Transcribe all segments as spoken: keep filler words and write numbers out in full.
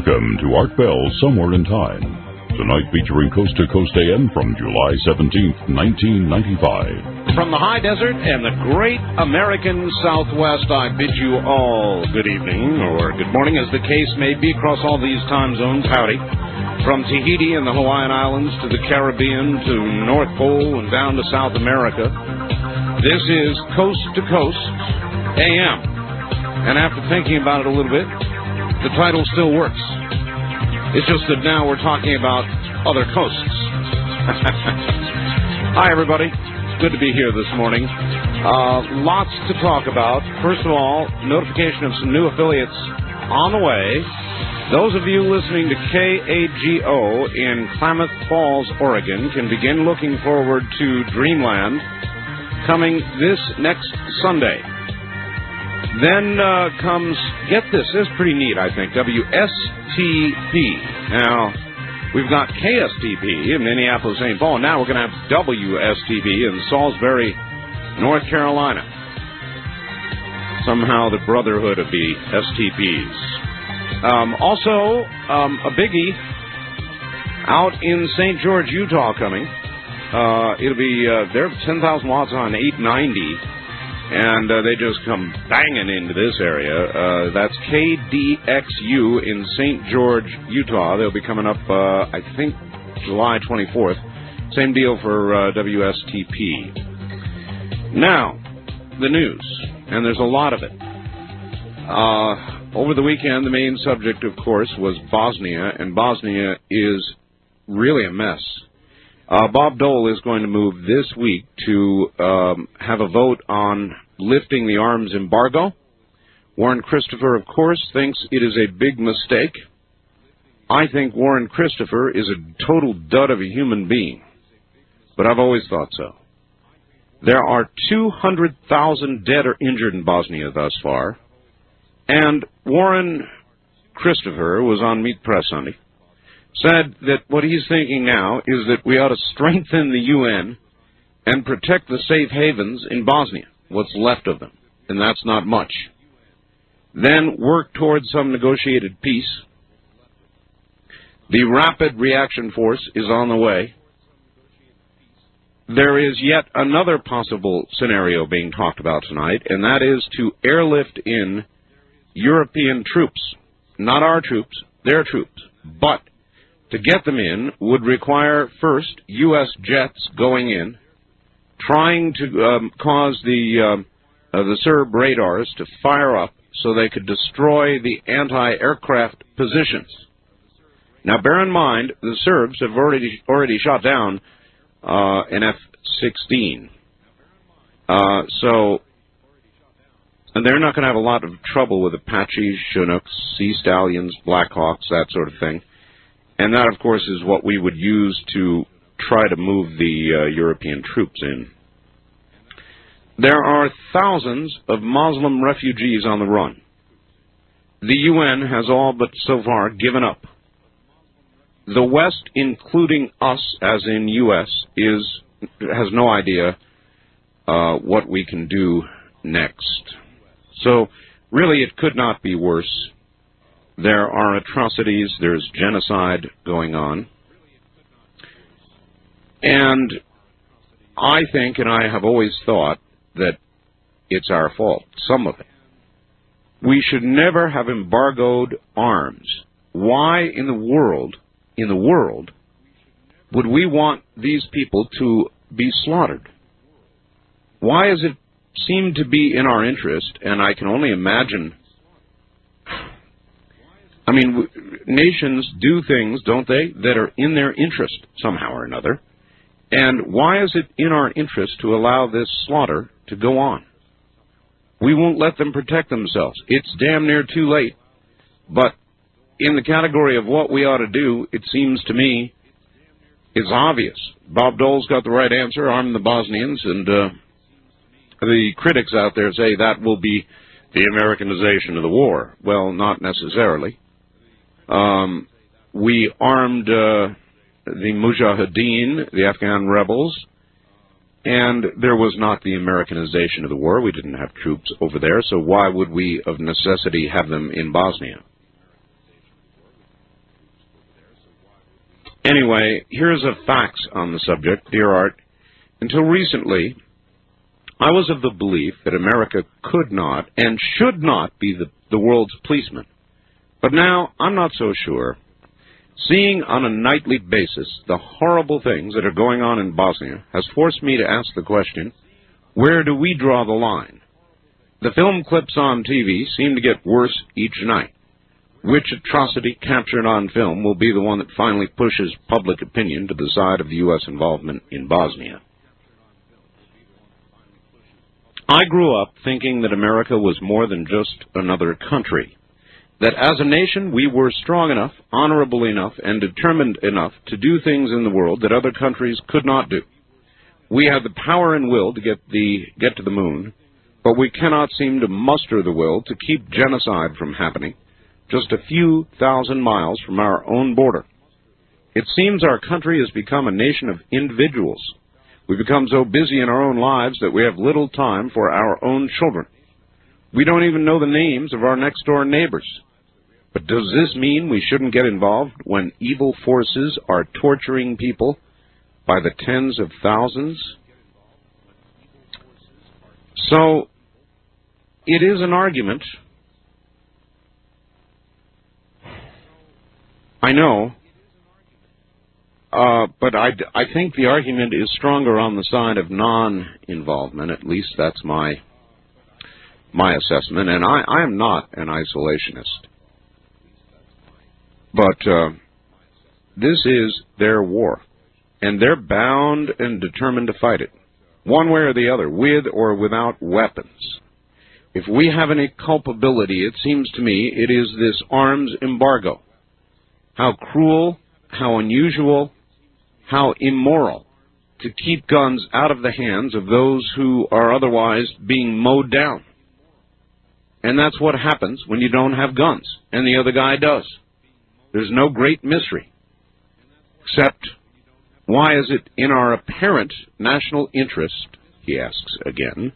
Welcome to Art Bell Somewhere in Time, tonight featuring Coast to Coast A M from July seventeenth, nineteen ninety-five. From the high desert and the great American Southwest, I bid you all good evening, or good morning, as the case may be, across all these time zones. Howdy. From Tahiti and the Hawaiian Islands to the Caribbean to North Pole and down to South America, this is Coast to Coast A M. And after thinking about it a little bit, the title still works. It's just that now we're talking about other coasts. Hi, everybody. It's good to be here this morning. Uh, lots to talk about. First of all, notification of some new affiliates on the way. Those of you listening to K A G O in Klamath Falls, Oregon, can begin looking forward to Dreamland coming this next Sunday. Then uh, comes, get this, this is pretty neat, I think, W S T P. Now, we've got K S T P in Minneapolis, Saint Paul, and now we're going to have W S T P in Salisbury, North Carolina. Somehow the brotherhood of the S T Ps. Um, also, um, a biggie out in Saint George, Utah coming. Uh, it'll be, uh, they're ten thousand watts on eight ninety. And uh, they just come banging into this area. Uh, that's K D X U in Saint George, Utah. They'll be coming up, uh, I think, July twenty-fourth. Same deal for uh, W S T P. Now, the news, and there's a lot of it. Uh, over the weekend, the main subject, of course, was Bosnia, and Bosnia is really a mess. Uh, Bob Dole is going to move this week to um, have a vote on lifting the arms embargo. Warren Christopher, of course, thinks it is a big mistake. I think Warren Christopher is a total dud of a human being, but I've always thought so. There are two hundred thousand dead or injured in Bosnia thus far, and Warren Christopher was on Meet the Press Sunday. Said that what he's thinking now is that we ought to strengthen the U N and protect the safe havens in Bosnia, what's left of them, and that's not much. Then work towards some negotiated peace. The rapid reaction force is on the way. There is yet another possible scenario being talked about tonight, and that is to airlift in European troops, not our troops, their troops, but to get them in would require, first, U S jets going in, trying to um, cause the um, uh, the Serb radars to fire up so they could destroy the anti-aircraft positions. Now, bear in mind, the Serbs have already already shot down uh, an F sixteen. Uh, so, and they're not going to have a lot of trouble with Apaches, Chinooks, Sea Stallions, Blackhawks, that sort of thing. And that, of course, is what we would use to try to move the uh, European troops in. There are thousands of Muslim refugees on the run. The U N has all but so far given up. The West, including us, as in U S, is has no idea uh, what we can do next. So, really, it could not be worse. There are atrocities, there's genocide going on. And I think, and I have always thought, that it's our fault, some of it. We should never have embargoed arms. Why in the world, in the world, would we want these people to be slaughtered? Why does it seem to be in our interest, and I can only imagine... I mean, nations do things, don't they, that are in their interest somehow or another. And why is it in our interest to allow this slaughter to go on? We won't let them protect themselves. It's damn near too late. But in the category of what we ought to do, it seems to me, is obvious. Bob Dole's got the right answer, arm the Bosnians, and uh, the critics out there say that will be the Americanization of the war. Well, not necessarily. Um, we armed uh, the Mujahideen, the Afghan rebels, and there was not the Americanization of the war. We didn't have troops over there, so why would we of necessity have them in Bosnia? Anyway, here's a facts on the subject. Dear Art, until recently, I was of the belief that America could not and should not be the, the world's policeman. But now I'm not so sure. Seeing on a nightly basis the horrible things that are going on in Bosnia has forced me to ask the question, where do we draw the line? The film clips on T V seem to get worse each night. Which atrocity captured on film will be the one that finally pushes public opinion to the side of the U S involvement in Bosnia? I grew up thinking that America was more than just another country. That as a nation, we were strong enough, honorable enough, and determined enough to do things in the world that other countries could not do. We have the power and will to get, the, get to the moon, but we cannot seem to muster the will to keep genocide from happening just a few thousand miles from our own border. It seems our country has become a nation of individuals. We've become so busy in our own lives that we have little time for our own children. We don't even know the names of our next-door neighbors. But does this mean we shouldn't get involved when evil forces are torturing people by the tens of thousands? So, it is an argument. I know. Uh, but I, I think the argument is stronger on the side of non-involvement. At least that's my my assessment. And I, I am not an isolationist. But uh, this is their war, and they're bound and determined to fight it, one way or the other, with or without weapons. If we have any culpability, it seems to me, it is this arms embargo. How cruel, how unusual, how immoral to keep guns out of the hands of those who are otherwise being mowed down. And that's what happens when you don't have guns, and the other guy does. There's no great mystery, except why is it in our apparent national interest, he asks again,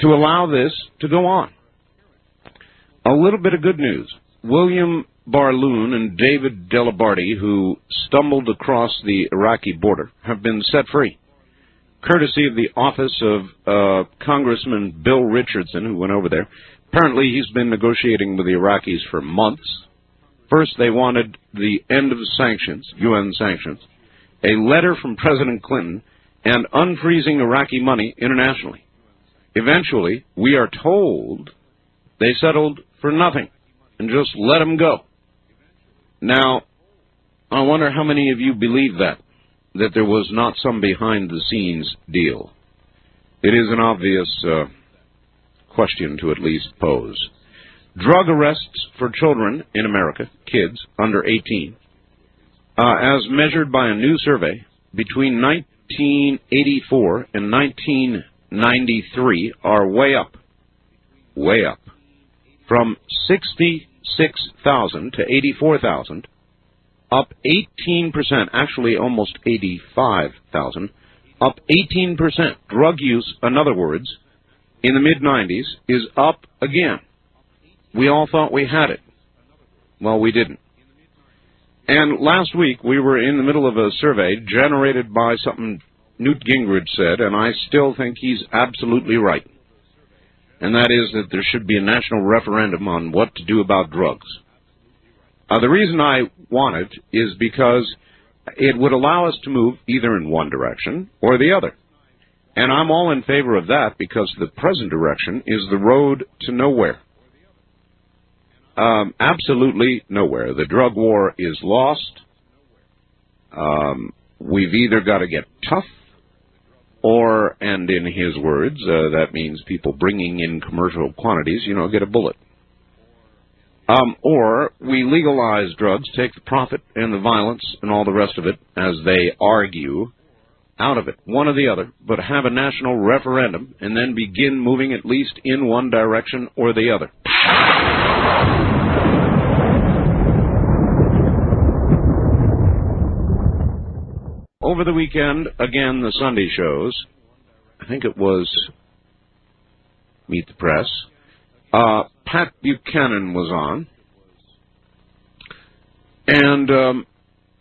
to allow this to go on? A little bit of good news. William Barloon and David Delabarty, who stumbled across the Iraqi border, have been set free, courtesy of the office of uh, Congressman Bill Richardson, who went over there. Apparently he's been negotiating with the Iraqis for months. First, they wanted the end of sanctions, U N sanctions, a letter from President Clinton, and unfreezing Iraqi money internationally. Eventually, we are told they settled for nothing and just let them go. Now, I wonder how many of you believe that, that there was not some behind-the-scenes deal. It is an obvious uh, question to at least pose. Drug arrests for children in America, kids under eighteen, uh, as measured by a new survey, between nineteen eighty-four and nineteen ninety-three are way up, way up, from sixty-six thousand to eighty-four thousand, up eighteen percent, actually almost eighty-five thousand, up eighteen percent. Drug use, in other words, in the mid nineties is up again. We all thought we had it. Well, we didn't. And last week, we were in the middle of a survey generated by something Newt Gingrich said, and I still think he's absolutely right. And that is that there should be a national referendum on what to do about drugs. Uh, the reason I want it is because it would allow us to move either in one direction or the other. And I'm all in favor of that because the present direction is the road to nowhere. Um, absolutely nowhere. The drug war is lost. Um, we've either got to get tough, or, and in his words, uh, that means people bringing in commercial quantities, you know, get a bullet. Um, or we legalize drugs, take the profit and the violence and all the rest of it, as they argue, out of it. One or the other, but have a national referendum and then begin moving at least in one direction or the other. Over the weekend, again, the Sunday shows, I think it was Meet the Press, uh, Pat Buchanan was on, and um,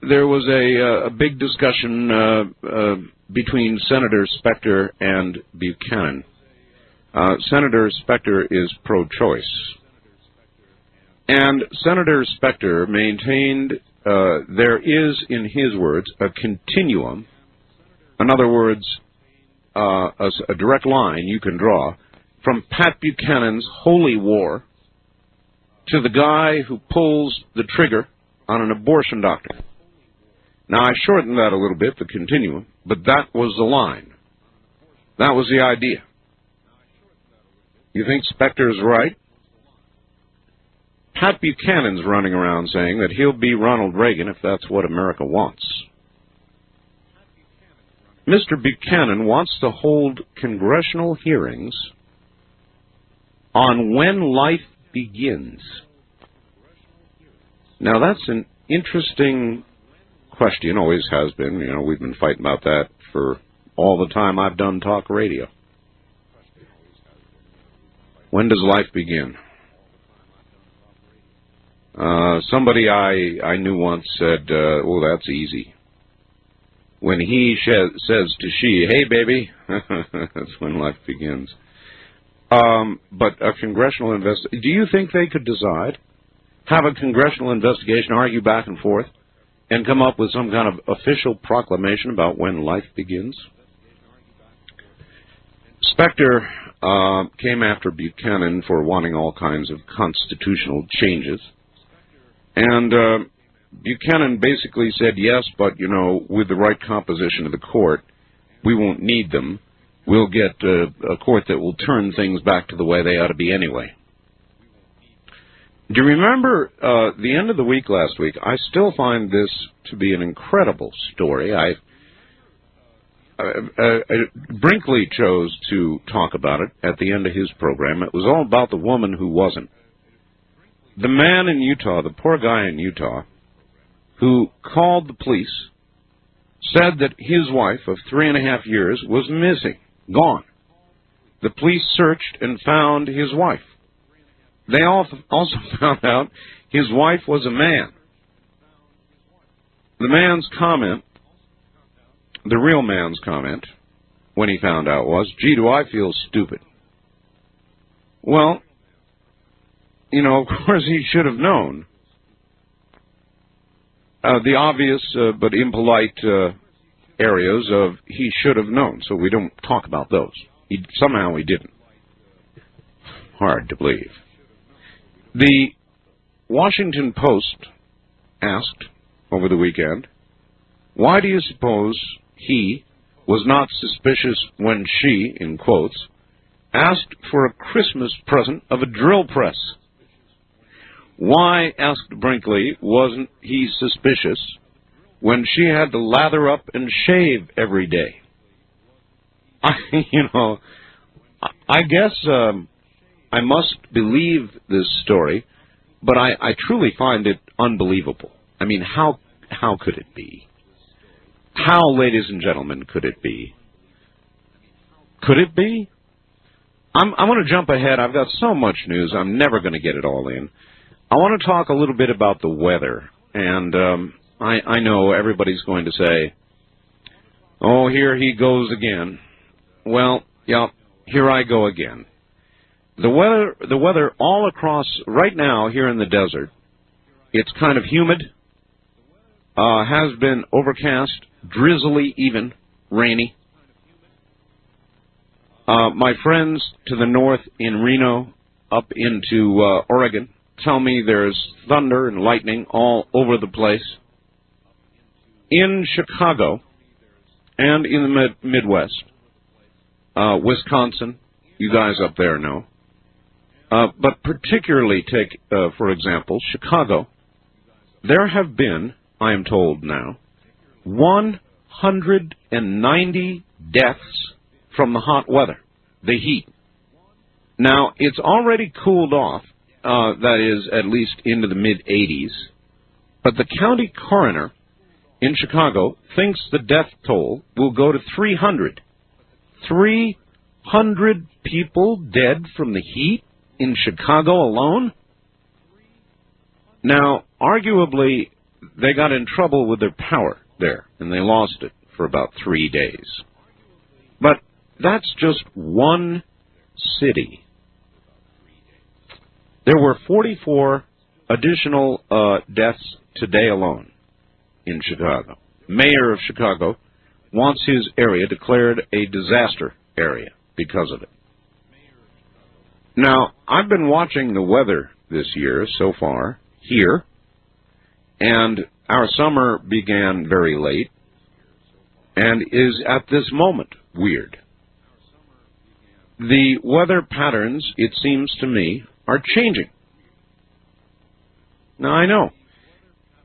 there was a, a big discussion uh, uh, between Senator Specter and Buchanan. Uh, Senator Specter is pro-choice. And Senator Specter maintained uh, there is, in his words, a continuum. In other words, uh, a, a direct line you can draw from Pat Buchanan's holy war to the guy who pulls the trigger on an abortion doctor. Now, I shortened that a little bit, the continuum, but that was the line. That was the idea. You think Specter's right? Pat Buchanan's running around saying that he'll be Ronald Reagan if that's what America wants. Mister Buchanan wants to hold congressional hearings on when life begins. Now, that's an interesting question, always has been. You know, we've been fighting about that for all the time I've done talk radio. When does life begin? Uh, somebody I, I knew once said, uh, oh, that's easy. When he sh- says to she, hey, baby, that's when life begins. Um, but a congressional investigation, do you think they could decide, have a congressional investigation, argue back and forth, and come up with some kind of official proclamation about when life begins? Specter uh, came after Buchanan for wanting all kinds of constitutional changes. And uh, Buchanan basically said, yes, but, you know, with the right composition of the court, we won't need them. We'll get uh, a court that will turn things back to the way they ought to be anyway. Do you remember uh, the end of the week last week? I still find this to be an incredible story. I, I, I, I Brinkley chose to talk about it at the end of his program. It was all about the woman who wasn't. The man in Utah, the poor guy in Utah, who called the police, said that his wife of three and a half years was missing, gone. The police searched and found his wife. They also found out his wife was a man. The man's comment, the real man's comment, when he found out was, gee, do I feel stupid? Well, you know, of course he should have known. Uh, the obvious uh, but impolite uh, areas of he should have known, so we don't talk about those. He, somehow he didn't. Hard to believe. The Washington Post asked over the weekend, why do you suppose he was not suspicious when she, in quotes, asked for a Christmas present of a drill press? Why, asked Brinkley, wasn't he suspicious when she had to lather up and shave every day? I, you know, I guess um, I must believe this story, but I, I truly find it unbelievable. I mean, how how could it be? How, ladies and gentlemen, could it be? Could it be? I'm, I'm going to jump ahead. I've got so much news, I'm never going to get it all in. I want to talk a little bit about the weather. And um, I, I know everybody's going to say, oh, here he goes again. Well, yeah, here I go again. The weather, the weather all across, right now here in the desert, it's kind of humid, uh, has been overcast, drizzly even, rainy. Uh, my friends to the north in Reno, up into uh, Oregon, tell me there's thunder and lightning all over the place. In Chicago and in the mid- Midwest, uh, Wisconsin, you guys up there know. Uh, but particularly take, uh, for example, Chicago. There have been, I am told now, one hundred ninety deaths from the hot weather, the heat. Now, it's already cooled off. Uh, that is, at least into the mid-eighties. But the county coroner in Chicago thinks the death toll will go to three hundred. three hundred people dead from the heat in Chicago alone? Now, arguably, they got in trouble with their power there, and they lost it for about three days. But that's just one city. There were forty-four additional uh, deaths today alone in Chicago. Mayor of Chicago wants his area declared a disaster area because of it. Now, I've been watching the weather this year so far here, and our summer began very late and is at this moment weird. The weather patterns, it seems to me, are changing. Now, I know.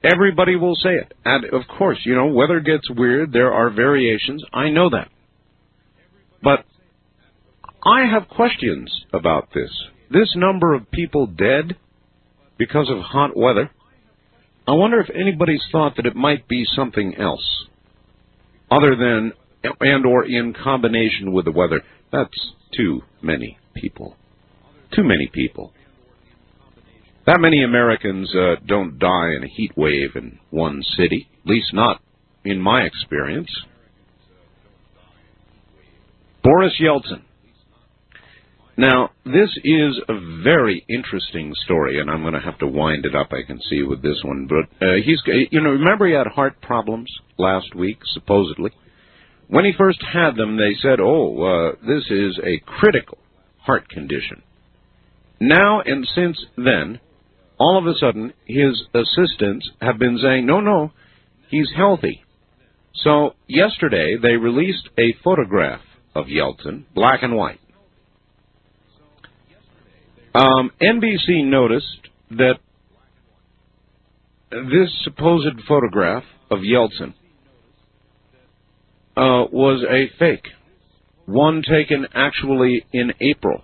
Everybody will say it. And, of course, you know, weather gets weird. There are variations. I know that. But I have questions about this. This number of people dead because of hot weather, I wonder if anybody's thought that it might be something else other than and or in combination with the weather. That's too many people. Too many people. That many Americans uh, don't die in a heat wave in one city, at least not in my experience. Boris Yeltsin. Now, this is a very interesting story, and I'm going to have to wind it up, I can see, with this one. But uh, he's, you know, remember he had heart problems last week, supposedly? When he first had them, they said, oh, uh, this is a critical heart condition. Now and since then, all of a sudden, his assistants have been saying, no, no, he's healthy. So yesterday, they released a photograph of Yeltsin, black and white. Um, N B C noticed that this supposed photograph of Yeltsin uh, was a fake, one taken actually in April.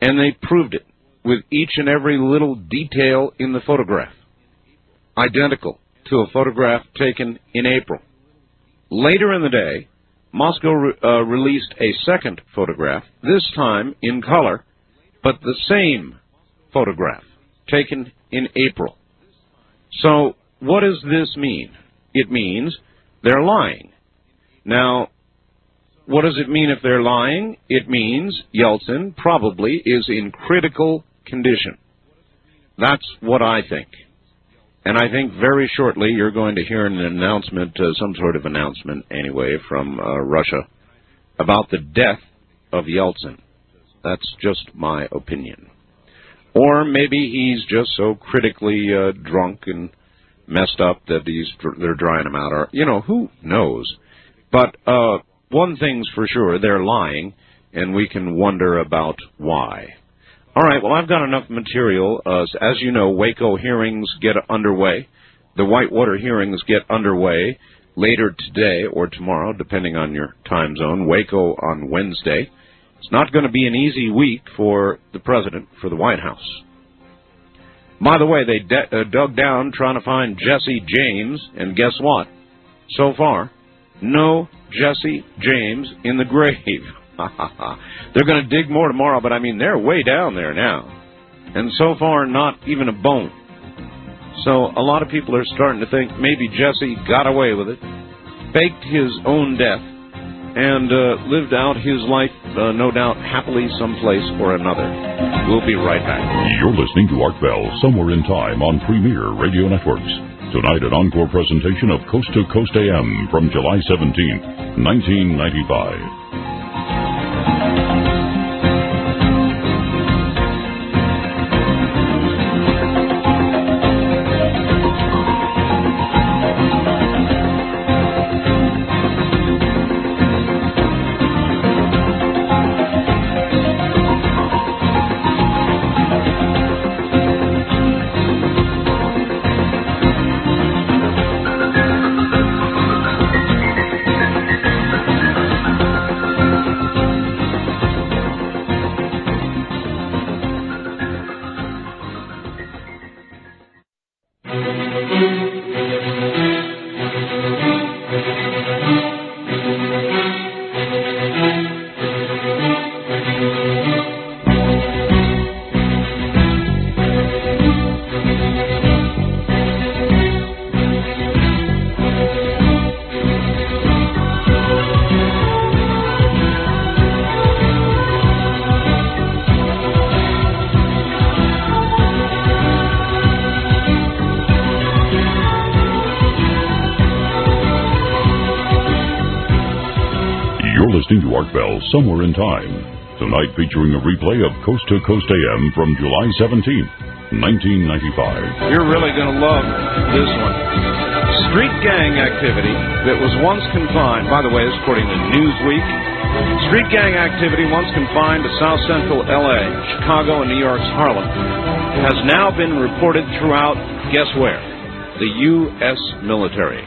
And they proved it with each and every little detail in the photograph, identical to a photograph taken in April. Later in the day, Moscow re- uh, released a second photograph, this time in color, but the same photograph taken in April. So what does this mean? It means they're lying. Now, what does it mean if they're lying? It means Yeltsin probably is in critical condition. That's what I think. And I think very shortly you're going to hear an announcement, uh, some sort of announcement anyway, from uh, Russia about the death of Yeltsin. That's just my opinion. Or maybe he's just so critically uh, drunk and messed up that he's they're drying him out. Or, you know, who knows? But uh one thing's for sure, they're lying, and we can wonder about why. All right, well, I've got enough material. Uh, as you know, Waco hearings get underway. The Whitewater hearings get underway later today or tomorrow, depending on your time zone. Waco on Wednesday. It's not going to be an easy week for the president, for the White House. By the way, they de- uh, dug down trying to find Jesse James, and guess what? So far, no Jesse James in the grave. They're going to dig more tomorrow, but I mean, they're way down there now. And so far, not even a bone. So a lot of people are starting to think maybe Jesse got away with it, faked his own death, and uh, lived out his life, uh, no doubt, happily someplace or another. We'll be right back. You're listening to Art Bell, Somewhere in Time, on Premier Radio Networks. Tonight, an encore presentation of Coast to Coast A M from July seventeenth, nineteen ninety-five. You're listening to Art Bell Somewhere in Time, tonight featuring a replay of Coast to Coast A M from July seventeenth, nineteen ninety-five. You're really going to love this one. Street gang activity that was once confined, by the way, this is according to Newsweek, street gang activity once confined to South Central L A, Chicago, and New York's Harlem, has now been reported throughout, guess where? The U S military.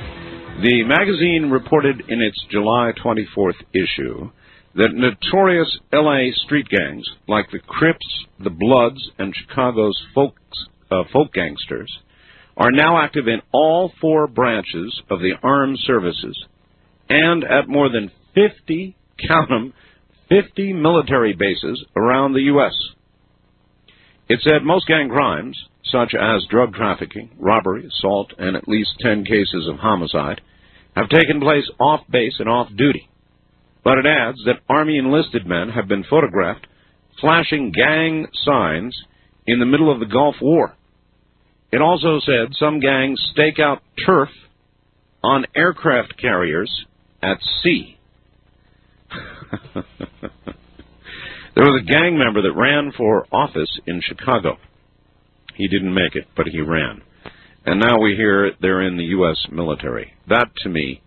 The magazine reported in its July twenty-fourth issue that notorious L A street gangs like the Crips, the Bloods, and Chicago's folk, uh, folk gangsters are now active in all four branches of the armed services and at more than fifty, count them, fifty military bases around the U S. It said most gang crimes, such as drug trafficking, robbery, assault, and at least ten cases of homicide, have taken place off-base and off-duty. But it adds that Army enlisted men have been photographed flashing gang signs in the middle of the Gulf War. It also said some gangs stake out turf on aircraft carriers at sea. There was a gang member that ran for office in Chicago. He didn't make it, but he ran. And now we hear they're in the U S military. That, to me,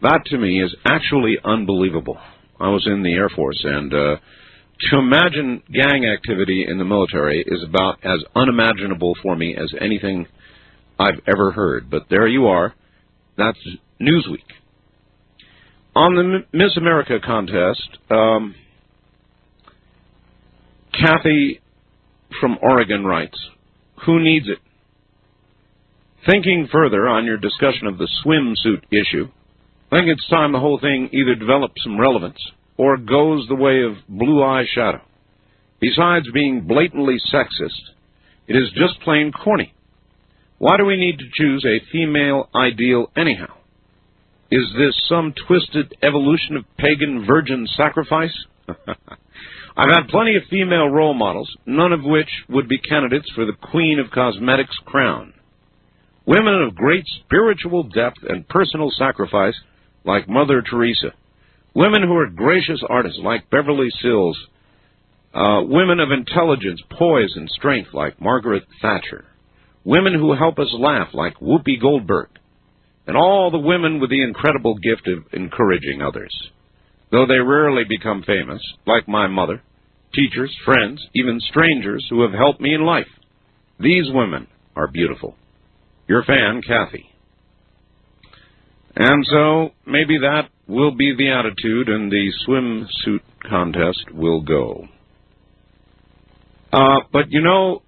that to me is actually unbelievable. I was in the Air Force, and uh, to imagine gang activity in the military is about as unimaginable for me as anything I've ever heard. But there you are. That's Newsweek. On the Miss America contest, um, Kathy from Oregon writes, "Who needs it? Thinking further on your discussion of the swimsuit issue, I think it's time the whole thing either develops some relevance or goes the way of blue eyeshadow. Besides being blatantly sexist, it is just plain corny. Why do we need to choose a female ideal anyhow? Is this some twisted evolution of pagan virgin sacrifice? I've had plenty of female role models, none of which would be candidates for the Queen of Cosmetics crown. Women of great spiritual depth and personal sacrifice, like Mother Teresa. Women who are gracious artists, like Beverly Sills. Uh, women of intelligence, poise, and strength, like Margaret Thatcher. Women who help us laugh, like Whoopi Goldberg. And all the women with the incredible gift of encouraging others. Though they rarely become famous, like my mother, teachers, friends, even strangers who have helped me in life. These women are beautiful. Your fan, Kathy." And so maybe that will be the attitude, and the swimsuit contest will go. Uh, but, you know,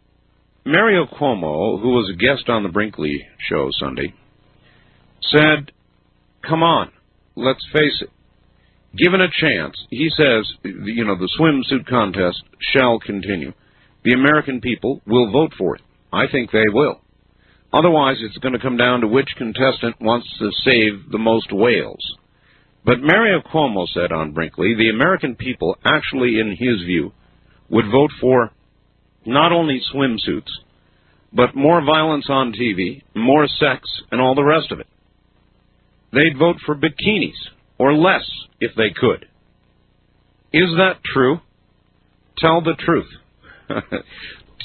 Mario Cuomo, who was a guest on the Brinkley show Sunday, said, come on, let's face it. Given a chance, he says, you know, the swimsuit contest shall continue. The American people will vote for it. I think they will. Otherwise, it's going to come down to which contestant wants to save the most whales. But Mario Cuomo said on Brinkley, the American people actually, in his view, would vote for not only swimsuits, but more violence on T V, more sex, and all the rest of it. They'd vote for bikinis, or less, if they could. Is that true? Tell the truth.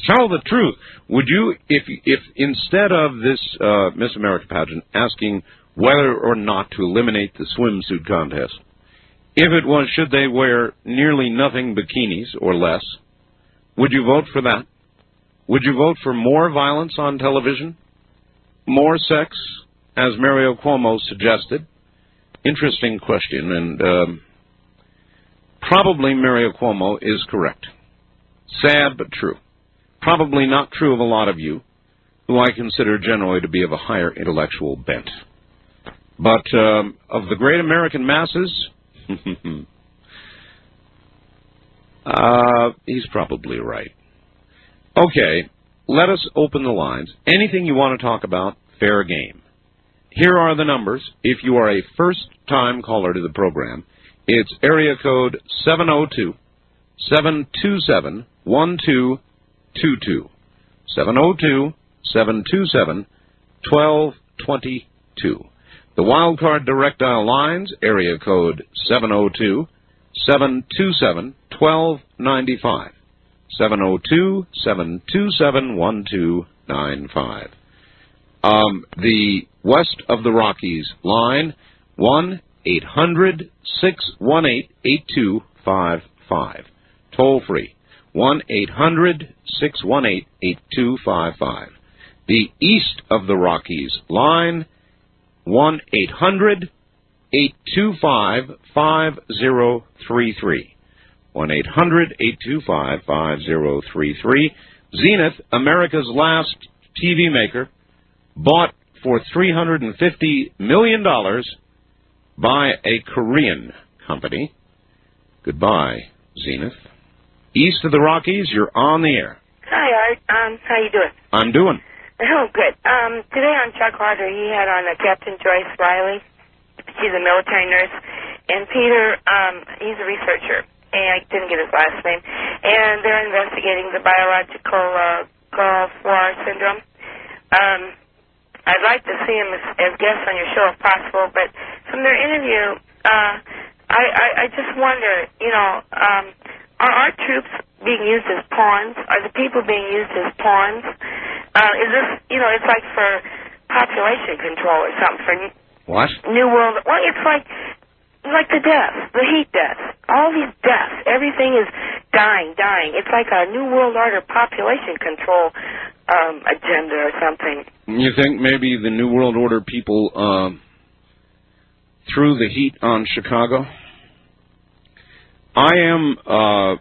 Tell the truth. Would you, if if instead of this uh, Miss America pageant asking whether or not to eliminate the swimsuit contest, if it was should they wear nearly nothing bikinis or less, would you vote for that? Would you vote for more violence on television? More sex, as Mario Cuomo suggested? Interesting question, and um, probably Mario Cuomo is correct. Sad, but true. Probably not true of a lot of you, who I consider generally to be of a higher intellectual bent. But um, of the great American masses, uh, he's probably right. Okay, let us open the lines. Anything you want to talk about, fair game. Here are the numbers. If you are a first-time caller to the program, it's area code seven oh two, seven two seven, one two two two. seven oh two, seven two seven, one two two two. The wildcard directile lines, area code seven oh two, seven two seven, one two nine five, seven oh two, seven two seven, one two nine five. Um, the West of the Rockies line, one eight hundred, six one eight, eight two five five. Toll free, one eight hundred, six one eight, eight two five five. The East of the Rockies line, one eight hundred, eight two five, five oh three three. one eight hundred, eight two five, five oh three three. Zenith, America's last T V maker, bought for three hundred fifty million dollars by a Korean company. Goodbye, Zenith. East of the Rockies, you're on the air. Hi, Art. Um, how you doing? I'm doing. Oh, good. Um, today on Chuck Harder, he had on a Captain Joyce Riley. She's a military nurse. And Peter, um, he's a researcher. And I didn't get his last name. And they're investigating the biological uh, Gulf War syndrome. Um, I'd like to see him as, as guests on your show if possible, but from their interview, uh, I, I, I just wonder, you know, um, are our troops being used as pawns? Are the people being used as pawns? Uh, is this, you know, it's like for population control or something. For what? New World. Well, it's like like the deaths, the heat deaths, all these deaths. Everything is dying, dying. It's like a New World Order population control um, agenda or something. You think maybe the New World Order people um, threw the heat on Chicago? I am... Uh,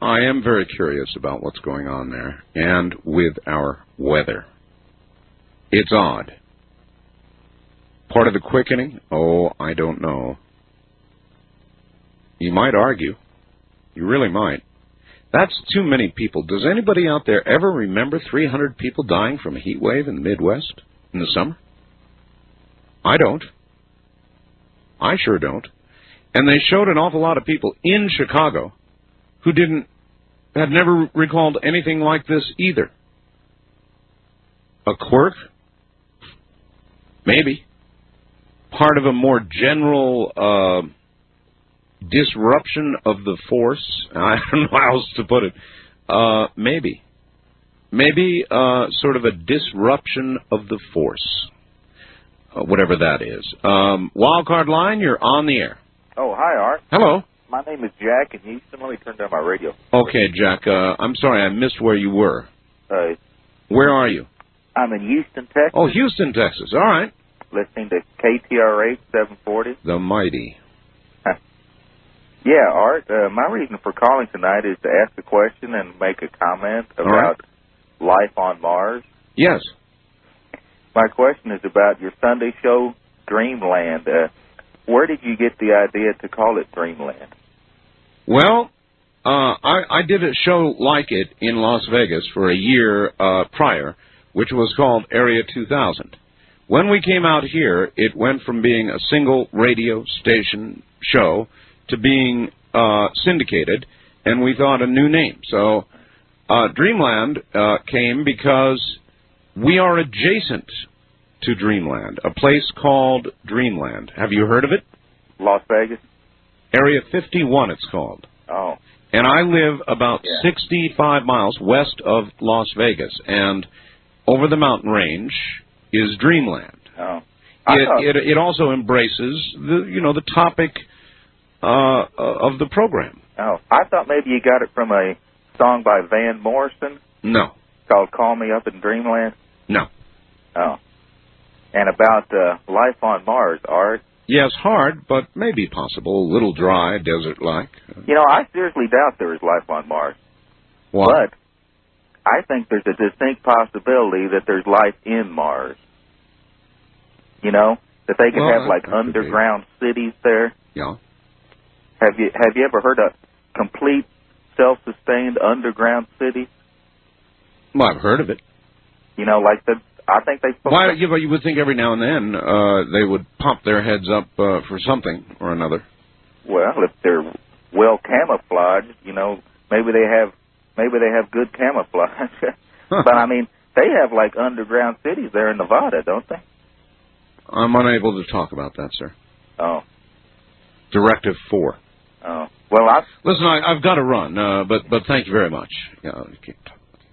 I am very curious about what's going on there and with our weather. It's odd. Part of the quickening? Oh, I don't know. You might argue. You really might. That's too many people. Does anybody out there ever remember three hundred people dying from a heat wave in the Midwest in the summer? I don't. I sure don't. And they showed an awful lot of people in Chicago who didn't, had never recalled anything like this either. A quirk? Maybe. Part of a more general uh, disruption of the force? I don't know how else to put it. Uh, maybe. Maybe uh, sort of a disruption of the force, uh, whatever that is. Um, Wildcard line, you're on the air. Oh, hi, Art. Hello. My name is Jack, and you suddenly turned on my radio. Okay, Jack. Uh, I'm sorry, I missed where you were. Uh, where are you? I'm in Houston, Texas. Oh, Houston, Texas. All right. Listening to K T R A seven forty. The mighty. Yeah, Art, uh, my reason for calling tonight is to ask a question and make a comment about right. Life on Mars. Yes. My question is about your Sunday show, Dreamland. Uh, where did you get the idea to call it Dreamland? Well, uh, I, I did a show like it in Las Vegas for a year uh, prior, which was called Area two thousand. When we came out here, it went from being a single radio station show to being uh, syndicated, and we thought a new name. So uh, Dreamland uh, came because we are adjacent to Dreamland, a place called Dreamland. Have you heard of it? Las Vegas. Area fifty-one, it's called. Oh. And I live about yeah. sixty-five miles west of Las Vegas, and over the mountain range is Dreamland. Oh. It, it, it also embraces the you know the topic uh, of the program. Oh, I thought maybe you got it from a song by Van Morrison. No. Called "Call Me Up in Dreamland." No. Oh. And about uh, life on Mars, Art. Yes, hard, but maybe possible. A little dry, desert-like. You know, I seriously doubt there is life on Mars. Why? But I think there's a distinct possibility that there's life in Mars. You know, that they could well, have, like, underground cities there. Yeah. Have you, have you ever heard of complete, self-sustained underground cities? Well, I've heard of it. You know, like the... I think they... Why, you, you would think every now and then uh, they would pop their heads up uh, for something or another. Well, if they're well camouflaged, you know, maybe they have maybe they have good camouflage. But, I mean, they have, like, underground cities there in Nevada, don't they? I'm unable to talk about that, sir. Oh. Directive four. Oh. Well, I've... Listen, I, I've got to run, uh, but but thank you very much. You know,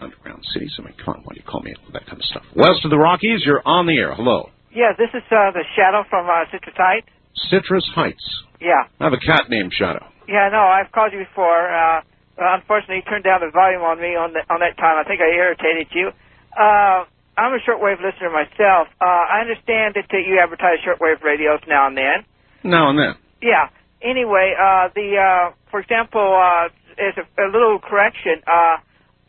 underground cities, I mean, come on, why do you call me all that kind of stuff? West of the Rockies, you're on the air. Hello. Yeah, this is uh, the Shadow from uh, Citrus Heights. Citrus Heights. Yeah. I have a cat named Shadow. Yeah, no, I've called you before. Uh, unfortunately, you turned down the volume on me on, the, on that time. I think I irritated you. Uh, I'm a shortwave listener myself. Uh, I understand that, that you advertise shortwave radios now and then. Now and then. Yeah. Anyway, uh, the uh, for example, uh, as a, a little correction, uh,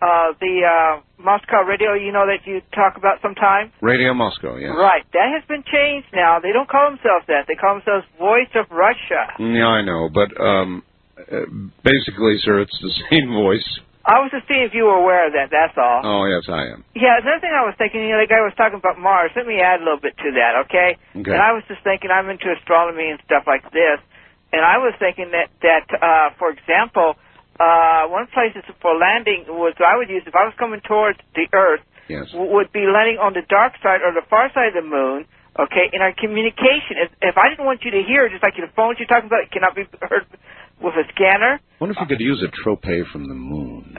uh, the uh, Moscow radio, you know, that you talk about sometimes? Radio Moscow, yes. Right. That has been changed now. They don't call themselves that. They call themselves Voice of Russia. Yeah, I know, but um, basically, sir, it's the same voice. I was just seeing if you were aware of that, that's all. Oh, yes, I am. Yeah, another thing I was thinking, you know, the guy was talking about Mars. Let me add a little bit to that, okay? Okay. And I was just thinking, I'm into astronomy and stuff like this, and I was thinking that, that uh, for example, uh, one place for landing was I would use, if I was coming towards the Earth, yes. w- would be landing on the dark side or the far side of the moon, okay, in our communication. If, if I didn't want you to hear, just like the phones you're talking about, it cannot be heard with a scanner. I wonder if you could use a trope from the moon.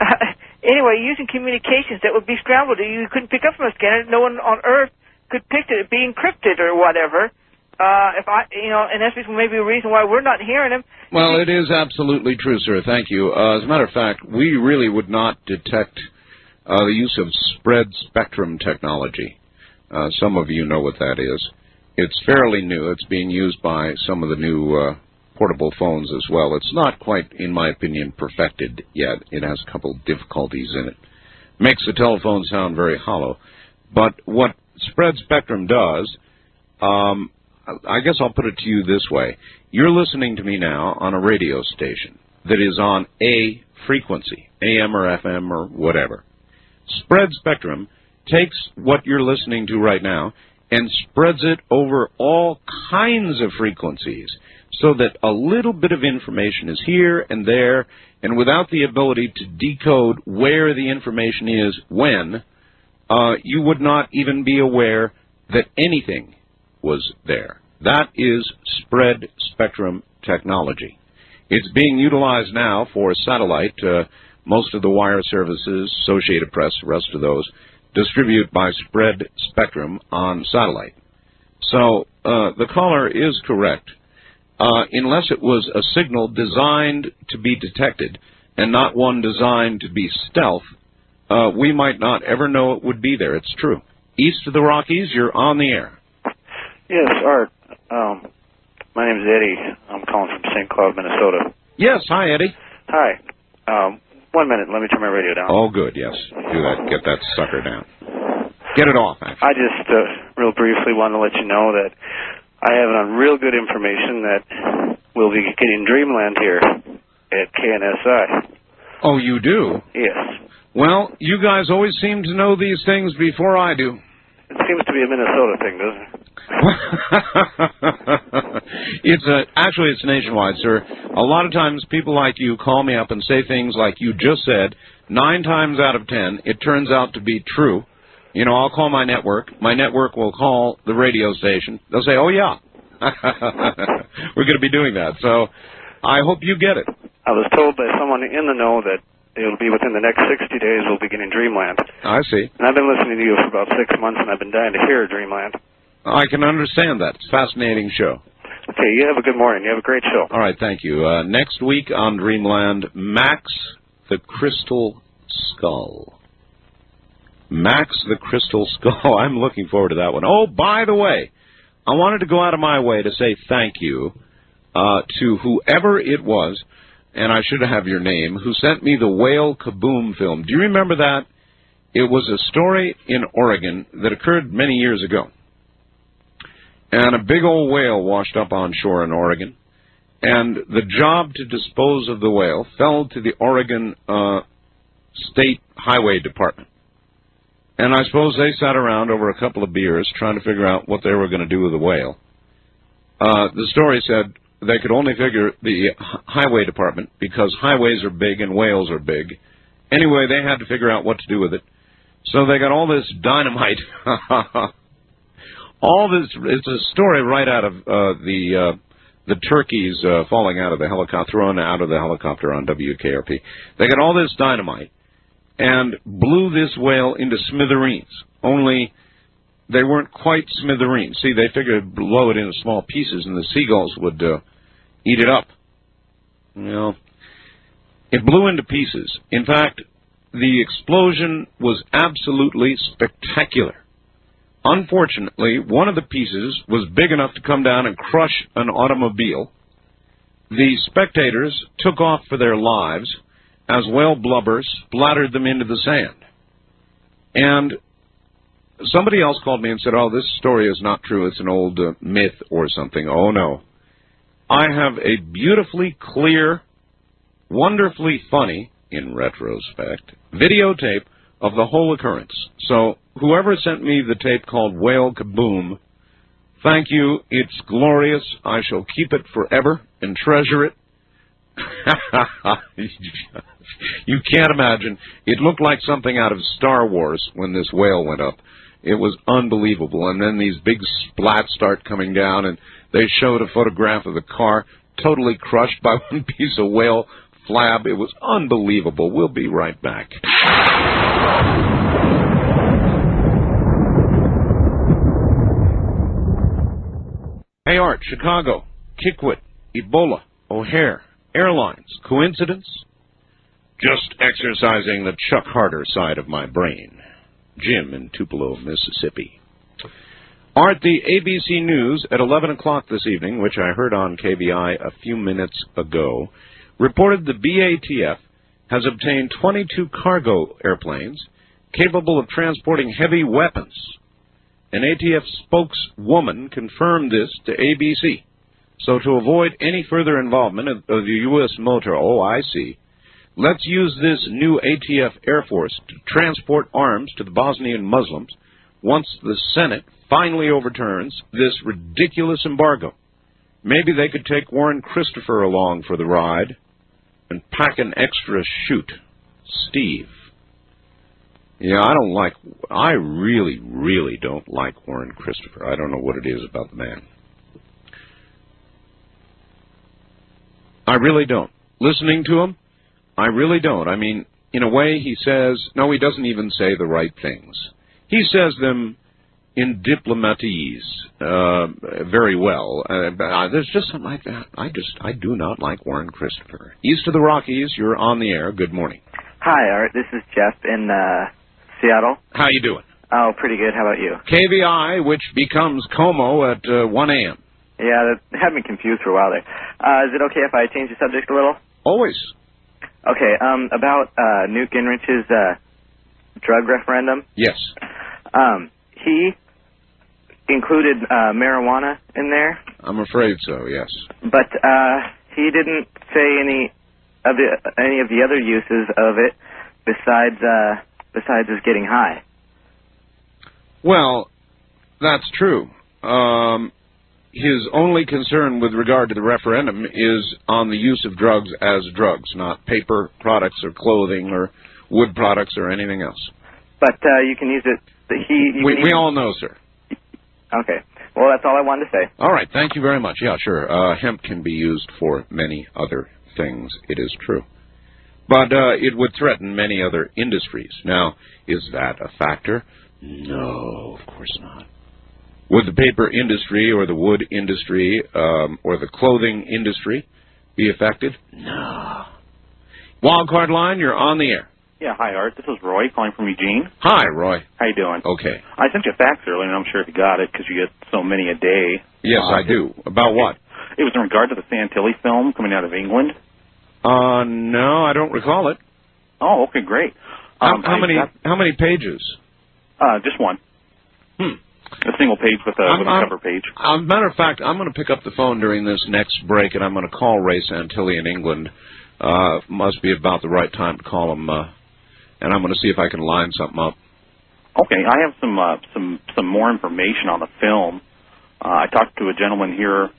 Anyway, using communications that would be scrambled. You couldn't pick up from a scanner. No one on Earth could pick it. It'd be encrypted or whatever. Uh, if I, you know, and that's maybe a reason why we're not hearing them. Well, it is absolutely true, sir. Thank you. Uh, as a matter of fact, we really would not detect uh, the use of spread spectrum technology. Uh, some of you know what that is. It's fairly new. It's being used by some of the new... Uh, portable phones as well. It's not quite, in my opinion, perfected yet. It has a couple difficulties in it. Makes the telephone sound very hollow. But what spread spectrum does, um, I guess I'll put it to you this way. You're listening to me now on a radio station that is on a frequency, A M or F M or whatever. Spread spectrum takes what you're listening to right now and spreads it over all kinds of frequencies, so that a little bit of information is here and there, and without the ability to decode where the information is when, uh, you would not even be aware that anything was there. That is spread spectrum technology. It's being utilized now for satellite. Uh, most of the wire services, Associated Press, the rest of those, distribute by spread spectrum on satellite. So uh, the caller is correct. Uh, unless it was a signal designed to be detected and not one designed to be stealth, uh, we might not ever know it would be there. It's true. East of the Rockies, you're on the air. Yes, Art. Um, my name is Eddie. I'm calling from Saint Cloud, Minnesota. Yes. Hi, Eddie. Hi. Um, one minute. Let me turn my radio down. Oh, good. Yes. Do that. Get that sucker down. Get it off, actually. I just uh, real briefly want to let you know that I have it on real good information that we'll be getting Dreamland here at K N S I. Oh, you do? Yes. Well, you guys always seem to know these things before I do. It seems to be a Minnesota thing, doesn't it? It's a, actually, it's nationwide, sir. A lot of times people like you call me up and say things like you just said. Nine times out of ten, it turns out to be true. You know, I'll call my network. My network will call the radio station. They'll say, oh, yeah, we're going to be doing that. So I hope you get it. I was told by someone in the know that it'll be within the next sixty days we'll be getting Dreamland. I see. And I've been listening to you for about six months, and I've been dying to hear Dreamland. I can understand that. It's a fascinating show. Okay, you have a good morning. You have a great show. All right, thank you. Uh, next week on Dreamland, Max the Crystal Skull. Max the Crystal Skull. I'm looking forward to that one. Oh, by the way, I wanted to go out of my way to say thank you uh, to whoever it was, and I should have your name, who sent me the Whale Kaboom film. Do you remember that? It was a story in Oregon that occurred many years ago. And a big old whale washed up on shore in Oregon, and the job to dispose of the whale fell to the Oregon uh, State Highway Department. And I suppose they sat around over a couple of beers trying to figure out what they were going to do with the whale. Uh, the story said they could only figure the highway department because highways are big and whales are big. Anyway, they had to figure out what to do with it. So they got all this dynamite All this is a story right out of uh, the uh, the turkeys uh, falling out of the helicopter, thrown out of the helicopter on W K R P. They got all this dynamite and blew this whale into smithereens, only they weren't quite smithereens. See, they figured blow it into small pieces and the seagulls would uh, eat it up. You know, it blew into pieces. In fact, the explosion was absolutely spectacular. Unfortunately, one of the pieces was big enough to come down and crush an automobile. The spectators took off for their lives as whale blubber splattered them into the sand. And somebody else called me and said, oh, this story is not true. It's an old uh, myth or something. Oh, no. I have a beautifully clear, wonderfully funny, in retrospect, videotape of the whole occurrence. So whoever sent me the tape called Whale Kaboom, thank you. It's glorious. I shall keep it forever and treasure it. You can't imagine. It looked like something out of Star Wars when this whale went up. It was unbelievable. And then these big splats start coming down, and they showed a photograph of the car totally crushed by one piece of whale flab. It was unbelievable. We'll be right back. Hey, Art, Chicago, Kikwit, Ebola, O'Hare, airlines, coincidence? Just exercising the Chuck Harder side of my brain. Jim in Tupelo, Mississippi. Art, the A B C News at eleven o'clock this evening, which I heard on K B I a few minutes ago, reported the B A T F has obtained twenty-two cargo airplanes capable of transporting heavy weapons. An A T F spokeswoman confirmed this to A B C. So to avoid any further involvement of, of the U S motor, oh, I see, let's use this new A T F Air Force to transport arms to the Bosnian Muslims once the Senate finally overturns this ridiculous embargo. Maybe they could take Warren Christopher along for the ride and pack an extra chute. Steve. Yeah, I don't like, I really, really don't like Warren Christopher. I don't know what it is about the man. I really don't. Listening to him, I really don't. I mean, in a way, he says, no, he doesn't even say the right things. He says them in diplomatese uh, very well. Uh, there's just something like that. I just, I do not like Warren Christopher. East of the Rockies, you're on the air. Good morning. Hi, Art. This is Jeff in uh, Seattle. How you doing? Oh, pretty good. How about you? K V I, which becomes Como at uh, one a m Yeah, that had me confused for a while there. Uh, is it okay if I change the subject a little? Always. Okay, um, about uh, Newt Gingrich's uh, drug referendum. Yes. Um, he included uh, marijuana in there. I'm afraid so, yes. But uh, he didn't say any of the, any of the other uses of it besides uh, besides his getting high. Well, that's true. Um... His only concern with regard to the referendum is on the use of drugs as drugs, not paper products or clothing or wood products or anything else. But uh, you can use it. He, we we all know, sir. Okay. Well, that's all I wanted to say. All right. Thank you very much. Yeah, sure. Uh, hemp can be used for many other things. It is true. But uh, it would threaten many other industries. Now, is that a factor? No, of course not. Would the paper industry or the wood industry um, or the clothing industry be affected? No. Wildcard line, you're on the air. Yeah, hi, Art. This is Roy calling from Eugene. Hi, Roy. How you doing? Okay. I sent you a fax earlier, and I'm sure you got it because you get so many a day. Yes, uh, I do. About what? It was in regard to the Santilli film coming out of England. Uh, no, I don't recall it. Oh, okay, great. Um, how, how many? Got... How many pages? Uh, just one. Hmm. A single page with a, I'm, with a cover page. As a matter of fact, I'm going to pick up the phone during this next break, and I'm going to call Ray Santilli in England. Uh, must be about the right time to call him, uh, and I'm going to see if I can line something up. Okay, I have some uh, some some more information on the film. Uh, I talked to a gentleman here,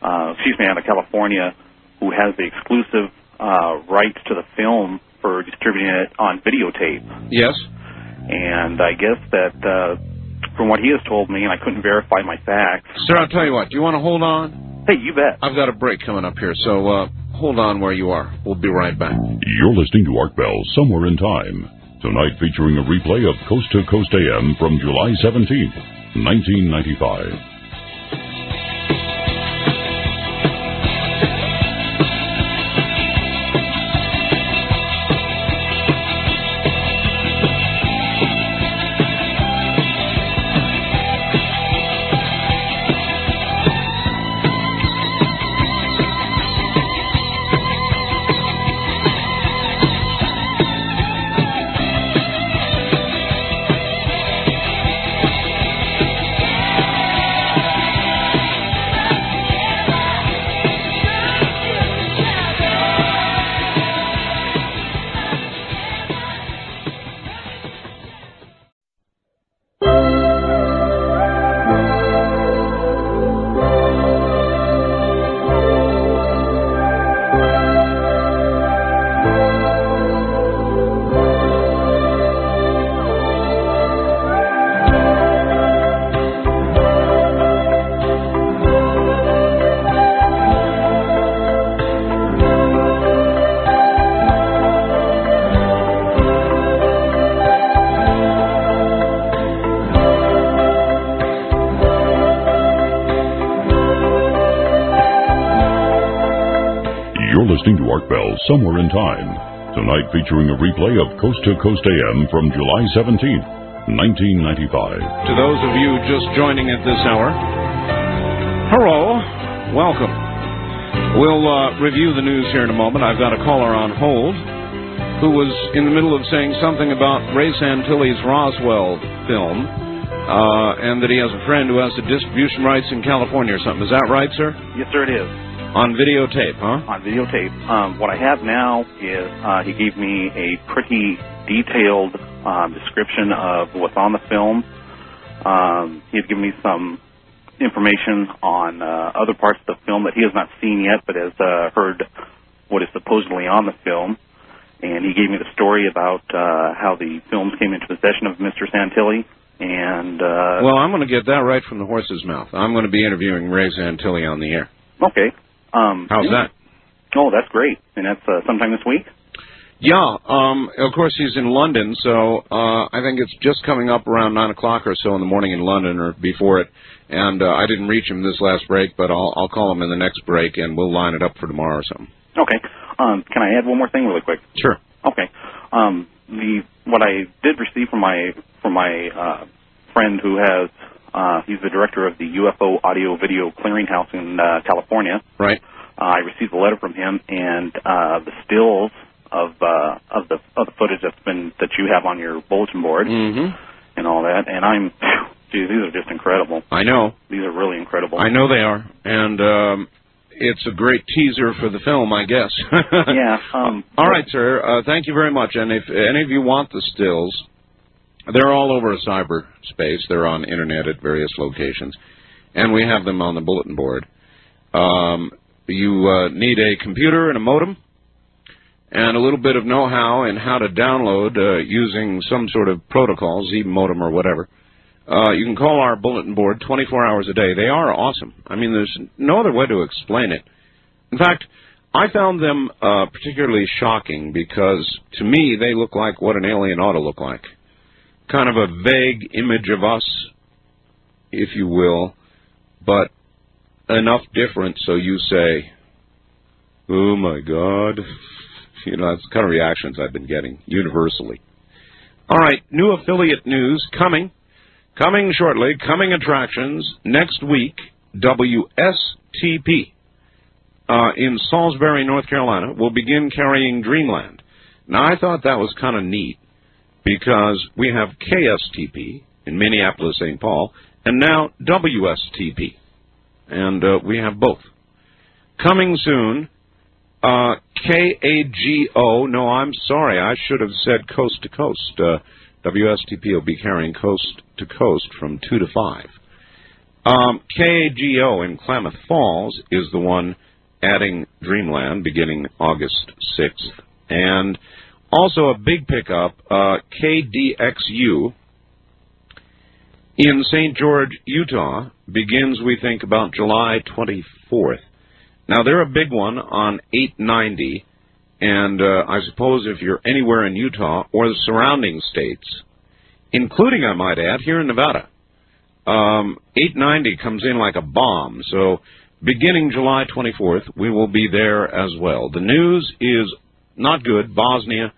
uh, excuse me, out of California, who has the exclusive uh, rights to the film for distributing it on videotape. Yes. And I guess that... Uh, from what he has told me, and I couldn't verify my facts. Sir, I'll tell you what. Do you want to hold on? Hey, you bet. I've got a break coming up here, so uh, hold on where you are. We'll be right back. You're listening to Art Bell, Somewhere in Time. Tonight featuring a replay of Coast to Coast A M from July seventeenth, nineteen ninety-five. Somewhere in Time, tonight featuring a replay of Coast to Coast A M from July seventeenth, nineteen ninety-five. To those of you just joining at this hour, hello, welcome. We'll uh, review the news here in a moment. I've got a caller on hold who was in the middle of saying something about Ray Santilli's Roswell film uh, and that he has a friend who has the distribution rights in California or something. Is that right, sir? Yes, sir, it is. On videotape, huh? On videotape. Um, what I have now is uh, he gave me a pretty detailed um, description of what's on the film. Um, he had given me some information on uh, other parts of the film that he has not seen yet, but has uh, heard what is supposedly on the film. And he gave me the story about uh, how the films came into possession of Mister Santilli. And uh, well, I'm going to get that right from the horse's mouth. I'm going to be interviewing Ray Santilli on the air. Okay. Um, How's yeah. that? Oh, that's great. And that's uh, sometime this week? Yeah. Um, of course, he's in London, so uh, I think it's just coming up around nine o'clock or so in the morning in London or before it. And uh, I didn't reach him this last break, but I'll, I'll call him in the next break, and we'll line it up for tomorrow or something. Okay. Um, can I add one more thing really quick? Sure. Okay. Um, the what I did receive from my, from my uh, friend who has... Uh, he's the director of the U F O Audio Video Clearinghouse in uh, California. Right. Uh, I received a letter from him, and uh, the stills of uh, of the of the footage that's been that you have on your bulletin board mm-hmm. and all that. And I'm, geez, these are just incredible. I know. These are really incredible. I know they are, and um, it's a great teaser for the film, I guess. yeah. Um, all right, sir. Uh, thank you very much. And if any of you want the stills. They're all over cyberspace. They're on internet at various locations, and we have them on the bulletin board. Um, you uh, need a computer and a modem, and a little bit of know-how in how to download uh, using some sort of protocol, Z modem or whatever. Uh, you can call our bulletin board twenty-four hours a day. They are awesome. I mean, there's no other way to explain it. In fact, I found them uh, particularly shocking because, to me, they look like what an alien ought to look like. Kind of a vague image of us, if you will, but enough different so you say, oh, my God. You know, that's the kind of reactions I've been getting universally. All right, new affiliate news coming. Coming shortly, coming attractions. Next week, W S T P uh, in Salisbury, North Carolina, will begin carrying Dreamland. Now, I thought that was kind of neat. Because we have K S T P in Minneapolis, Saint Paul, and now W S T P. And uh, we have both. Coming soon, uh, K A G O. No, I'm sorry. I should have said Coast to Coast. Uh, W S T P will be carrying Coast to Coast from two to five. Um, K A G O in Klamath Falls is the one adding Dreamland beginning August sixth. And... also a big pickup, uh, K D X U in Saint George, Utah, begins, we think, about July twenty-fourth. Now, they're a big one on eight ninety, and uh, I suppose if you're anywhere in Utah or the surrounding states, including, I might add, here in Nevada, um, eight ninety comes in like a bomb. So beginning July twenty-fourth, we will be there as well. The news is not good. Bosnia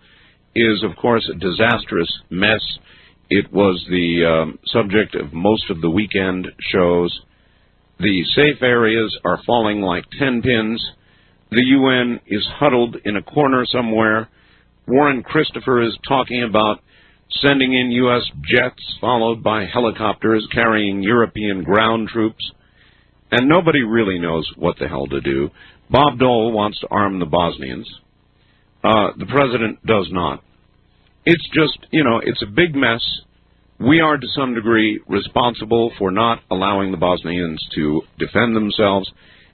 is, of course, a disastrous mess. It was the um, subject of most of the weekend shows. The safe areas are falling like ten pins. The U N is huddled in a corner somewhere. Warren Christopher is talking about sending in U S jets followed by helicopters carrying European ground troops. And nobody really knows what the hell to do. Bob Dole wants to arm the Bosnians. Uh, the president does not. It's just, you know, it's a big mess. We are, to some degree, responsible for not allowing the Bosnians to defend themselves,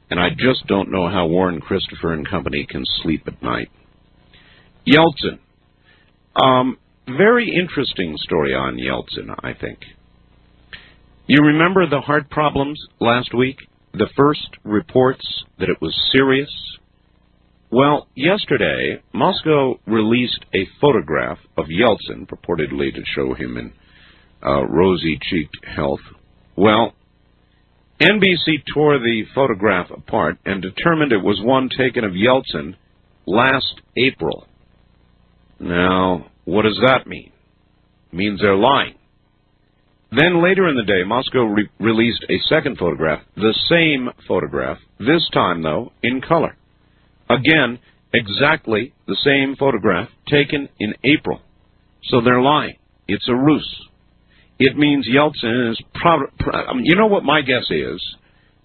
and I just don't know how Warren Christopher and company can sleep at night. Yeltsin. Um, very interesting story on Yeltsin, I think. You remember the heart problems last week? The first reports that it was serious? Well, yesterday, Moscow released a photograph of Yeltsin, purportedly to show him in uh, rosy-cheeked health. Well, N B C tore the photograph apart and determined it was one taken of Yeltsin last April. Now, what does that mean? It means they're lying. Then later in the day, Moscow re- released a second photograph, the same photograph, this time, though, in color. Again, exactly the same photograph taken in April. So they're lying. It's a ruse. It means Yeltsin is probably... Pro- I mean, you know what my guess is?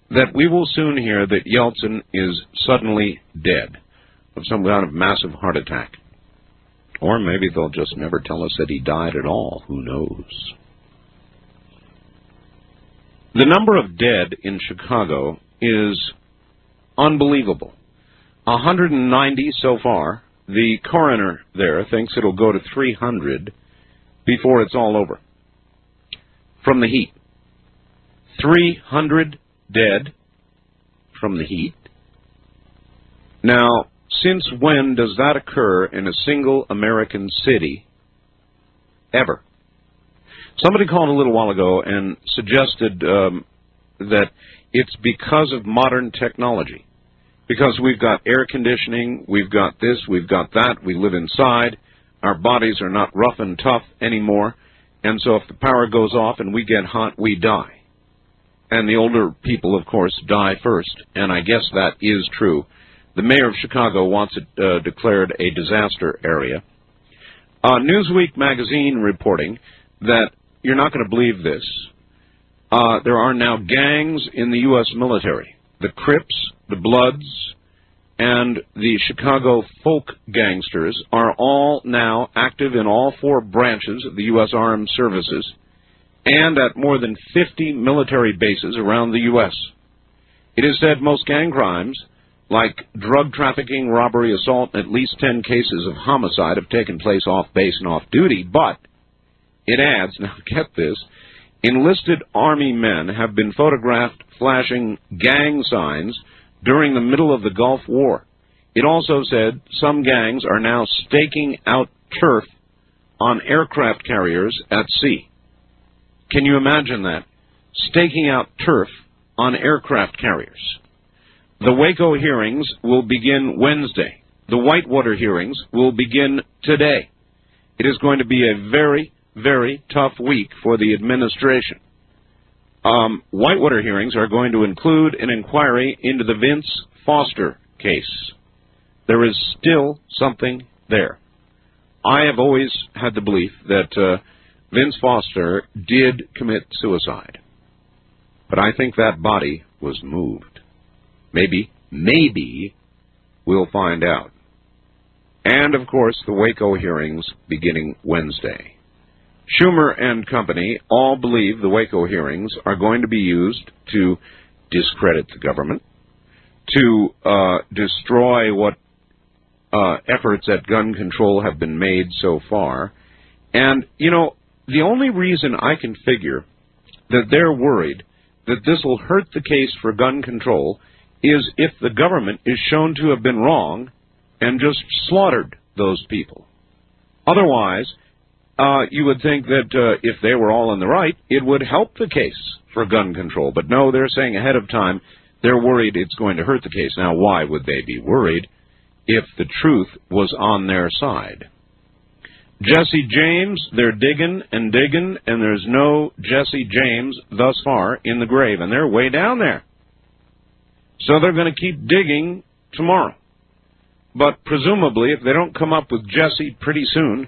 That we will soon hear that Yeltsin is suddenly dead of some kind of massive heart attack. Or maybe they'll just never tell us that he died at all. Who knows? The number of dead in Chicago is unbelievable. one hundred ninety so far. The coroner there thinks it'll go to three hundred before it's all over. From the heat. three hundred dead from the heat. Now, since when does that occur in a single American city? Ever. Somebody called a little while ago and suggested um, that it's because of modern technology. Because we've got air conditioning, we've got this, we've got that, we live inside, our bodies are not rough and tough anymore, and so if the power goes off and we get hot, we die. And the older people, of course, die first, and I guess that is true. The mayor of Chicago wants it uh, declared a disaster area. Uh, Newsweek magazine reporting that, you're not going to believe this, uh, there are now gangs in the U S military. The Crips, the Bloods, and the Chicago folk gangsters are all now active in all four branches of the U S Armed Services and at more than fifty military bases around the U S. It is said most gang crimes, like drug trafficking, robbery, assault, and at least ten cases of homicide have taken place off-base and off-duty, but it adds, now get this, enlisted Army men have been photographed flashing gang signs during the middle of the Gulf War. It also said some gangs are now staking out turf on aircraft carriers at sea. Can you imagine that? Staking out turf on aircraft carriers. The Waco hearings will begin Wednesday. The Whitewater hearings will begin today. It is going to be a very, very tough week for the administration. Um, Whitewater hearings are going to include an inquiry into the Vince Foster case. There is still something there. I have always had the belief that uh, Vince Foster did commit suicide. But I think that body was moved. Maybe, maybe we'll find out. And, of course, the Waco hearings beginning Wednesday. Schumer and company all believe the Waco hearings are going to be used to discredit the government, to uh, destroy what uh, efforts at gun control have been made so far. And, you know, the only reason I can figure that they're worried that this will hurt the case for gun control is if the government is shown to have been wrong and just slaughtered those people. Otherwise, uh, you would think that uh, if they were all in the right, it would help the case for gun control. But no, they're saying ahead of time they're worried it's going to hurt the case. Now, why would they be worried if the truth was on their side? Jesse James, they're digging and digging, and there's no Jesse James thus far in the grave, and they're way down there. So they're going to keep digging tomorrow. But presumably, if they don't come up with Jesse pretty soon,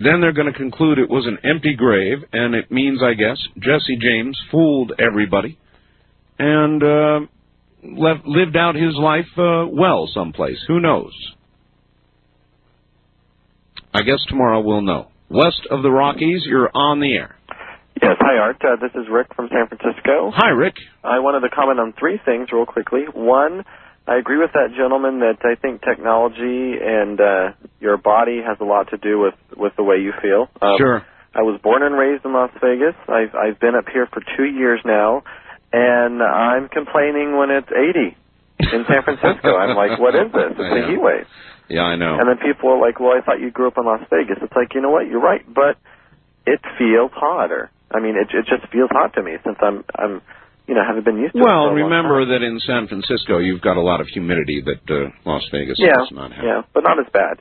then they're going to conclude it was an empty grave, and it means, I guess, Jesse James fooled everybody and uh, left, lived out his life uh, well someplace. Who knows? I guess tomorrow we'll know. West of the Rockies, you're on the air. Yes, hi, Art. Uh, this is Rick from San Francisco. Hi, Rick. I wanted to comment on three things real quickly. One, I agree with that gentleman that I think technology and uh, your body has a lot to do with, with the way you feel. Um, sure. I was born and raised in Las Vegas. I've, I've been up here for two years now, and I'm complaining when it's eighty in San Francisco. I'm like, what is this? It's a heat wave. Yeah, I know. And then people are like, well, I thought you grew up in Las Vegas. It's like, you know what? You're right, but it feels hotter. I mean, it, it just feels hot to me since I'm, I'm you know, haven't been used to it. Well, remember that in San Francisco you've got a lot of humidity that uh, Las Vegas yeah, does not have. Yeah, but not as bad.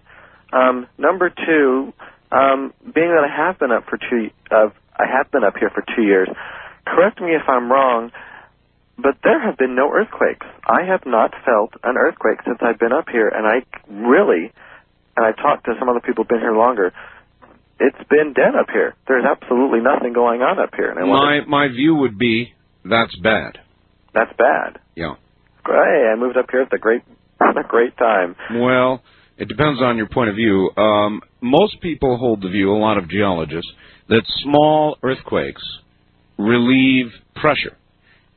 Um, number two, um, being that I have been up for two, uh, I have been up here for two years. Correct me if I'm wrong, but there have been no earthquakes. I have not felt an earthquake since I've been up here, and I really, and I've talked to some other people who've been here longer, it's been dead up here. There's absolutely nothing going on up here. And I wonder, my, my view would be, that's bad. That's bad? Yeah. Hey, I moved up here at the great, a great time. Well, it depends on your point of view. Um, most people hold the view, a lot of geologists, that small earthquakes relieve pressure.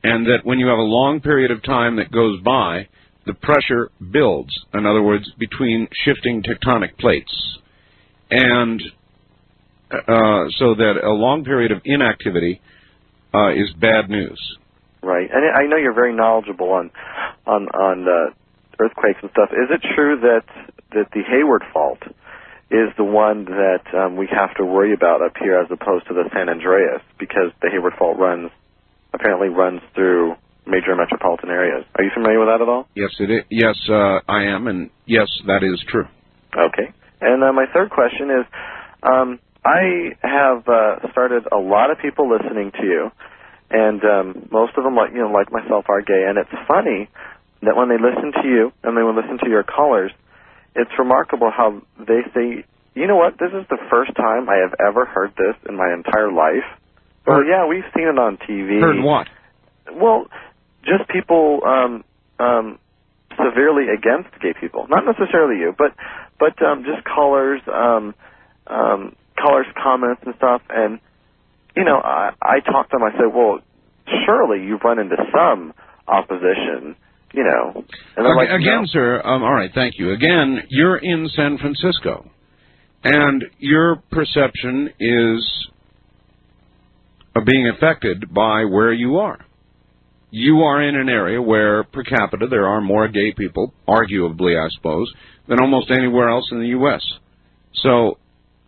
And that when you have a long period of time that goes by, the pressure builds, in other words, between shifting tectonic plates. And uh, so that a long period of inactivity uh, is bad news. Right. And I know you're very knowledgeable on on, on uh, earthquakes and stuff. Is it true that, that the Hayward Fault is the one that um, we have to worry about up here as opposed to the San Andreas, because the Hayward Fault runs... apparently runs through major metropolitan areas. Are you familiar with that at all? Yes, it is. Yes, uh, I am, and yes, that is true. Okay. And uh, my third question is, um, I have uh, started a lot of people listening to you, and um, most of them, like you know, like myself, are gay. And it's funny that when they listen to you and they will listen to your callers, it's remarkable how they say, you know what, this is the first time I have ever heard this in my entire life. Well, yeah, we've seen it on T V. Heard what? Well, just people um, um, severely against gay people. Not necessarily you, but but um, just callers, um, um, callers' comments and stuff. And, you know, I, I talked to them. I said, well, surely you've run into some opposition, you know. And okay, like, again, no. sir, um, all right, thank you. Again, you're in San Francisco, and your perception is... of being affected by where you are. You are in an area where, per capita, there are more gay people, arguably, I suppose, than almost anywhere else in the U S. So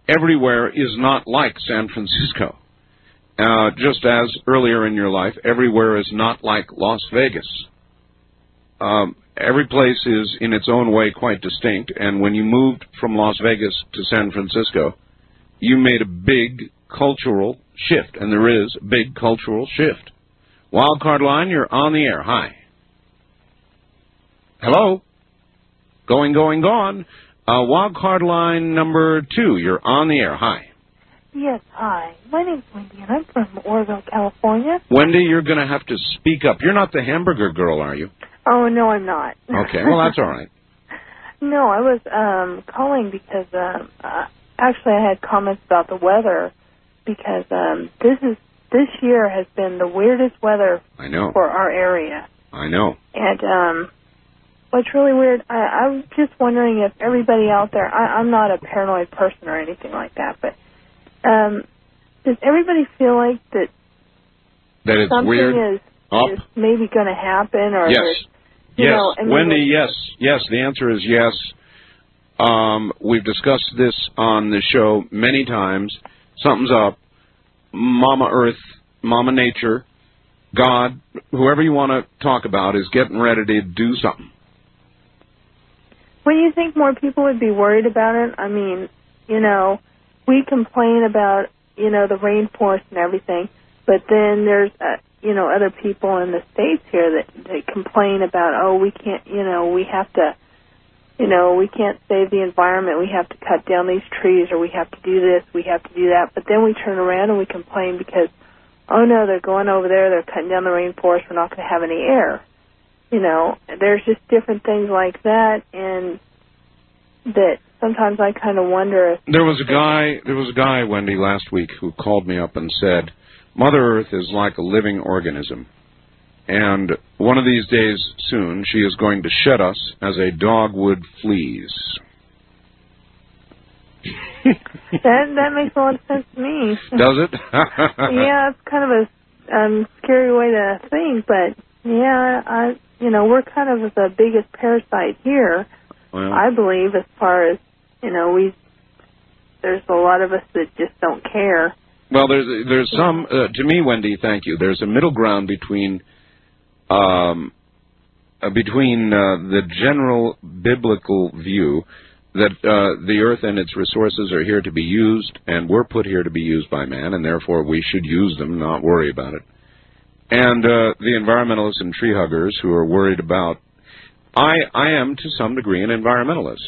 everywhere is not like San Francisco. Uh, just as earlier in your life, everywhere is not like Las Vegas. Um, every place is, in its own way, quite distinct, and when you moved from Las Vegas to San Francisco, you made a big cultural shift, and there is a big cultural shift. Wildcard line, you're on the air. Hi. Hello. Going, going, gone. Uh, wildcard line number two, you're on the air. Hi. Yes, hi. My name's Wendy, and I'm from Oregon, California. Wendy, you're going to have to speak up. You're not the hamburger girl, are you? Oh, no, I'm not. Okay, well, that's all right. No, I was um, calling because um, uh, actually I had comments about the weather. Because um, this is this year has been the weirdest weather I know. for our area. I know. And um, what's really weird, I, I'm just wondering if everybody out there, I, I'm not a paranoid person or anything like that, but um, does everybody feel like that that it's something weird is, up? Is maybe going to happen? Or yes. Is, you yes. Know, I mean, Wendy, yes. Yes, the answer is yes. Um, we've discussed this on the show many times. Something's up. Mama Earth, Mama Nature, God, whoever you want to talk about is getting ready to do something. Well, you think more people would be worried about it? I mean, you know, we complain about, you know, the rainforest and everything, but then there's, uh, you know, other people in the States here that, that complain about, oh, we can't, you know, we have to, you know, we can't save the environment, we have to cut down these trees, or we have to do this, we have to do that, but then we turn around and we complain because, oh, no, they're going over there, they're cutting down the rainforest, we're not going to have any air. You know, there's just different things like that, and that sometimes I kind of wonder if... There was a guy, there was a guy, Wendy, last week who called me up and said, Mother Earth is like a living organism, and one of these days soon she is going to shed us as a dog would fleas. that, that makes a lot of sense to me. Does it? Yeah, it's kind of a um, scary way to think, but... Yeah, I, you know, we're kind of the biggest parasite here, well, I believe, as far as, you know, we, there's a lot of us that just don't care. Well, there's there's some, uh, to me, Wendy, thank you, there's a middle ground between, um, uh, between uh, the general biblical view that uh, the earth and its resources are here to be used, and were put here to be used by man, and therefore we should use them, not worry about it. And uh, the environmentalists and tree huggers who are worried about... I, I am, to some degree, an environmentalist.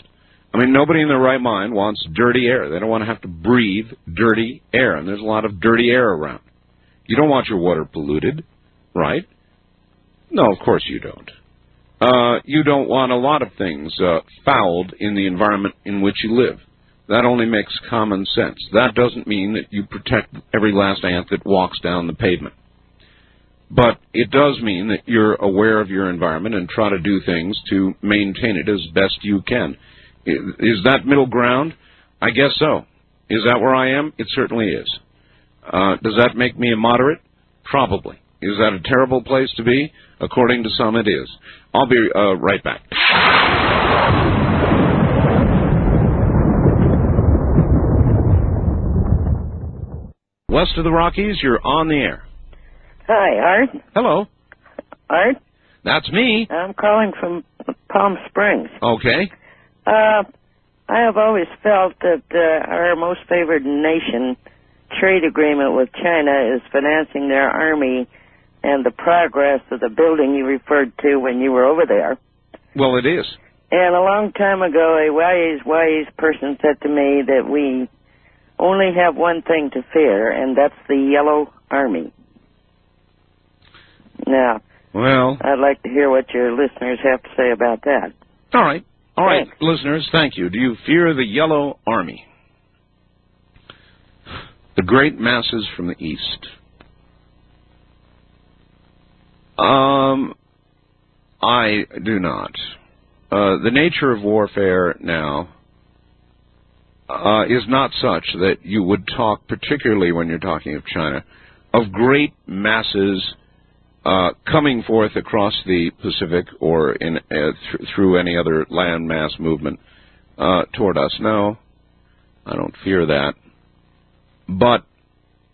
I mean, nobody in their right mind wants dirty air. They don't want to have to breathe dirty air, and there's a lot of dirty air around. You don't want your water polluted, right? No, of course you don't. Uh, you don't want a lot of things uh, fouled in the environment in which you live. That only makes common sense. That doesn't mean that you protect every last ant that walks down the pavement. But it does mean that you're aware of your environment and try to do things to maintain it as best you can. Is that middle ground? I guess so. Is that where I am? It certainly is. Uh, does that make me a moderate? Probably. Is that a terrible place to be? According to some, it is. I'll be uh, right back. West of the Rockies, you're on the air. Hi, Art. Hello. Art? That's me. I'm calling from Palm Springs. Okay. Uh, I have always felt that uh, our most favored nation trade agreement with China is financing their army and the progress of the building you referred to when you were over there. Well, it is. And a long time ago, a wise, wise person said to me that we only have one thing to fear, and that's the Yellow Army. Now, well, I'd like to hear what your listeners have to say about that. All right. All right, Thanks. Listeners, thank you. Do you fear the Yellow Army? The great masses from the East. Um, I do not. Uh, the nature of warfare now uh, is not such that you would talk, particularly when you're talking of China, of great masses Uh, coming forth across the Pacific or in uh, th through any other land mass movement uh, toward us. No, I don't fear that. But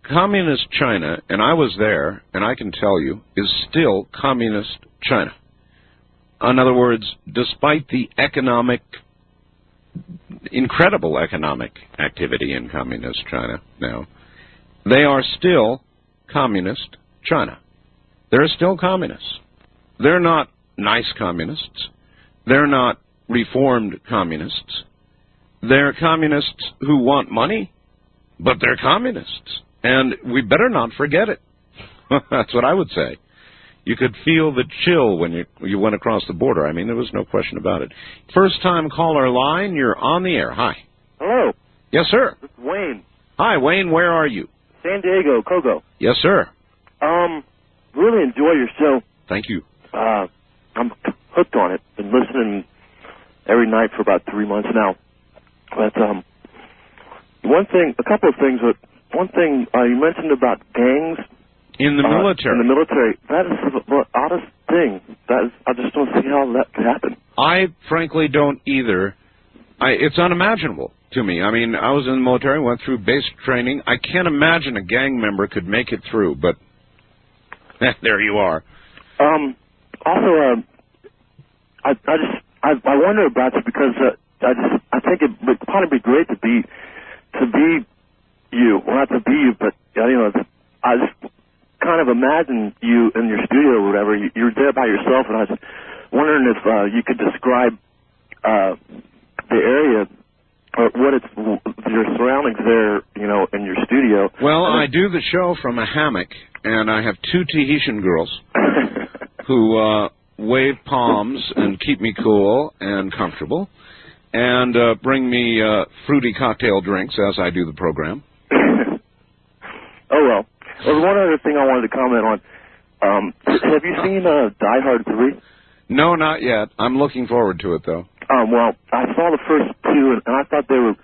communist China, and I was there, and I can tell you, is still communist China. In other words, despite the economic, incredible economic activity in communist China now, they are still communist China. They're still communists. They're not nice communists. They're not reformed communists. They're communists who want money, but they're communists. And we better not forget it. That's what I would say. You could feel the chill when you, you went across the border. I mean, there was no question about it. First time caller line, you're on the air. Hi. Hello. Yes, sir. This is Wayne. Hi, Wayne. Where are you? San Diego, K A G O. Yes, sir. Um... Really enjoy your show. Thank you. Uh, I'm hooked on it. Been listening every night for about three months now. But um, one thing, a couple of things. But one thing uh, you mentioned about gangs. In the uh, military. In the military. That is the oddest thing. That is, I just don't see how that could happen. I frankly don't either. I, it's unimaginable to me. I mean, I was in the military, went through basic training. I can't imagine a gang member could make it through, but there you are. Um, also, uh, I, I just I, I wonder about this because uh, I just I think it would probably be great to be to be you, well, not to be you, but you know, I just kind of imagine you in your studio or whatever. You, you're there by yourself, and I was wondering if uh, you could describe uh, the area or what it's your surroundings there, you know, in your studio. Well, I do the show from a hammock, and I have two Tahitian girls who uh, wave palms and keep me cool and comfortable, and uh, bring me uh, fruity cocktail drinks as I do the program. Oh, well. There's one other thing I wanted to comment on. Um, have you seen uh, Die Hard three? No, not yet. I'm looking forward to it, though. Um, well, I saw the first two, and, and I thought they were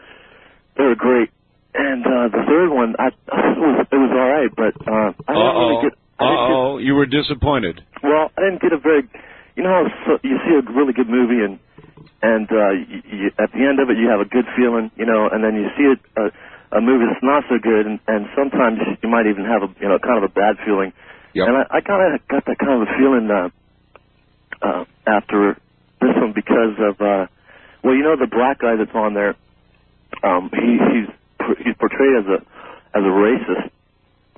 they were great. And uh, the third one, I, it was it was all right, but uh, I didn't Uh-oh. really get. Oh, you were disappointed. Well, I didn't get a very. You know, so you see a really good movie, and and uh, you, you, at the end of it, you have a good feeling, you know, and then you see it. Uh, A movie that's not so good, and, and sometimes you might even have a, you know, kind of a bad feeling. Yep. And I, I kind of got that kind of a feeling uh, uh, after this one because of, uh, well, you know, the black guy that's on there, um, he, he's he's portrayed as a as a racist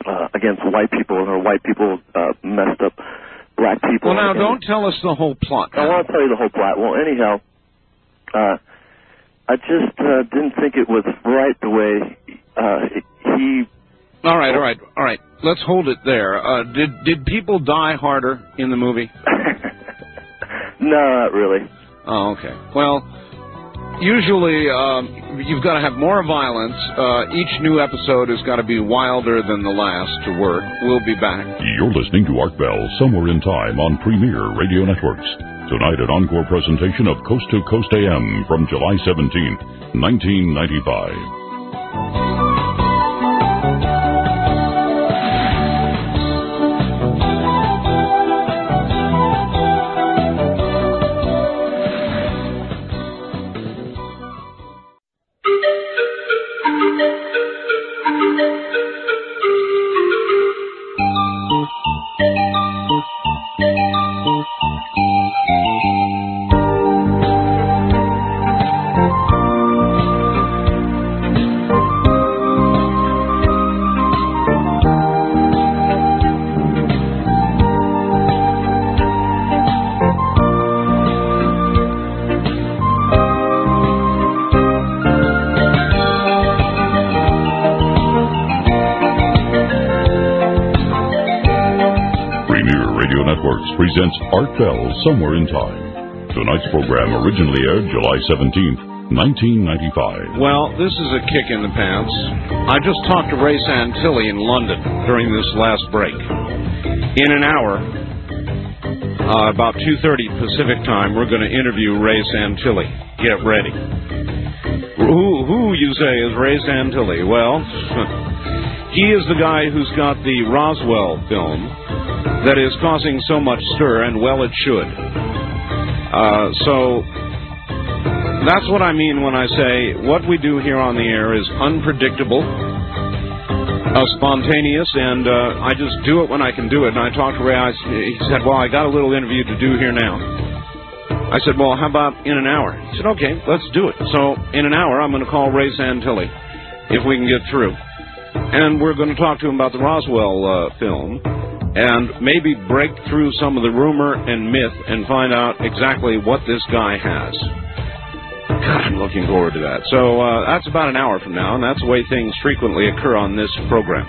uh, against white people, or white people uh, messed up black people. Well, now don't tell us the whole plot. I won't tell you the whole plot. Well, anyhow. Uh, I just uh, didn't think it was right the way uh, he... All right, all right, all right. Let's hold it there. Uh, did did people die harder in the movie? No, not really. Oh, okay. Well, usually um, you've got to have more violence. Uh, each new episode has got to be wilder than the last to work. We'll be back. You're listening to Art Bell, Somewhere in Time, on Premier Radio Networks. Tonight, an encore presentation of Coast to Coast A M from July seventeenth, nineteen ninety-five. Presents Art Bell, Somewhere in Time. Tonight's program originally aired July seventeenth, nineteen ninety-five. Well, this is a kick in the pants. I just talked to Ray Santilli in London during this last break. In an hour, uh, about two thirty Pacific time, we're going to interview Ray Santilli. Get ready. Who, who you say, is Ray Santilli? Well, he is the guy who's got the Roswell film that is causing so much stir, and well, it should. Uh, so that's what I mean when I say what we do here on the air is unpredictable, uh, spontaneous, and uh, I just do it when I can do it. And I talked to Ray. I, he said, well, I got a little interview to do here now. I said, well, how about in an hour? He said, okay, let's do it. So in an hour, I'm going to call Ray Santilli if we can get through. And we're going to talk to him about the Roswell uh, film, and maybe break through some of the rumor and myth and find out exactly what this guy has. God, I'm looking forward to that. So uh, that's about an hour from now, and that's the way things frequently occur on this program.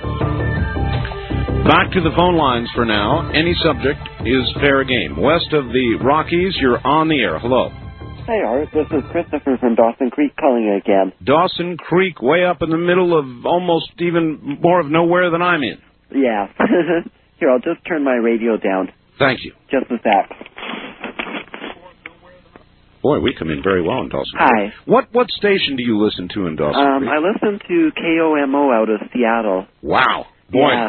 Back to the phone lines for now. Any subject is fair game. West of the Rockies, you're on the air. Hello. Hi, Art. This is Christopher from Dawson Creek calling you again. Dawson Creek, way up in the middle of almost even more of nowhere than I'm in. Yeah. Here, I'll just turn my radio down. Thank you. Just a sec. Boy, we come in very well in Dawson. Hi. What what station do you listen to in Dawson? Um, I listen to K O M O out of Seattle. Wow. Boy, yeah.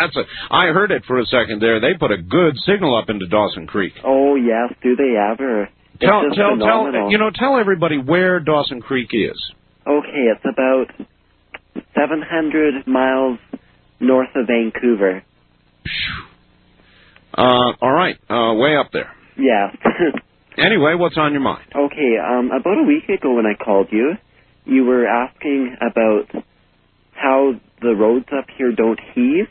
That's a, I heard it for a second there. They put a good signal up into Dawson Creek. Oh, yes, do they ever. Tell, tell, tell, you know, tell everybody where Dawson Creek is. Okay, it's about seven hundred miles north of Vancouver. Uh, all right, uh, way up there. Yeah. Anyway, what's on your mind? Okay, um, about a week ago when I called you, you were asking about how the roads up here don't heave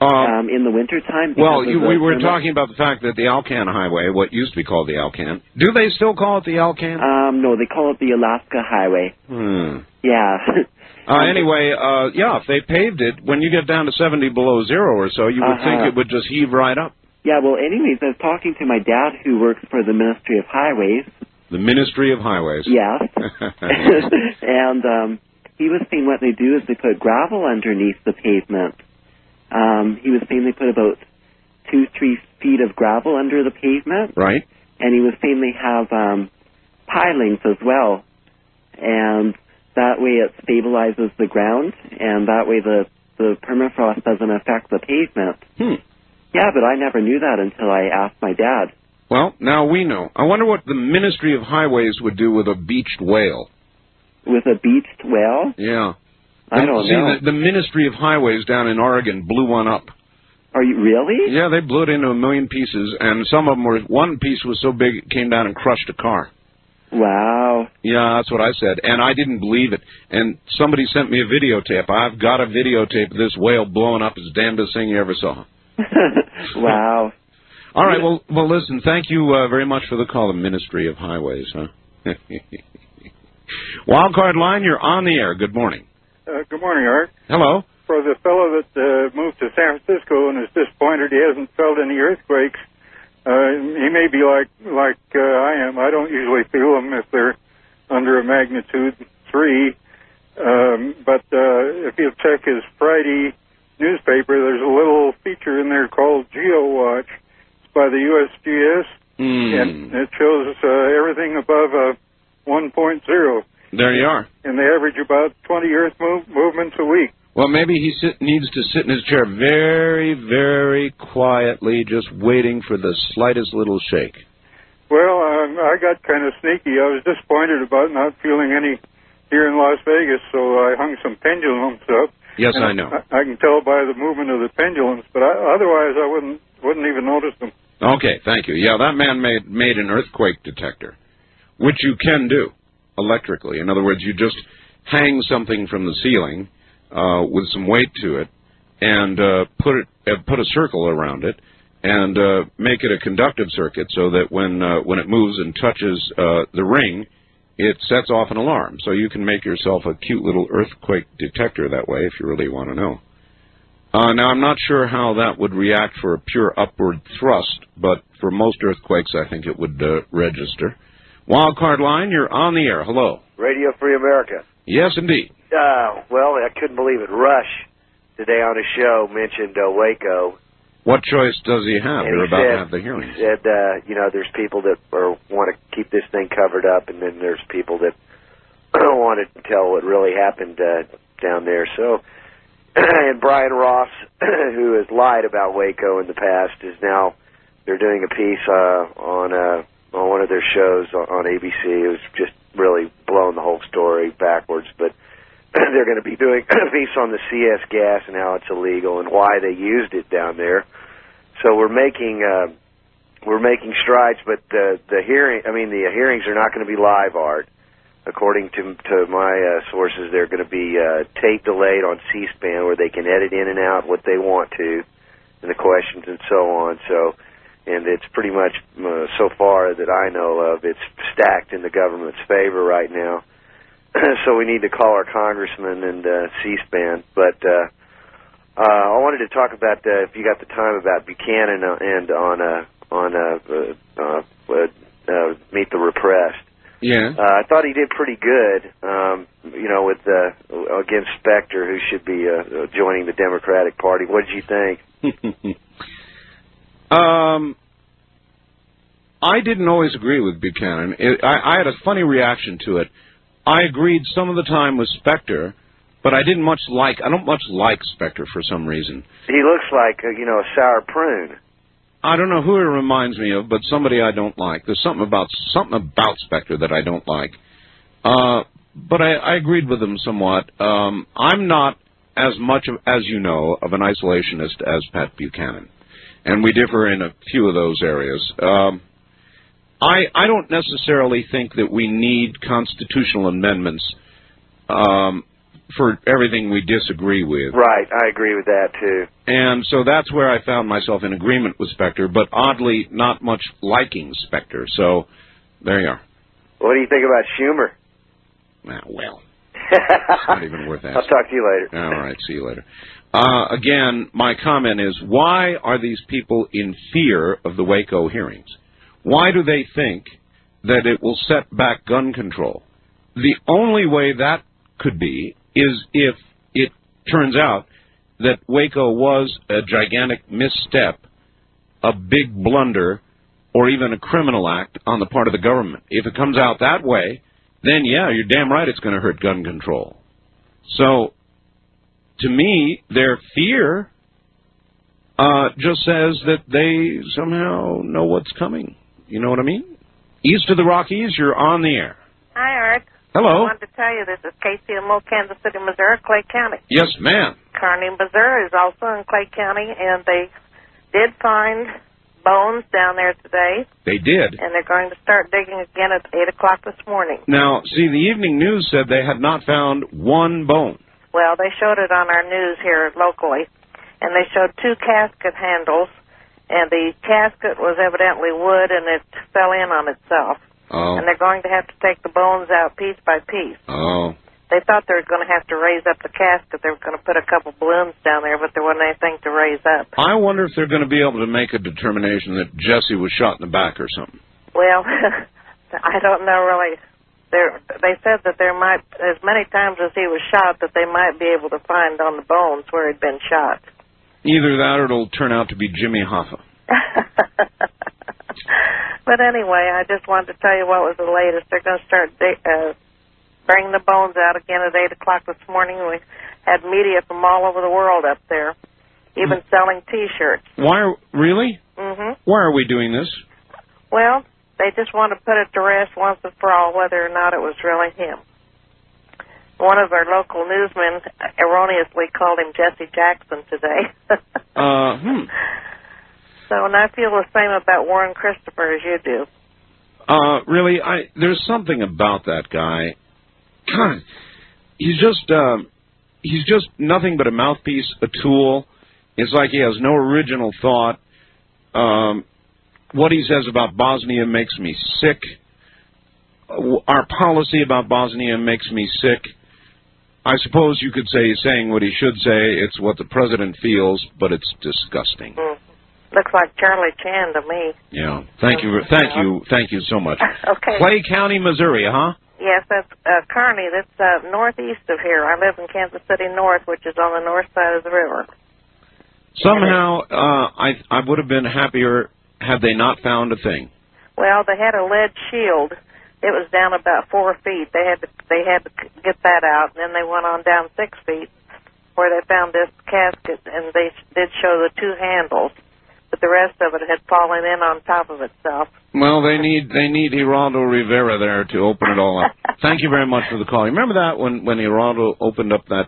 uh, um, in the wintertime. Well, you, we were talking about the fact that the Alcan Highway, what used to be called the Alcan, do they still call it the Alcan? Um, no, they call it the Alaska Highway. Hmm. Yeah. uh, anyway, uh, yeah, if they paved it, when you get down to seventy below zero or so, you would uh-huh. think it would just heave right up. Yeah, well, anyways, I was talking to my dad who works for the Ministry of Highways. The Ministry of Highways. Yes. And um, he was saying what they do is they put gravel underneath the pavement. Um, he was saying they put about two, three feet of gravel under the pavement. Right. And he was saying they have um, pilings as well. And that way it stabilizes the ground, and that way the, the permafrost doesn't affect the pavement. Hmm. Yeah, but I never knew that until I asked my dad. Well, now we know. I wonder what the Ministry of Highways would do with a beached whale. With a beached whale? Yeah. I don't See, know. See, the, the Ministry of Highways down in Oregon blew one up. Are you really? Yeah, they blew it into a million pieces, and some of them were, one piece was so big it came down and crushed a car. Wow. Yeah, that's what I said, and I didn't believe it. And somebody sent me a videotape. I've got a videotape of this whale blowing up. It's the damnedest thing you ever saw. Wow. All right, well, well, listen, thank you uh, very much for the call, the Ministry of Highways, huh? Wildcard line, you're on the air. Good morning. Uh, good morning, Art. Hello. For the fellow that uh, moved to San Francisco and is disappointed he hasn't felt any earthquakes, uh, he may be like like uh, I am. I don't usually feel them if they're under a magnitude three, um, but uh, if you check his Friday newspaper, there's a little feature in there called GeoWatch. It's by the U S G S, mm. and it shows uh, everything above a one point oh. There you are. And they average about twenty earth move- movements a week. Well, maybe he sit- needs to sit in his chair very, very quietly, just waiting for the slightest little shake. Well, um, I got kind of sneaky. I was disappointed about not feeling any here in Las Vegas, so I hung some pendulums up. Yes, and I know. I, I can tell by the movement of the pendulums, but I, otherwise I wouldn't wouldn't even notice them. Okay, thank you. Yeah, that man made made an earthquake detector, which you can do electrically. In other words, you just hang something from the ceiling uh, with some weight to it, and uh, put it uh, put a circle around it, and uh, make it a conductive circuit so that when uh, when it moves and touches uh, the ring, it sets off an alarm. So you can make yourself a cute little earthquake detector that way if you really want to know. Uh, now, I'm not sure how that would react for a pure upward thrust, but for most earthquakes, I think it would uh, register. Wildcard line, you're on the air. Hello. Radio Free America. Yes, indeed. Uh, well, I couldn't believe it. Rush, today on his show, mentioned uh, Waco. What choice does he have? You're about to have the hearing. He said, uh, you know, there's people that are, want to keep this thing covered up, and then there's people that don't want to tell what really happened uh, down there. So, and Brian Ross, who has lied about Waco in the past, is now, they're doing a piece uh, on uh, on one of their shows on A B C. It was just really blowing the whole story backwards, but they're going to be doing a piece on the C S gas and how it's illegal and why they used it down there. So we're making uh, we're making strides, but the the hearing, I mean the hearings are not going to be live, Art. According to to my uh, sources, they're going to be uh, tape delayed on C-SPAN, where they can edit in and out what they want to, and the questions and so on. So, and it's pretty much uh, so far that I know of, it's stacked in the government's favor right now. So we need to call our congressman and uh, C-SPAN. But uh, uh, I wanted to talk about, uh, if you got the time, about Buchanan and on uh, on uh, uh, uh, uh, Meet the Repressed. Yeah. Uh, I thought he did pretty good, um, you know, with uh, against Specter, who should be uh, joining the Democratic Party. What did you think? um. I didn't always agree with Buchanan. It, I, I had a funny reaction to it. I agreed some of the time with Specter, But I didn't much like, I don't much like Specter for some reason. He looks like, a, you know, a sour prune. I don't know who it reminds me of, but somebody I don't like. There's something about something about Specter that I don't like. Uh, but I, I agreed with him somewhat. Um, I'm not as much, of, as you know, of an isolationist as Pat Buchanan. And we differ in a few of those areas. Um, I, I don't necessarily think that we need constitutional amendments um, for everything we disagree with. Right, I agree with that, too. And so that's where I found myself in agreement with Specter, but oddly not much liking Specter. So there you are. What do you think about Schumer? Ah, well, it's not even worth asking. I'll talk to you later. All right, see you later. Uh, again, my comment is, why are these people in fear of the Waco hearings? Why do they think that it will set back gun control? The only way that could be is if it turns out that Waco was a gigantic misstep, a big blunder, or even a criminal act on the part of the government. If it comes out that way, then, yeah, you're damn right it's going to hurt gun control. So, to me, their fear uh, just says that they somehow know what's coming. You know what I mean? East of the Rockies, you're on the air. Hi, Art. Hello. I wanted to tell you this is K C M O, Kansas City, Missouri, Clay County. Yes, ma'am. Kearney, Missouri is also in Clay County, and they did find bones down there today. They did. And they're going to start digging again at eight o'clock this morning. Now, see, the evening news said they had not found one bone. Well, they showed it on our news here locally, and they showed two casket handles, and the casket was evidently wood, and it fell in on itself. Oh. And they're going to have to take the bones out piece by piece. Oh. They thought they were going to have to raise up the casket. They were going to put a couple balloons down there, but there wasn't anything to raise up. I wonder if they're going to be able to make a determination that Jesse was shot in the back or something. Well, I don't know really. They're, they said that there might, as many times as he was shot, that they might be able to find on the bones where he'd been shot. Either that or it'll turn out to be Jimmy Hoffa. But anyway, I just wanted to tell you what was the latest. They're going to start uh, bringing the bones out again at eight o'clock this morning. We had media from all over the world up there, even mm. selling T-shirts. Why? Are, really? Mm-hmm. Why are we doing this? Well, they just want to put it to rest once and for all whether or not it was really him. One of our local newsmen erroneously called him Jesse Jackson today. uh, hmm. So, and I feel the same about Warren Christopher as you do. Uh, really, I there's something about that guy. God, he's just uh, he's just nothing but a mouthpiece, a tool. It's like he has no original thought. Um. What he says about Bosnia makes me sick. Our policy about Bosnia makes me sick. I suppose you could say he's saying what he should say. It's what the president feels, but it's disgusting. Mm. Looks like Charlie Chan to me. Yeah. Thank you. Thank you. Thank you so much. Okay. Clay County, Missouri, huh? Yes, that's uh, Kearney. That's uh, northeast of here. I live in Kansas City North, which is on the north side of the river. Somehow, uh, I I would have been happier had they not found a thing. Well, they had a lead shield. It was down about four feet. They had to, they had to get that out, and then they went on down six feet where they found this casket, and they did show the two handles, but the rest of it had fallen in on top of itself. Well, they need they need Geraldo Rivera there to open it all up. Thank you very much for the call. You remember that when, when Geraldo opened up that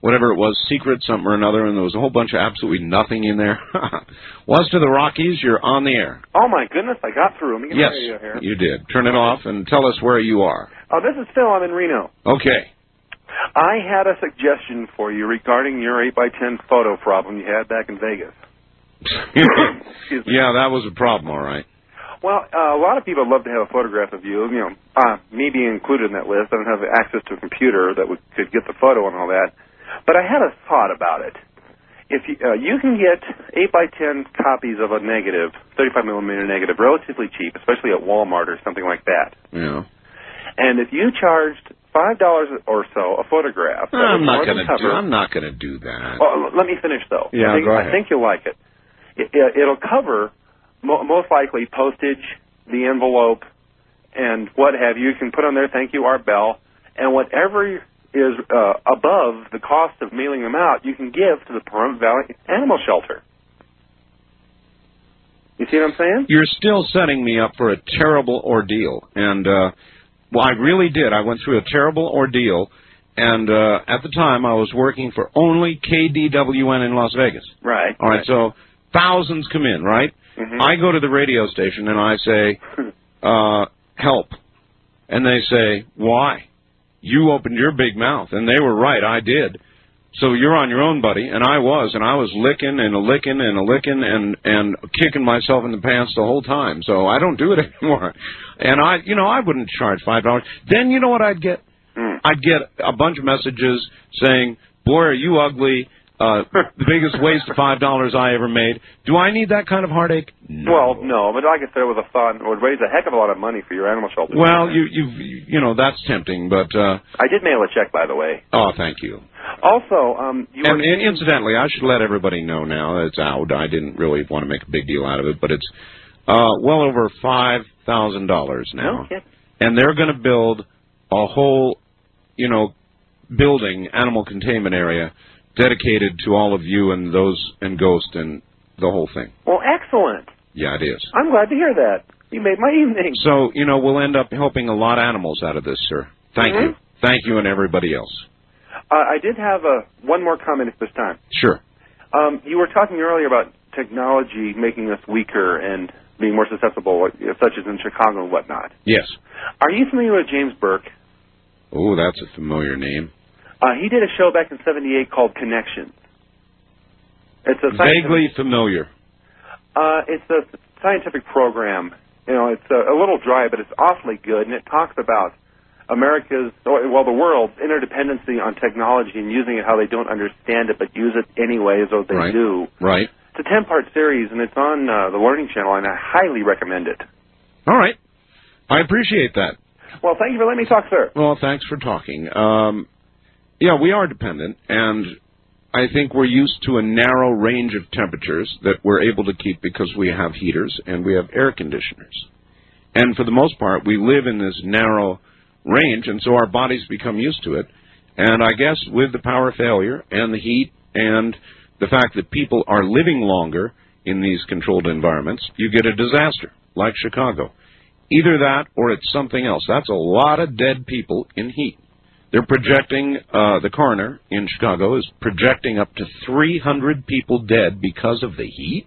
whatever it was, secret something or another, and there was a whole bunch of absolutely nothing in there. Was to the Rockies, you're on the air. Oh, my goodness, I got through. I'm yes, here. You did. Turn it off and tell us where you are. Oh, this is Phil. I'm in Reno. Okay. I had a suggestion for you regarding your eight by ten photo problem you had back in Vegas. Excuse me. Yeah, that was a problem, all right. Well, uh, a lot of people love to have a photograph of you, you know, uh, me being included in that list. I don't have access to a computer that would, could get the photo and all that. But I had a thought about it. If you, uh, you can get eight by ten copies of a negative, thirty-five millimeter negative, relatively cheap, especially at Walmart or something like that. Yeah. And if you charged five dollars or so a photograph... No, I'm not going to do, do that. Well, let me finish, though. Yeah, I think, go ahead. I think you'll like it. it, it it'll cover, mo most likely, postage, the envelope, and what have you. You can put on there, thank you, Art Bell, and whatever... is uh, above the cost of mailing them out, you can give to the Pahrump Valley Animal Shelter. You see what I'm saying? You're still setting me up for a terrible ordeal. And, uh, well, I really did. I went through a terrible ordeal. And uh, at the time, I was working for only K D W N in Las Vegas. Right. All right, right. So thousands come in, right? Mm-hmm. I go to the radio station, and I say, uh, help. And they say, why? You opened your big mouth. And they were right. I did. So you're on your own, buddy. And I was. And I was licking and a licking and a licking and, and kicking myself in the pants the whole time. So I don't do it anymore. And, I, you know, I wouldn't charge five dollars. Then you know what I'd get? Mm. I'd get a bunch of messages saying, boy, are you ugly. Uh, the biggest waste of five dollars I ever made. Do I need that kind of heartache? No. Well, no, but like I said, it was a fun. It would raise a heck of a lot of money for your animal shelter. Well, you, you, you know, that's tempting, but... Uh, I did mail a check, by the way. Oh, thank you. Also, um... You and, were... and incidentally, I should let everybody know now, it's out. I didn't really want to make a big deal out of it, but it's uh, well over five thousand dollars now. Okay. And they're going to build a whole, you know, building, animal containment area, dedicated to all of you and those and Ghost and the whole thing. Well, excellent. Yeah, it is. I'm glad to hear that. You made my evening. So, you know, we'll end up helping a lot of animals out of this, sir. Thank mm-hmm. you. Thank you and everybody else. Uh, I did have a, one more comment at this time. Sure. Um, you were talking earlier about technology making us weaker and being more susceptible, such as in Chicago and whatnot. Yes. Are you familiar with James Burke? Oh, that's a familiar name. Uh, he did a show back in seventy-eight called Connection. It's a vaguely familiar. Uh, it's a scientific program. You know, it's a, a little dry, but it's awfully good, and it talks about America's, well, the world's interdependency on technology and using it how they don't understand it, but use it anyway as though they right. do. Right. It's a ten-part series, and it's on uh, the Learning Channel, and I highly recommend it. All right. I appreciate that. Well, thank you for letting me talk, sir. Well, thanks for talking. Um... Yeah, we are dependent, and I think we're used to a narrow range of temperatures that we're able to keep because we have heaters and we have air conditioners. And for the most part, we live in this narrow range, and so our bodies become used to it. And I guess with the power failure and the heat and the fact that people are living longer in these controlled environments, you get a disaster like Chicago. Either that or it's something else. That's a lot of dead people in heat. They're projecting, uh, the coroner in Chicago is projecting up to three hundred people dead because of the heat.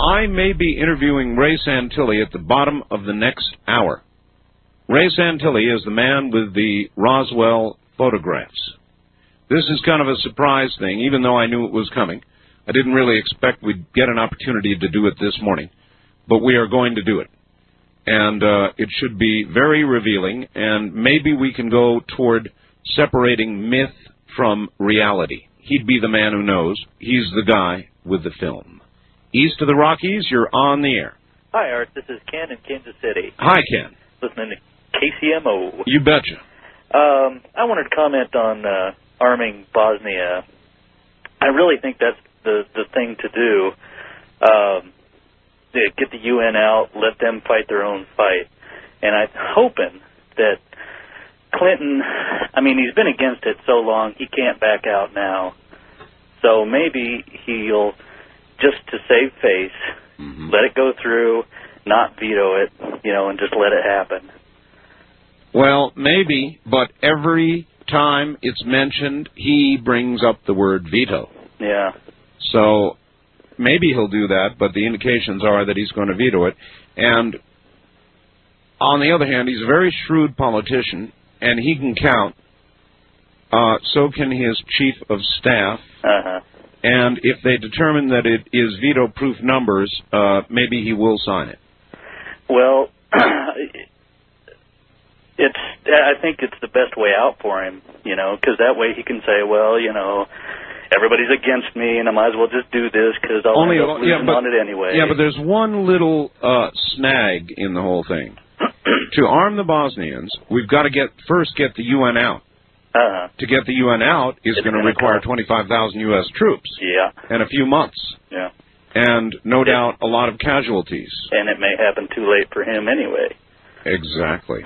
I may be interviewing Ray Santilli at the bottom of the next hour. Ray Santilli is the man with the Roswell photographs. This is kind of a surprise thing, even though I knew it was coming. I didn't really expect we'd get an opportunity to do it this morning. But we are going to do it. And uh, it should be very revealing, and maybe we can go toward separating myth from reality. He'd be the man who knows. He's the guy with the film. East of the Rockies, you're on the air. Hi, Art. This is Ken in Kansas City. Hi, Ken. Listening to K C M O. You betcha. Um, I wanted to comment on uh, arming Bosnia. I really think that's the the thing to do. Um, get the U N out, let them fight their own fight. And I'm hoping that Clinton, I mean, he's been against it so long, he can't back out now. So maybe he'll, just to save face, mm-hmm. let it go through, not veto it, you know, and just let it happen. Well, maybe, but every time it's mentioned, he brings up the word veto. Yeah. So maybe he'll do that, but the indications are that he's going to veto it. And on the other hand, he's a very shrewd politician, and he can count. Uh, so can his chief of staff. Uh-huh. And if they determine that it is veto-proof numbers, uh, maybe he will sign it. Well, it's. I think it's the best way out for him, you know, because that way he can say, well, you know, everybody's against me, and I might as well just do this because I'll Only, end up losing yeah, but, on it anyway. Yeah, but there's one little uh, snag in the whole thing. To arm the Bosnians, we've got to get first get the U N out. Uh-huh. To get the U N out is going to require twenty-five thousand U S troops. Yeah. In a few months. Yeah. and no doubt a lot of casualties. And it may happen too late for him anyway. Exactly.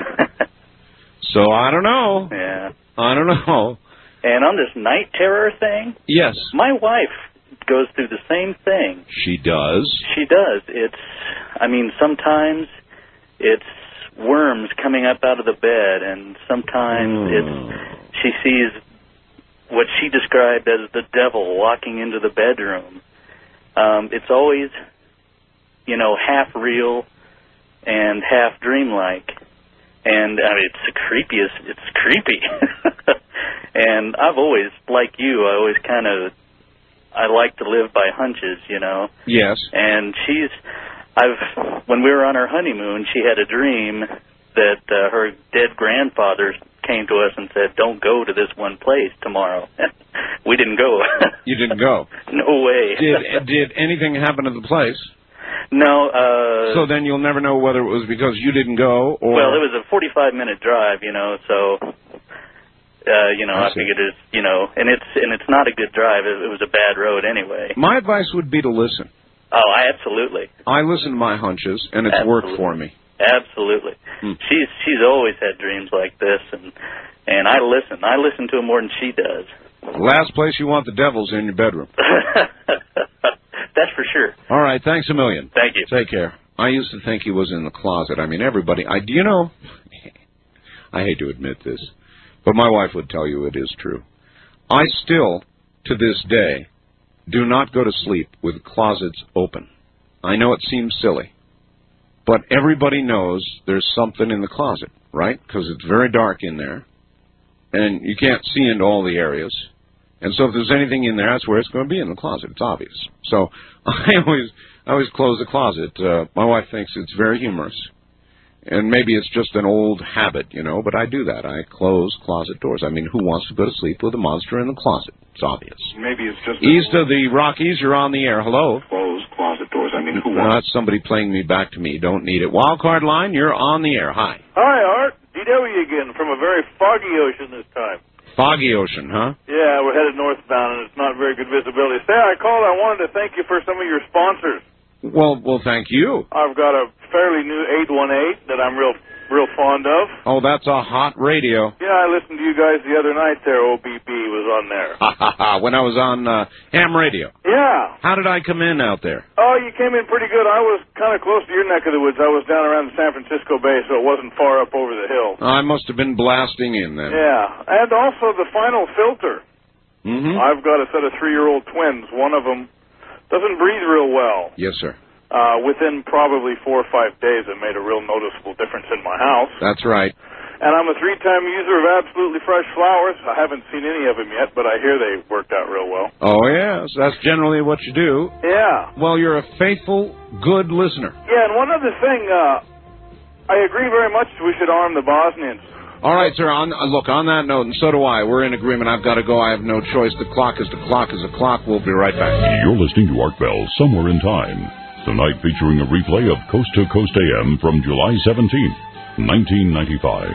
So I don't know. Yeah. I don't know. And on this night terror thing, yes, my wife goes through the same thing. She does? She does. It's, I mean, sometimes it's worms coming up out of the bed, and sometimes oh. it's she sees what she described as the devil walking into the bedroom. Um, it's always, you know, half real and half dreamlike. And, I mean, it's the creepiest. It's creepy. And I've always, like you, I always kind of, I like to live by hunches, you know. Yes. And she's, I've, when we were on our honeymoon, she had a dream that uh, her dead grandfather came to us and said, don't go to this one place tomorrow. We didn't go. You didn't go? No way. Did, did anything happen to the place? No. Uh, so then you'll never know whether it was because you didn't go or... Well, it was a forty-five minute drive, you know, so, uh, you know, I, I figured it's, you know, and it's and it's not a good drive. It, it was a bad road anyway. My advice would be to listen. Oh, I absolutely. I listen to my hunches, and it's absolutely. Worked for me. Absolutely. Hmm. She's she's always had dreams like this, and and I listen. I listen to them more than she does. Last place you want the devil's in your bedroom. That's for sure. All right. Thanks a million. Thank you. Take care. I used to think he was in the closet. I mean, everybody. I, do you know, I hate to admit this, but my wife would tell you it is true. I still, to this day, do not go to sleep with closets open. I know it seems silly, but everybody knows there's something in the closet, right? Because it's very dark in there, and you can't see into all the areas. And so if there's anything in there, that's where it's going to be, in the closet. It's obvious. So I always I always close the closet. Uh, my wife thinks it's very humorous. And maybe it's just an old habit, you know, but I do that. I close closet doors. I mean, who wants to go to sleep with a monster in the closet? It's obvious. Maybe it's just... East of the Rockies, you're on the air. Hello? Close closet doors. I mean, who wants... No, that's somebody playing me back to me. Don't need it. Wildcard line, you're on the air. Hi. Hi, Art. D W again from a very foggy ocean this time. Foggy ocean, huh? Yeah, we're headed northbound, and it's not very good visibility. Say, I called. I wanted to thank you for some of your sponsors. Well, well, thank you. I've got a fairly new eight one eight that I'm real real fond of. Oh, that's a hot radio. Yeah, I listened to you guys the other night there. O B B was on there. Ha, ha, ha. When I was on uh, ham radio. Yeah. How did I come in out there? Oh, you came in pretty good. I was kind of close to your neck of the woods. I was down around the San Francisco Bay, so it wasn't far up over the hill. I must have been blasting in then. Yeah. And also the final filter. Mm-hmm. I've got a set of three-year-old twins. One of them doesn't breathe real well. Yes, sir. Uh, within probably four or five days, it made a real noticeable difference in my house. That's right. And I'm a three-time user of Absolutely Fresh Flowers. I haven't seen any of them yet, but I hear they worked out real well. Oh, yes. That's generally what you do. Yeah. Well, you're a faithful, good listener. Yeah, and one other thing. Uh, I agree very much we should arm the Bosnians. All right, sir. On, look, on that note, and so do I, we're in agreement. I've got to go. I have no choice. The clock is the clock is the clock. We'll be right back. You're listening to Art Bell, Somewhere in Time. Tonight featuring a replay of Coast to Coast A M from July seventeenth, nineteen ninety-five.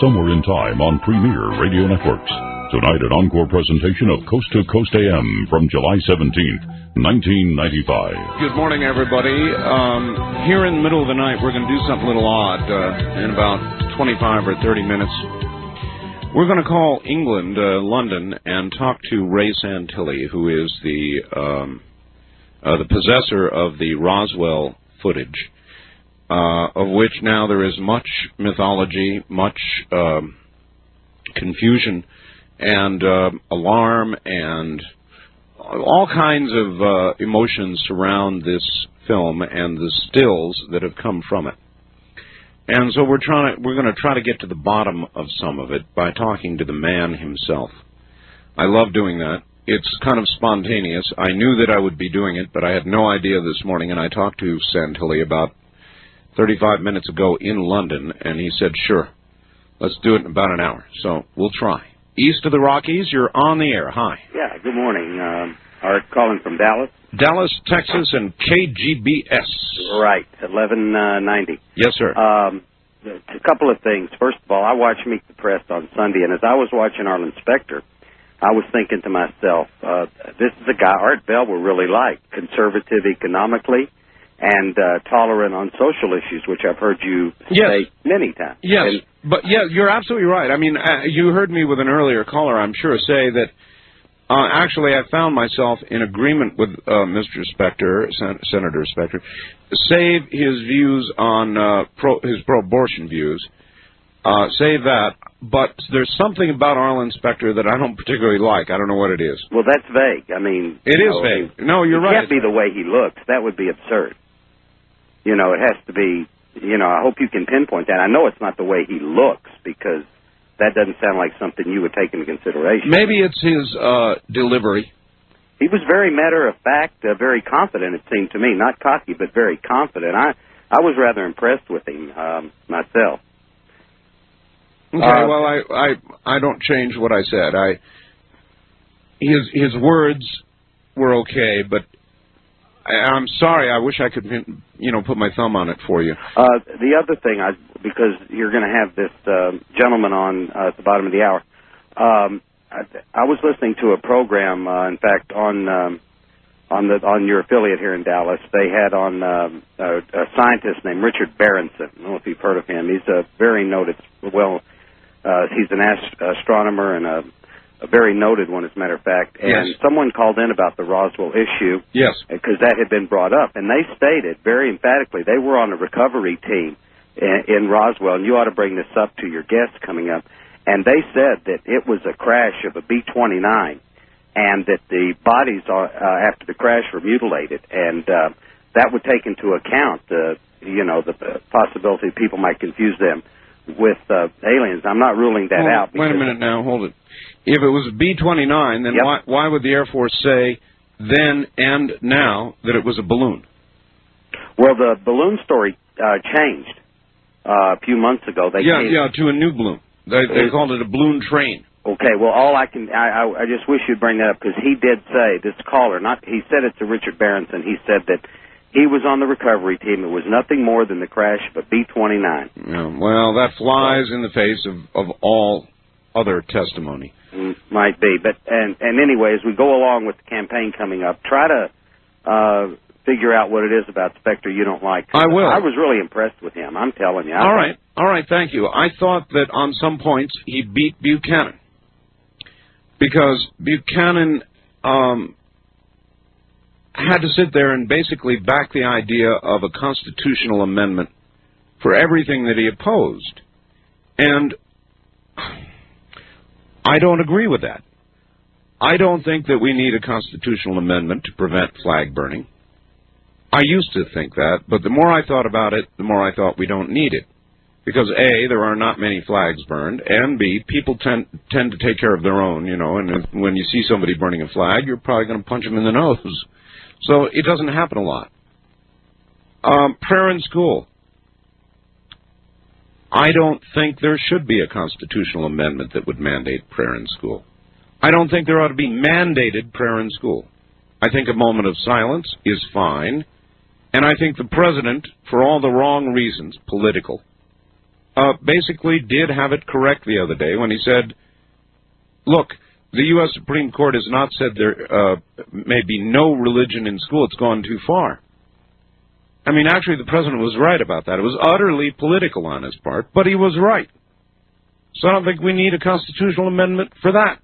Somewhere in Time on Premier Radio Networks. Tonight, an encore presentation of Coast to Coast A M from July seventeenth, nineteen ninety-five. Good morning, everybody. Um, here in the middle of the night, we're going to do something a little odd uh, in about twenty-five or thirty minutes. We're going to call England, uh, London, and talk to Ray Santilli, who is the um, uh, the possessor of the Roswell footage, uh, of which now there is much mythology, much uh, confusion, and uh, alarm, and all kinds of uh, emotions surround this film and the stills that have come from it. And so we're trying to, we're going to try to get to the bottom of some of it by talking to the man himself. I love doing that. It's kind of spontaneous. I knew that I would be doing it, but I had no idea this morning, and I talked to Santilli about thirty-five minutes ago in London, and he said, sure, let's do it in about an hour. So we'll try. East of the Rockies, you're on the air. Hi. Yeah, good morning. Um, Art calling from Dallas. Dallas, Texas, and K G B S. Right, eleven ninety. Yes, sir. Um, a couple of things. First of all, I watched Meet the Press on Sunday, and as I was watching Arlen Specter, I was thinking to myself, uh, this is a guy Art Bell will really like, conservative economically and uh, tolerant on social issues, which I've heard you yes. say many times. Yes. And But, yeah, you're absolutely right. I mean, uh, you heard me with an earlier caller, I'm sure, say that uh, actually I found myself in agreement with uh, Mister Specter, Sen- Senator Specter, save his views on uh, pro- his pro-abortion views, uh, save that, but there's something about Arlen Specter that I don't particularly like. I don't know what it is. Well, that's vague. I mean... It is know, vague. It, no, you're it right. It can't be the way he looks. That would be absurd. You know, it has to be... You know, I hope you can pinpoint that. I know it's not the way he looks, because that doesn't sound like something you would take into consideration. Maybe it's his uh, delivery. He was very matter-of-fact, uh, very confident, it seemed to me. Not cocky, but very confident. I, I was rather impressed with him um, myself. Okay, uh, well, I, I I don't change what I said. I his his words were okay, but... I'm sorry. I wish I could, you know, put my thumb on it for you. Uh, the other thing, I, because you're going to have this uh, gentleman on uh, at the bottom of the hour, um, I, I was listening to a program, uh, in fact, on um, on, the, on your affiliate here in Dallas. They had on um, a, a scientist named Richard Berenson. I don't know if you've heard of him. He's a very noted, well, uh, he's an ast- astronomer and a... A very noted one, as a matter of fact. And yes. someone called in about the Roswell issue. Yes. Because that had been brought up. And they stated very emphatically they were on a recovery team in, in Roswell. And you ought to bring this up to your guests coming up. And they said that it was a crash of a B twenty-nine and that the bodies uh, after the crash were mutilated. And uh, that would take into account, uh, you know, the possibility people might confuse them with uh, aliens. I'm not ruling that well, out. Wait a minute now. Hold it. If it was B twenty-nine, then yep. why, why would the Air Force say then and now that it was a balloon? Well, the balloon story uh, changed uh, a few months ago. They yeah, came... yeah, to a new balloon. They, they called it a balloon train. Okay, well, all I can, I, I, I just wish you'd bring that up, because he did say, this caller, not he said it to Richard Berenson, he said that he was on the recovery team. It was nothing more than the crash of a B twenty-nine. Yeah, well, that flies in the face of, of all other testimony. Might be, but and and anyway, as we go along with the campaign coming up, try to uh, figure out what it is about Specter you don't like. I will. I was really impressed with him. I'm telling you. I all right, all right. Thank you. I thought that on some points he beat Buchanan, because Buchanan um, had to sit there and basically back the idea of a constitutional amendment for everything that he opposed, and I don't agree with that. I don't think that we need a constitutional amendment to prevent flag burning. I used to think that, but the more I thought about it, the more I thought we don't need it. Because, A, there are not many flags burned, and, B, people tend, tend to take care of their own, you know, and if, when you see somebody burning a flag, you're probably going to punch them in the nose. So it doesn't happen a lot. Um, prayer in school. I don't think there should be a constitutional amendment that would mandate prayer in school. I don't think there ought to be mandated prayer in school. I think a moment of silence is fine, and I think the president, for all the wrong reasons, political, uh, basically did have it correct the other day when he said look, the U S Supreme Court has not said there uh, may be no religion in school. It's gone too far. I mean, actually, the president was right about that. It was utterly political on his part, but he was right. So I don't think we need a constitutional amendment for that.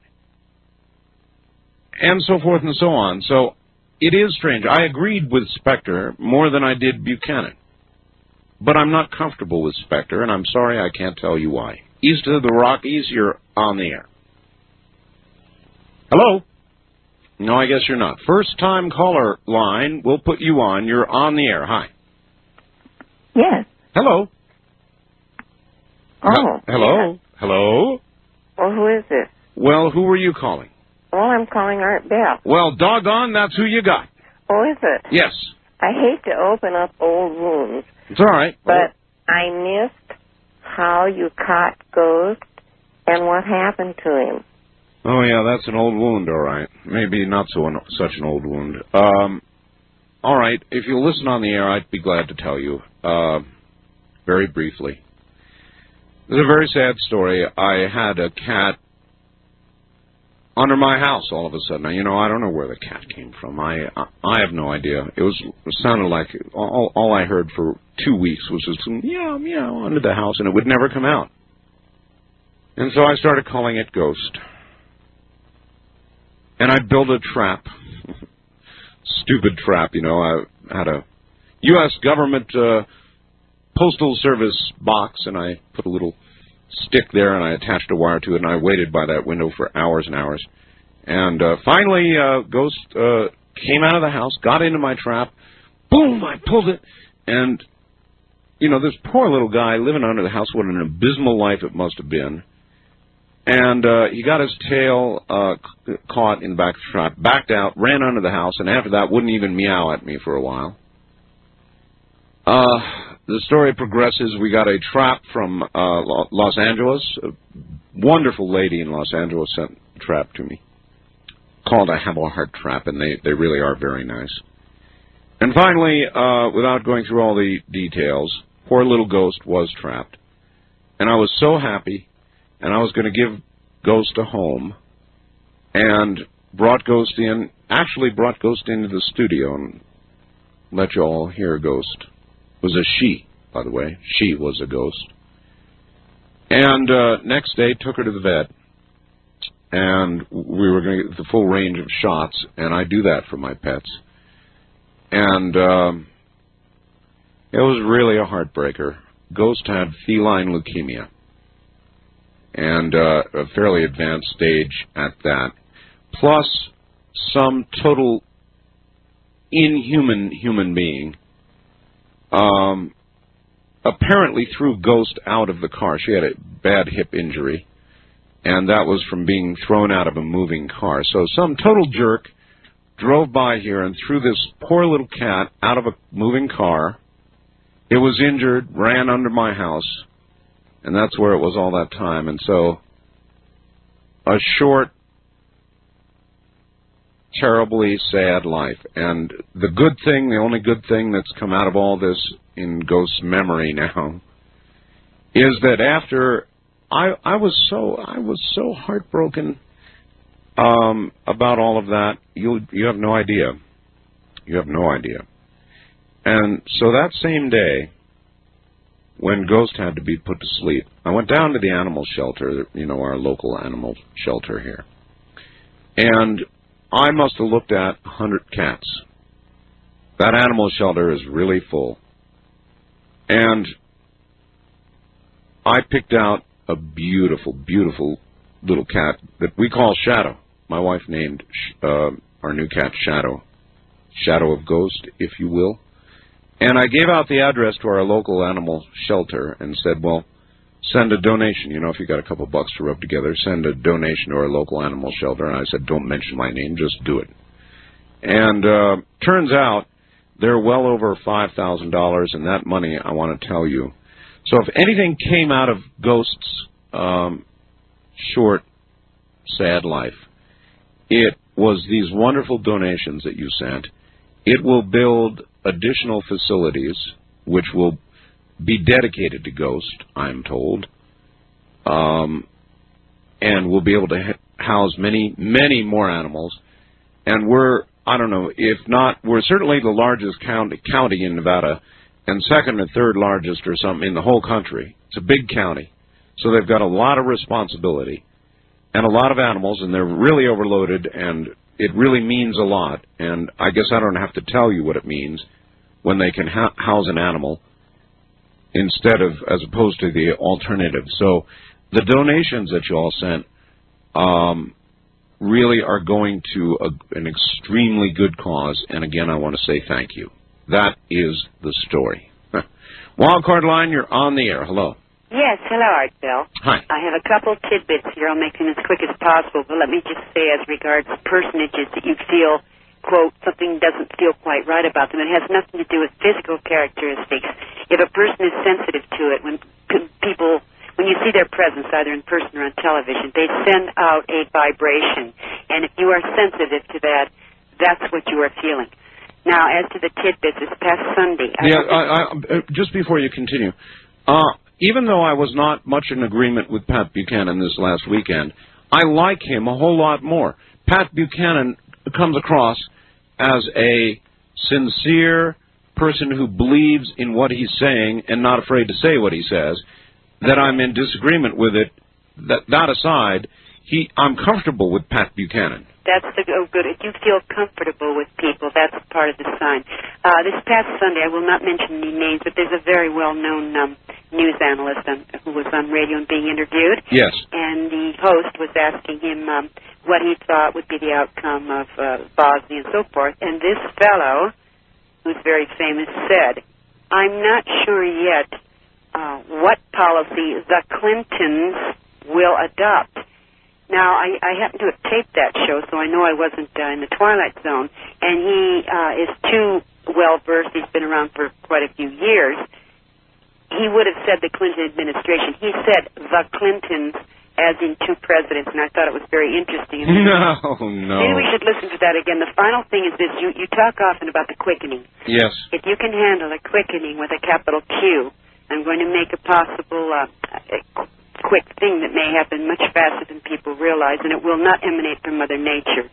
And so forth and so on. So it is strange. I agreed with Specter more than I did Buchanan. But I'm not comfortable with Specter, and I'm sorry I can't tell you why. East of the Rockies, you're on the air. Hello? No, I guess you're not. First-time caller line, we'll put you on. You're on the air. Hi. Yes. Hello. Oh. Uh, hello? Yes. Hello? Well, who is this? Well, who are you calling? Well, I'm calling Art Bell. Well, doggone, that's who you got. Oh, is it? Yes. I hate to open up old wounds. It's all right. But oh. I missed how you caught Ghost and what happened to him. Oh, yeah, that's an old wound, all right. Maybe not so an, such an old wound. Um, all right, if you'll listen on the air, I'd be glad to tell you uh, very briefly. It's a very sad story. I had a cat under my house all of a sudden. Now, you know, I don't know where the cat came from. I I, I have no idea. It was it sounded like all, all I heard for two weeks was just meow, meow under the house, and it would never come out. And so I started calling it Ghost. And I built a trap, stupid trap, you know. I had a U S government uh, postal service box, and I put a little stick there, and I attached a wire to it, and I waited by that window for hours and hours. And uh, finally, uh, Ghost uh, came out of the house, got into my trap, boom, I pulled it. And, you know, this poor little guy living under the house, what an abysmal life it must have been. And uh, he got his tail uh, c caught in the back of the trap, backed out, ran under the house, and after that wouldn't even meow at me for a while. Uh, the story progresses. We got a trap from uh, Los Angeles. A wonderful lady in Los Angeles sent a trap to me, called a Hamel Heart trap, and they, they really are very nice. And finally, uh, without going through all the details, poor little Ghost was trapped. And I was so happy. And I was going to give Ghost a home, and brought Ghost in, actually brought Ghost into the studio and let you all hear Ghost. It was a she, by the way. She was a ghost. And uh, next day, took her to the vet, and we were going to get the full range of shots, and I do that for my pets. And um, it was really a heartbreaker. Ghost had feline leukemia. And uh, a fairly advanced stage at that, plus some total inhuman human being, um, apparently threw Ghost out of the car. She had a bad hip injury, and that was from being thrown out of a moving car. So some total jerk drove by here and threw this poor little cat out of a moving car. It was injured, ran under my house. And that's where it was all that time. And so a short, terribly sad life. And the good thing, the only good thing that's come out of all this in Ghost's memory now, is that after I, I was so I was so heartbroken um, about all of that. You you have no idea. You have no idea. And so that same day, when Ghost had to be put to sleep, I went down to the animal shelter, you know, our local animal shelter here. And I must have looked at a hundred cats. That animal shelter is really full. And I picked out a beautiful, beautiful little cat that we call Shadow. My wife named uh, our new cat Shadow. Shadow of Ghost, if you will. And I gave out the address to our local animal shelter and said, well, send a donation. You know, if you got a couple bucks to rub together, send a donation to our local animal shelter. And I said, don't mention my name, just do it. And uh, turns out they're well over five thousand dollars, and that money, I want to tell you. So if anything came out of Ghost's um, short, sad life, it was these wonderful donations that you sent. It will build additional facilities, which will be dedicated to Ghost, I'm told. Um, and we'll be able to house many, many more animals. And we're, I don't know, if not, we're certainly the largest county, county in Nevada, and second or third largest or something in the whole country. It's a big county. So they've got a lot of responsibility and a lot of animals, and they're really overloaded, and it really means a lot. And I guess I don't have to tell you what it means when they can ha- house an animal instead of, as opposed to the alternative. So the donations that you all sent um, really are going to a, an extremely good cause. And again, I want to say thank you. That is the story. Wildcard line, you're on the air. Hello. Yes, hello, Art Bell. Hi. I have a couple tidbits here. I'll make them as quick as possible, but let me just say as regards personages that you feel, quote, something doesn't feel quite right about them. It has nothing to do with physical characteristics. If a person is sensitive to it, when people, when you see their presence either in person or on television, they send out a vibration. And if you are sensitive to that, that's what you are feeling. Now, as to the tidbits, this past Sunday... I yeah, I, I, just before you continue... Uh, Even though I was not much in agreement with Pat Buchanan this last weekend, I like him a whole lot more. Pat Buchanan comes across as a sincere person who believes in what he's saying and not afraid to say what he says. That I'm in disagreement with it, that, that aside, he, I'm comfortable with Pat Buchanan. That's the oh, good. If you feel comfortable with people, that's part of the sign. Uh, this past Sunday, I will not mention any names, but there's a very well-known um, news analyst on, who was on radio and being interviewed. Yes. And the host was asking him um, what he thought would be the outcome of uh, Bosnia and so forth. And this fellow, who's very famous, said, "I'm not sure yet uh, what policy the Clintons will adopt." Now, I, I happen to have taped that show, so I know I wasn't uh, in the Twilight Zone. And he uh, is too well-versed. He's been around for quite a few years. He would have said the Clinton administration. He said the Clintons, as in two presidents, and I thought it was very interesting. No, no. Maybe we should listen to that again. The final thing is this. You, you talk often about the quickening. Yes. If you can handle a quickening with a capital Q, I'm going to make a possible... Uh, a, quick thing that may happen much faster than people realize, and it will not emanate from Mother Nature.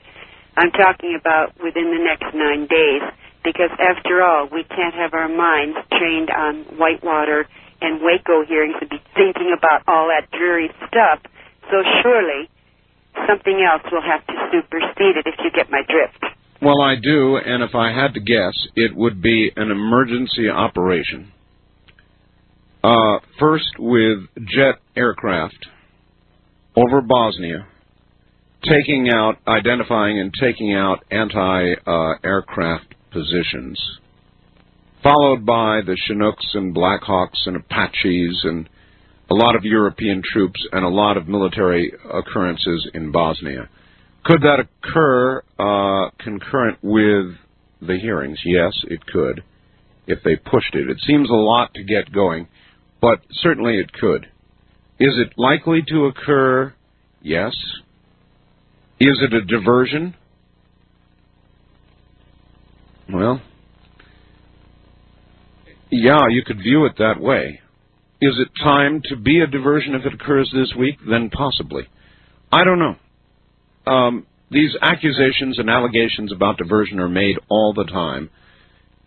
I'm talking about within the next nine days, because after all, we can't have our minds trained on Whitewater and Waco hearings and be thinking about all that dreary stuff, so surely something else will have to supersede it, if you get my drift. Well, I do, and if I had to guess, it would be an emergency operation. Uh, first with jet aircraft over Bosnia, taking out, identifying and taking out anti-aircraft uh, positions, followed by the Chinooks and Blackhawks and Apaches and a lot of European troops and a lot of military occurrences in Bosnia. Could that occur uh, concurrent with the hearings? Yes, it could, if they pushed it. It seems a lot to get going. But certainly it could. Is it likely to occur? Yes. Is it a diversion? Well, yeah, you could view it that way. Is it time to be a diversion if it occurs this week? Then possibly. I don't know. Um, these accusations and allegations about diversion are made all the time.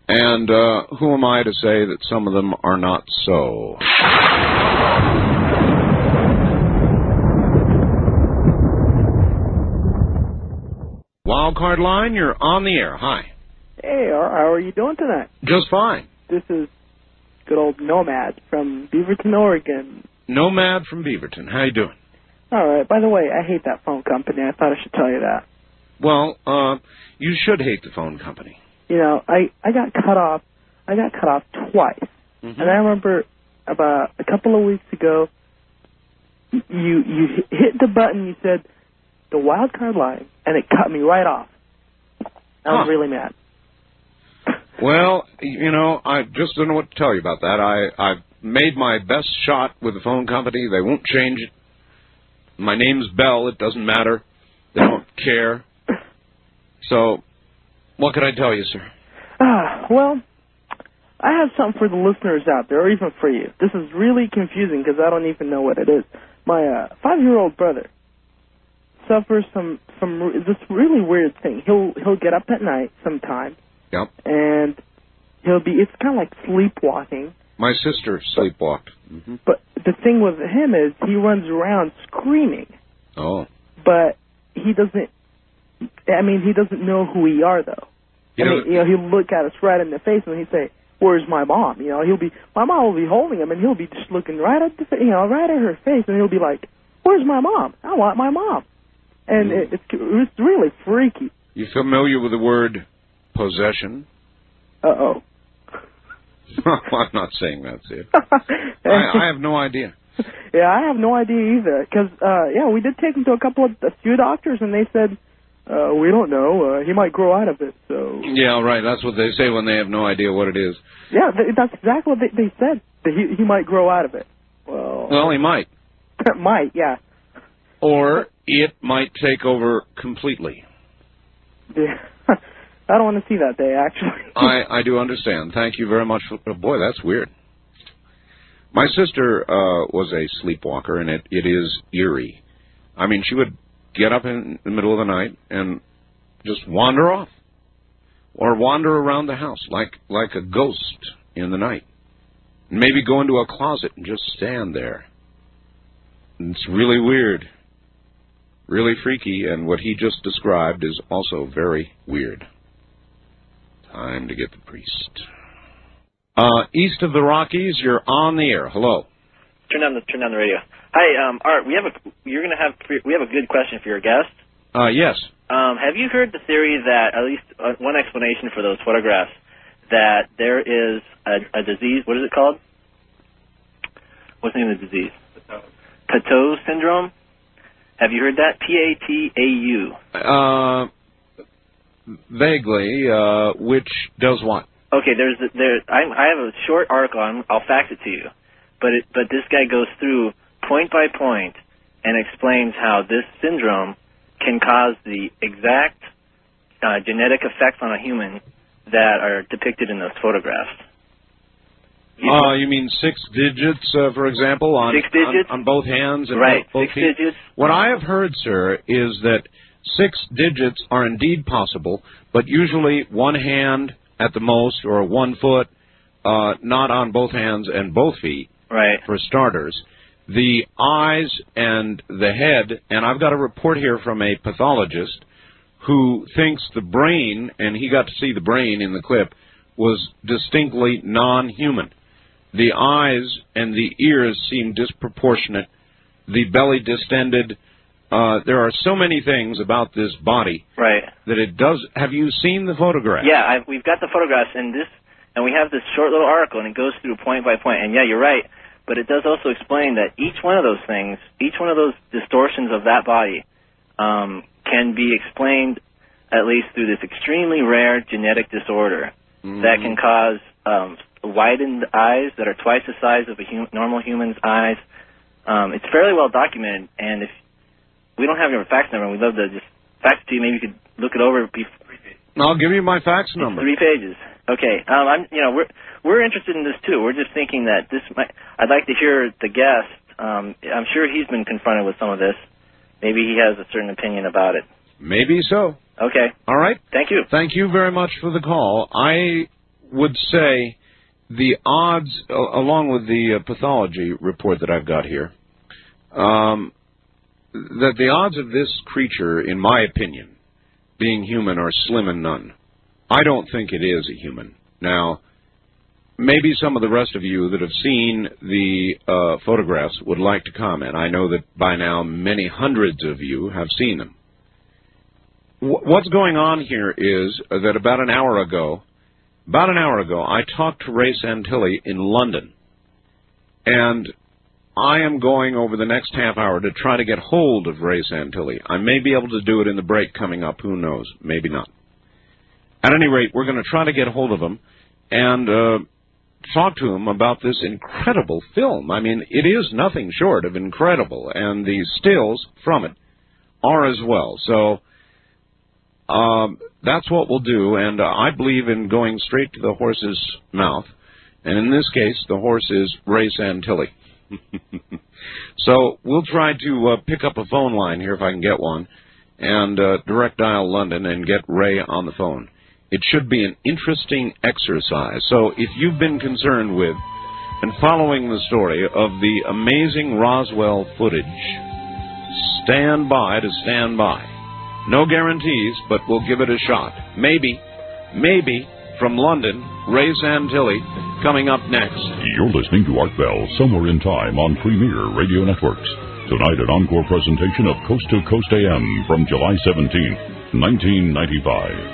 And uh, who am I to say that some of them are not so? Wildcard line, you're on the air. Hi. Hey, how are you doing tonight? Just fine. This is good old Nomad from Beaverton, Oregon. Nomad from Beaverton. How you doing? All right. By the way, I hate that phone company. I thought I should tell you that. Well, uh, you should hate the phone company. You know, I, I got cut off. I got cut off twice, mm-hmm. And I remember about a couple of weeks ago, you you hit the button. You said the wild card line, and it cut me right off. I was huh. really mad. Well, you know, I just don't know what to tell you about that. I I've made my best shot with the phone company. They won't change it. My name's Bell. It doesn't matter. They don't care. So. What could I tell you, sir? Uh, well, I have something for the listeners out there, or even for you. This is really confusing because I don't even know what it is. My uh, five-year-old brother, suffers from from this really weird thing. He'll he'll get up at night sometimes. Yep. And he'll be. It's kind of like sleepwalking. My sister sleepwalked. Mm-hmm. But the thing with him is he runs around screaming. Oh. But he doesn't. I mean, he doesn't know who we are, though. You I know, mean, you know, he'll look at us right in the face and he'll say, "Where's my mom?" You know, he'll be. My mom will be holding him, and he'll be just looking right at the, you know, right at her face, and he'll be like, "Where's my mom? I want my mom." And mm. it, it's it's really freaky. You familiar with the word possession? Uh oh. I'm not saying that's it. I, I have no idea. Yeah, I have no idea either. Because, uh, yeah, we did take him to a couple of a few doctors, and they said, uh, we don't know. Uh, he might grow out of it. So. Yeah, right. That's what they say when they have no idea what it is. Yeah, that's exactly what they, they said. That he, he might grow out of it. Well, well he might. Might, yeah. Or it might take over completely. Yeah. I don't want to see that day, actually. I, I do understand. Thank you very much. Oh, boy, that's weird. My sister uh, was a sleepwalker, and it, it is eerie. I mean, she would get up in the middle of the night and just wander off or wander around the house like, like a ghost in the night. Maybe go into a closet and just stand there. And it's really weird, really freaky, and what he just described is also very weird. Time to get the priest. Uh, east of the Rockies, you're on the air. Hello. Turn down the turn down the radio. Hi, um, Art. We have a you're gonna have we have a good question for your guest. Uh, yes. Um, have you heard the theory that at least uh, one explanation for those photographs that there is a, a disease? What is it called? What's the name of the disease? Patau syndrome. Have you heard that? P A T A U. Uh. Vaguely, uh, which does what? Okay, there's there. I'm, I have a short article. I'm, I'll fax it to you, but it, but this guy goes through point by point and explains how this syndrome can cause the exact uh, genetic effects on a human that are depicted in those photographs. You know, uh, you mean six digits, uh, for example, on, six digits? on on both hands and right, both, both six feet? Digits. What I have heard, sir, is that. Six digits are indeed possible, but usually one hand at the most or one foot, uh, not on both hands and both feet, right. For starters. The eyes and the head, and I've got a report here from a pathologist who thinks the brain, and he got to see the brain in the clip, was distinctly non-human. The eyes and the ears seem disproportionate, the belly distended. Uh, there are so many things about this body right. that it does. Have you seen the photographs? Yeah, I've, we've got the photographs, and this, and we have this short little article, and it goes through point by point. And yeah, you're right, but it does also explain that each one of those things, each one of those distortions of that body, um, can be explained at least through this extremely rare genetic disorder mm. that can cause um, widened eyes that are twice the size of a hum- normal human's eyes. Um, it's fairly well documented, and if we don't have your fax number, and we'd love to just fax it to you. Maybe you could look it over. I'll give you my fax number. It's three pages. Okay. Um, I'm, you know, we're we're interested in this too. We're just thinking that this might. I'd like to hear the guest. Um, I'm sure he's been confronted with some of this. Maybe he has a certain opinion about it. Maybe so. Okay. All right. Thank you. Thank you very much for the call. I would say the odds, along with the pathology report that I've got here. Um, that the odds of this creature, in my opinion, being human are slim and none. I don't think it is a human. Now, maybe some of the rest of you that have seen the uh, photographs would like to comment. I know that by now many hundreds of you have seen them. W- what's going on here is that about an hour ago, about an hour ago, I talked to Ray Santilli in London, and I am going over the next half hour to try to get hold of Ray Santilli. I may be able to do it in the break coming up. Who knows? Maybe not. At any rate, we're going to try to get hold of him and uh, talk to him about this incredible film. I mean, it is nothing short of incredible, and the stills from it are as well. So um, that's what we'll do, and uh, I believe in going straight to the horse's mouth. And in this case, the horse is Ray Santilli. So we'll try to uh, pick up a phone line here if I can get one, and uh, direct dial London and get Ray on the phone. It should be an interesting exercise. So if you've been concerned with and following the story of the amazing Roswell footage, stand by to stand by. No guarantees, but we'll give it a shot. Maybe, maybe, from London, Ray Santilli, coming up next. You're listening to Art Bell, Somewhere in Time, on Premier Radio Networks. Tonight, an encore presentation of Coast to Coast A M from July seventeenth, nineteen ninety-five.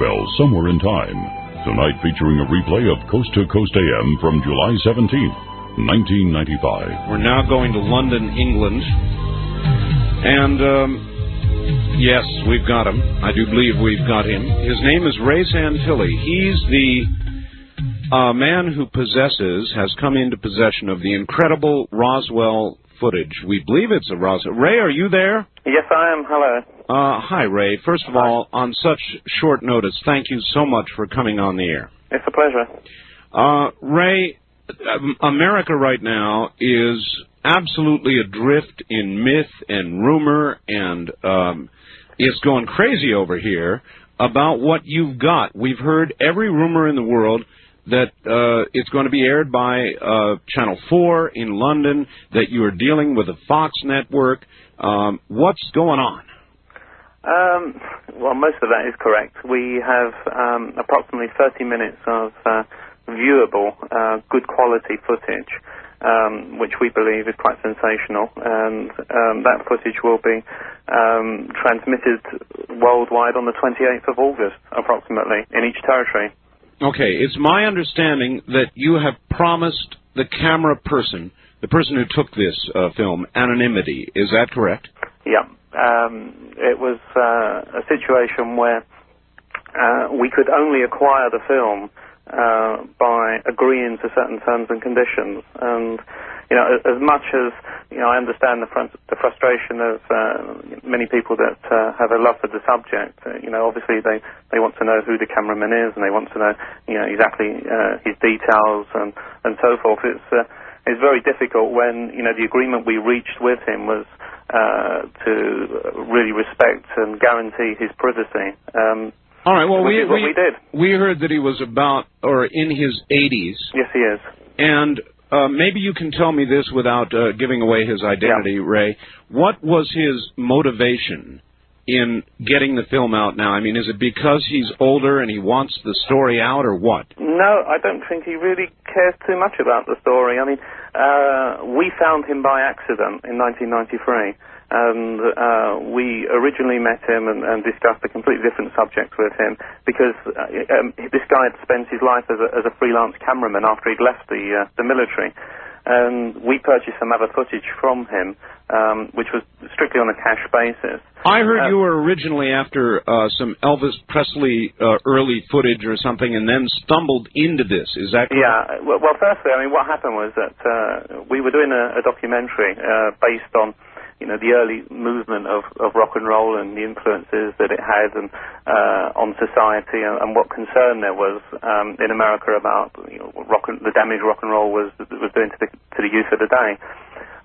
Bell, Somewhere in Time, tonight featuring a replay of Coast to Coast A M from July seventeenth, nineteen ninety-five. We're now going to London, England, and um, yes, we've got him. I do believe we've got him. His name is Ray Santilli. He's the uh, man who possesses, has come into possession of the incredible Roswell footage. We believe it's a Roswell. Ray, are you there? Yes, I am. Hello. Uh, hi, Ray. First of all, on such short notice, thank you so much for coming on the air. It's a pleasure. Uh, Ray, America right now is absolutely adrift in myth and rumor, and um, it's going crazy over here about what you've got. We've heard every rumor in the world that uh, it's going to be aired by uh, Channel four in London, that you are dealing with a Fox network. Um, what's going on? Um, well, most of that is correct. We have um, approximately thirty minutes of uh, viewable, uh, good quality footage, um, which we believe is quite sensational. And um, that footage will be um, transmitted worldwide on the twenty-eighth of August, approximately, in each territory. Okay, it's my understanding that you have promised the camera person, the person who took this uh, film, anonymity. Is that correct? Yeah. Um, it was uh, a situation where uh, we could only acquire the film uh, by agreeing to certain terms and conditions. And, you know, as much as, you know, I understand the, front, the frustration of uh, many people that uh, have a love for the subject, uh, you know, obviously they, they want to know who the cameraman is, and they want to know, you know, exactly uh, his details and, and so forth. It's, uh, it's very difficult when, you know, the agreement we reached with him was Uh, to really respect and guarantee his privacy. Um, All right, well, we, we, we did. We heard that he was about, or in his eighties. Yes, he is. And uh, maybe you can tell me this without uh, giving away his identity, yeah. Ray. What was his motivation in getting the film out now? I mean, is it because he's older and he wants the story out, or what? No, I don't think he really cares too much about the story. I mean, Uh, we found him by accident in nineteen ninety-three, and uh, we originally met him and, and discussed a completely different subject with him, because uh, um, this guy had spent his life as a, as a freelance cameraman after he'd left the, uh, the military. And we purchased some other footage from him, um, which was strictly on a cash basis. I heard um, you were originally after uh, some Elvis Presley uh, early footage or something, and then stumbled into this. Is that correct? Yeah. Well, well firstly, I mean, what happened was that uh, we were doing a, a documentary uh, based on, you know, the early movement of, of rock and roll and the influences that it had and, uh, on society, and, and what concern there was um, in America about, you know, rock and, the damage rock and roll was was doing to the, to the youth of the day.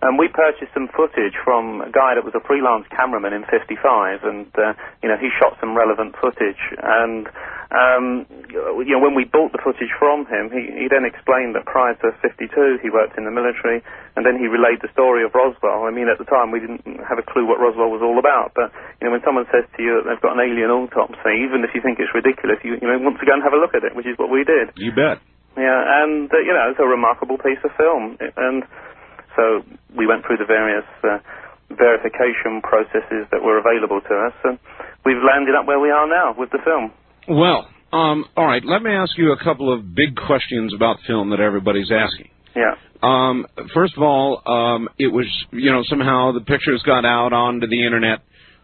And we purchased some footage from a guy that was a freelance cameraman in fifty-five, and uh, you know, he shot some relevant footage, and Um, you know, when we bought the footage from him, he, he then explained that prior to fifty-two he worked in the military, and then he relayed the story of Roswell. I mean, at the time we didn't have a clue what Roswell was all about, but, you know, when someone says to you that they've got an alien autopsy, even if you think it's ridiculous, you, you know, want to go and have a look at it, which is what we did. You bet. Yeah, and, uh, you know, it's a remarkable piece of film. And so we went through the various uh, verification processes that were available to us, and we've landed up where we are now with the film. Well, um, all right, let me ask you a couple of big questions about film that everybody's asking. Yeah. Um, first of all, um, it was, you know, somehow the pictures got out onto the Internet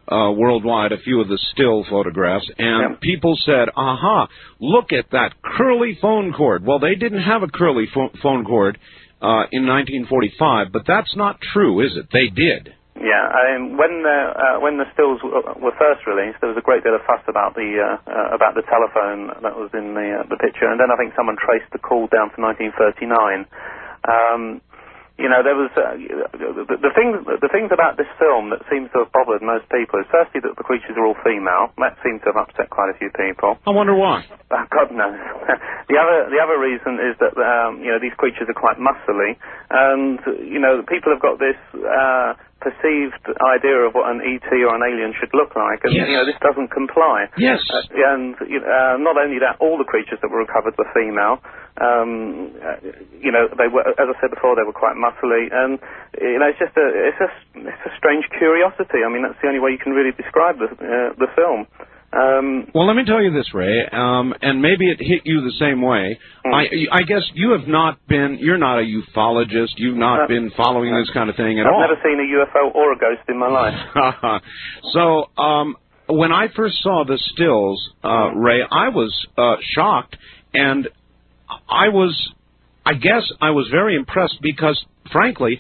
uh, worldwide, a few of the still photographs, and yeah. people said, aha, look at that curly phone cord. Well, they didn't have a curly pho- phone cord uh, in nineteen forty-five, but that's not true, is it? They did. Yeah, um, when the uh, when the stills w- were first released, there was a great deal of fuss about the uh, uh, about the telephone that was in the uh, the picture, and then I think someone traced the call down to nineteen thirty-nine. Um, you know, there was uh, the, the things the things about this film that seems to have bothered most people is firstly that the creatures are all female. That seems to have upset quite a few people. I wonder why. Oh, God knows. the other the other reason is that um, you know, these creatures are quite muscly, and you know, people have got this Uh, perceived idea of what an E T or an alien should look like, and yes. you know, this doesn't comply. Yes. Uh, and you know, uh, not only that, all the creatures that were recovered were female. Um, uh, you know, they were, as I said before, they were quite muscly, and you know, it's just a, it's a, it's a strange curiosity. I mean, that's the only way you can really describe the uh, the film. Um, well, let me tell you this, Ray, um, and maybe it hit you the same way. Mm. I, I guess you have not been, you're not a ufologist, you've not uh, been following uh, this kind of thing at I've all. I've never seen a U F O or a ghost in my life. So, um, when I first saw the stills, uh, Ray, I was uh, shocked, and I was, I guess I was very impressed because, frankly,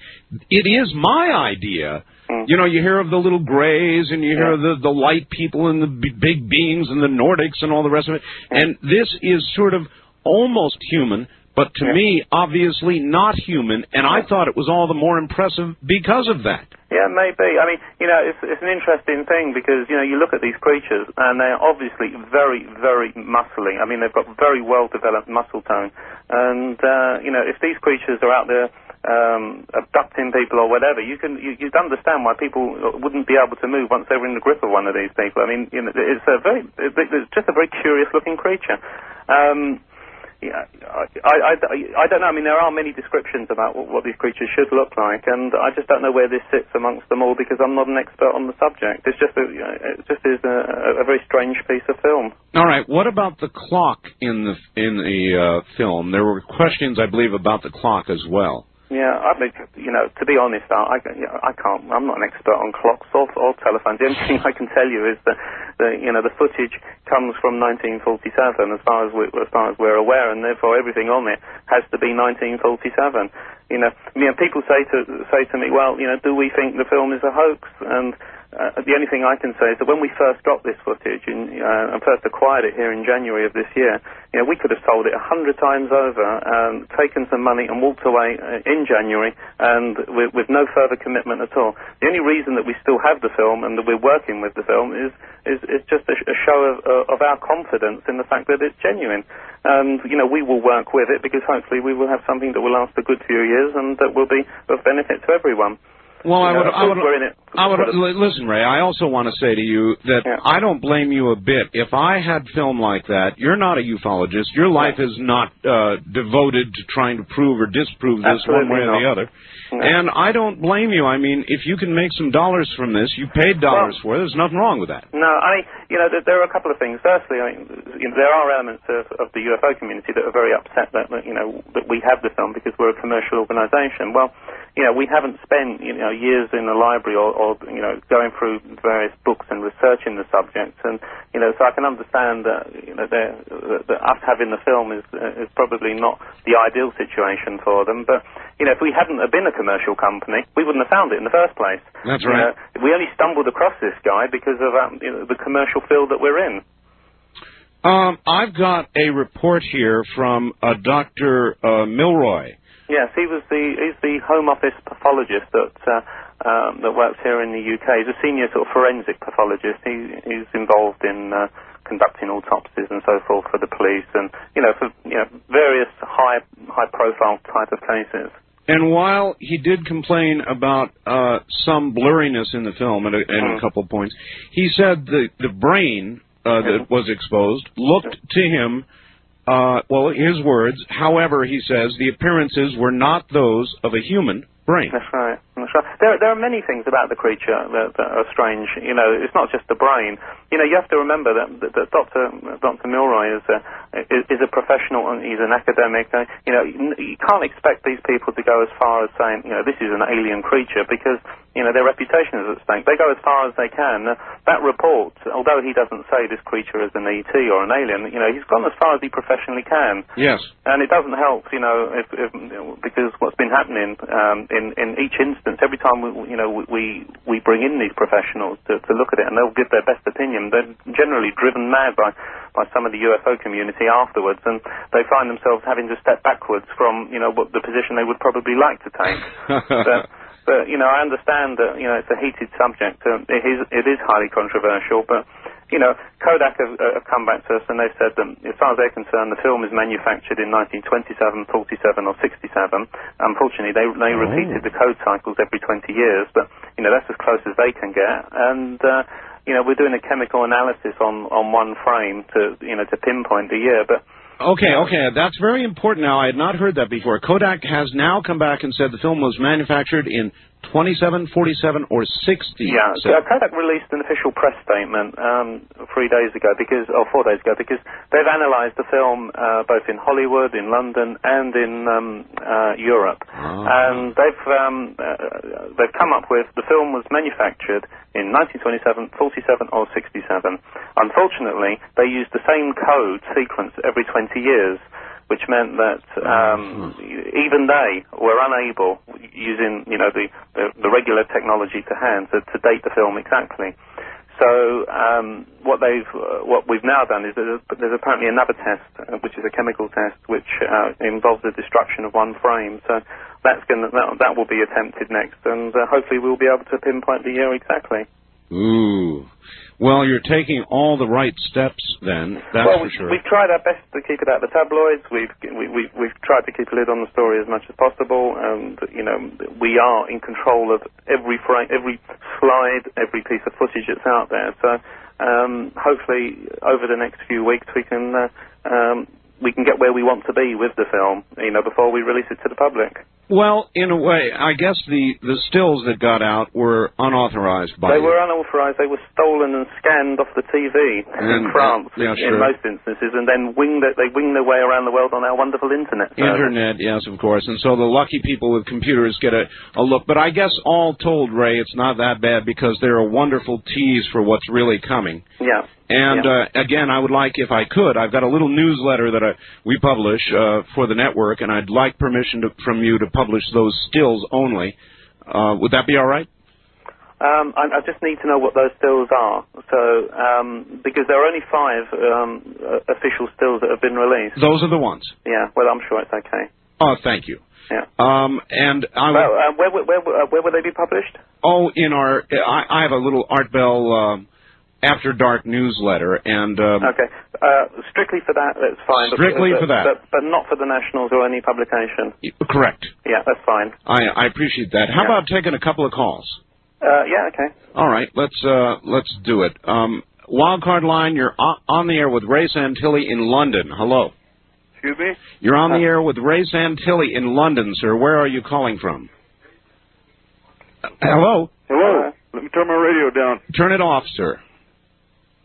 it is my idea. You know, you hear of the little greys, and you hear yeah. of the, the light people, and the b- big beings, and the Nordics, and all the rest of it. Yeah. And this is sort of almost human, but to yeah. me, obviously not human, and yeah. I thought it was all the more impressive because of that. Yeah, maybe. I mean, you know, it's, it's an interesting thing because, you know, you look at these creatures and they're obviously very, very muscly. I mean, they've got very well-developed muscle tone. And, uh, you know, if these creatures are out there um, abducting people or whatever, you can, you, you'd understand why people wouldn't be able to move once they were in the grip of one of these people. I mean, you know, it's a very, it's just a very curious-looking creature. Um, Yeah, I, I, I, I don't know. I mean, there are many descriptions about what, what these creatures should look like, and I just don't know where this sits amongst them all because I'm not an expert on the subject. It's just a, it just is a, a very strange piece of film. All right. What about the clock in the in the uh, film? There were questions, I believe, about the clock as well. Yeah, I mean, you know, to be honest, I, I can't, I'm not an expert on clocks or, or telephones. The only thing I can tell you is that, the, you know, the footage comes from nineteen forty-seven as far as, we, as far as we're aware, and therefore everything on it has to be nineteen forty-seven. You know, I mean, people say to, say to me, well, you know, do we think the film is a hoax? And uh, the only thing I can say is that when we first got this footage and, uh, and first acquired it here in January of this year, you know, we could have sold it a hundred times over, um, taken some money and walked away uh, in January and with, with no further commitment at all. The only reason that we still have the film and that we're working with the film is, is, is just a, sh- a show of, uh, of our confidence in the fact that it's genuine. And, you know, we will work with it because hopefully we will have something that will last a good few years and that will be of benefit to everyone. Well, you know, I would, I would, we're in it. I would l- listen, Ray, I also want to say to you that yeah. I don't blame you a bit. If I had film like that, you're not a ufologist. Your life yeah. is not uh, devoted to trying to prove or disprove this Absolutely one way not. Or the other. No. And I don't blame you. I mean, if you can make some dollars from this, you paid dollars well, for it. There's nothing wrong with that. No, I mean, you know, there are a couple of things. Firstly, I mean, you know, there are elements of, of the U F O community that are very upset that, you know, that we have this on because we're a commercial organization. Well, you know, we haven't spent, you know, years in the library or, or, you know, going through various books and researching the subject. And, you know, so I can understand that, you know, that us having the film is, is probably not the ideal situation for them. But, you know, if we hadn't been a commercial company, we wouldn't have found it in the first place. That's right. You know, we only stumbled across this guy because of um, you know, the commercial field that we're in. Um, I've got a report here from uh, Doctor Uh, Milroy. Yes, he was the he's the Home Office pathologist that uh, um, that works here in the U K. He's a senior sort of forensic pathologist. He, he's involved in Uh, conducting autopsies and so forth for the police, and you know, for you know, various high high profile type of cases. And while he did complain about uh, some blurriness in the film at a, at a couple of points, he said the the brain uh, that was exposed looked to him, uh, well, his words. However, he says the appearances were not those of a human brain. That's right. That's right. There, there are many things about the creature that, that are strange. You know, it's not just the brain. You know, you have to remember that, that, that Doctor Doctor Milroy is a, is, is a professional and he's an academic. Uh, you know, you, you can't expect these people to go as far as saying, you know, this is an alien creature, because, you know, their reputation is at stake. They go as far as they can. Uh, that report, although he doesn't say this creature is an E T or an alien, you know, he's gone as far as he professionally can. Yes. And it doesn't help, you know, if, if, because what's been happening um, in, in each instance, every time we, you know, we we bring in these professionals to, to look at it, and they'll give their best opinion, they're generally driven mad by, by some of the U F O community afterwards, and they find themselves having to step backwards from, you know, what the position they would probably like to take. But, but, you know, I understand that, you know, it's a heated subject. Um, it is, it is highly controversial, but, you know, Kodak have, have come back to us and they've said that, as far as they're concerned, the film is manufactured in nineteen twenty-seven, forty-seven, or sixty-seven. Unfortunately, they they oh. repeated the code cycles every twenty years, but, you know, that's as close as they can get. And, uh, you know, we're doing a chemical analysis on, on one frame to, you know, to pinpoint the year, but... Okay, okay, that's very important now. I had not heard that before. Kodak has now come back and said the film was manufactured in twenty-seven, forty-seven, or sixty. Yeah, so Kodak released an official press statement um, three days ago, because, or four days ago, because they've analyzed the film uh, both in Hollywood, in London, and in um, uh, Europe. Oh. And they've, um, uh, they've come up with the film was manufactured in nineteen twenty-seven, forty-seven, or sixty-seven. Unfortunately, they used the same code sequence every twenty years, which meant that um, even they were unable, using you know the, the, the regular technology to hand, to, to date the film exactly. So um, what they've uh, what we've now done is there's, there's apparently another test, uh, which is a chemical test, which uh, involves the destruction of one frame. So that's gonna, that, that will be attempted next, and uh, hopefully we'll be able to pinpoint the year exactly. Ooh. Well, you're taking all the right steps then, that's well, we, for sure. We've tried our best to keep it out of the tabloids. We've we, we, we've tried to keep a lid on the story as much as possible. And, you know, we are in control of every frame, every slide, every piece of footage that's out there. So um, hopefully over the next few weeks we can, uh, um, we can get where we want to be with the film, you know, before we release it to the public. Well, in a way, I guess the, the stills that got out were unauthorized by They you. were unauthorized. They were stolen and scanned off the T V and, in France, uh, yeah, sure. in most instances, and then winged it, they winged their way around the world on our wonderful Internet. Internet, yes, of course. And so the lucky people with computers get a, a look. But I guess all told, Ray, it's not that bad, because they're a wonderful tease for what's really coming. Yeah. And, yeah. uh, again, I would like, if I could, I've got a little newsletter that I, we publish uh, for the network, and I'd like permission to, from you to publish those stills only. Uh, would that be all right? Um, I, I just need to know what those stills are. So, um, because there are only five um, uh, official stills that have been released. Those are the ones? Yeah, well, I'm sure it's okay. Oh, thank you. Yeah. Um, and I well, uh, where, where, where, where would they be published? Oh, in our... I, I have a little Art Bell... Um, After Dark newsletter, and... Um, okay. Uh, strictly for that, that's fine. Strictly but, for that. But, but not for the Nationals or any publication. Correct. Yeah, that's fine. I, I appreciate that. How yeah. about taking a couple of calls? Uh, yeah, okay. All right, let's, uh, let's do it. Um, Wildcard Line, you're on the air with Ray Santilli in London. Hello. Excuse me? You're on uh, the air with Ray Santilli in London, sir. Where are you calling from? Uh, hello? Hello. Uh, Let me turn my radio down. Turn it off, sir.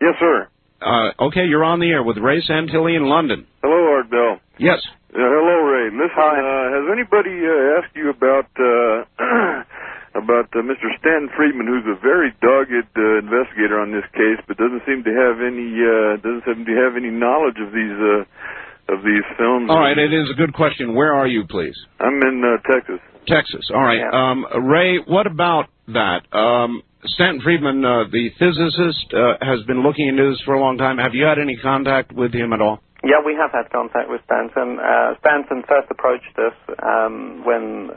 Yes, sir. Uh, okay, you're on the air with Ray Santilli in London. Hello, Art Bell. Yes. Uh, hello, Ray. Listen, uh, has anybody uh, asked you about uh, about uh, Mister Stanton Friedman, who's a very dogged uh, investigator on this case, but doesn't seem to have any uh, doesn't seem to have any knowledge of these uh, of these films? All right, it is a good question. Where are you, please? I'm in uh, Texas. Texas. All right, yeah. um, Ray. What about that? Um, Stanton Friedman, uh, the physicist, uh, has been looking into this for a long time. Have you had any contact with him at all? Yeah, we have had contact with Stanton. Uh, Stanton first approached us um, when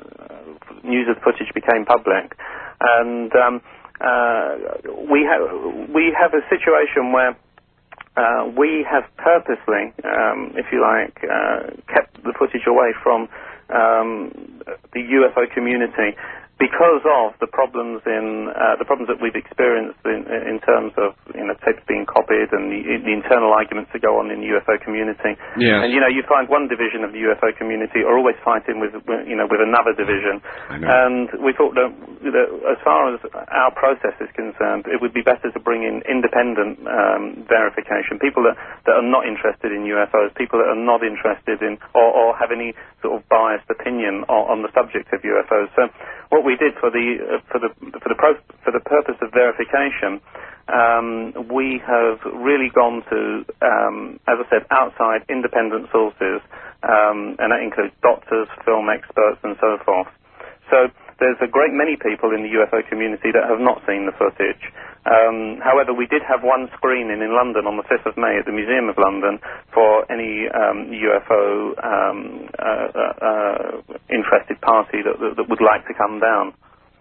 news of the footage became public. And um, uh, we, ha we have a situation where uh, we have purposely, um, if you like, uh, kept the footage away from um, the U F O community because of the problems in uh, the problems that we've experienced in, in terms of you know tapes being copied and the, the internal arguments that go on in the U F O community. Yes. And you know you find one division of the U F O community are always fighting with you know with another division. I know. And we thought that, that as far as our process is concerned, it would be better to bring in independent um, verification, people that that are not interested in U F Os, people that are not interested in or, or have any sort of biased opinion on, on the subject of U F Os. So what we did for the uh, for the for the pro- for the purpose of verification, um, we have really gone to, um, as I said, outside independent sources, um, and that includes doctors, film experts, and so forth. So there's a great many people in the U F O community that have not seen the footage. Um, however, we did have one screening in London on the fifth of May at the Museum of London for any um, U F O um, uh, uh, interested party that, that, that would like to come down.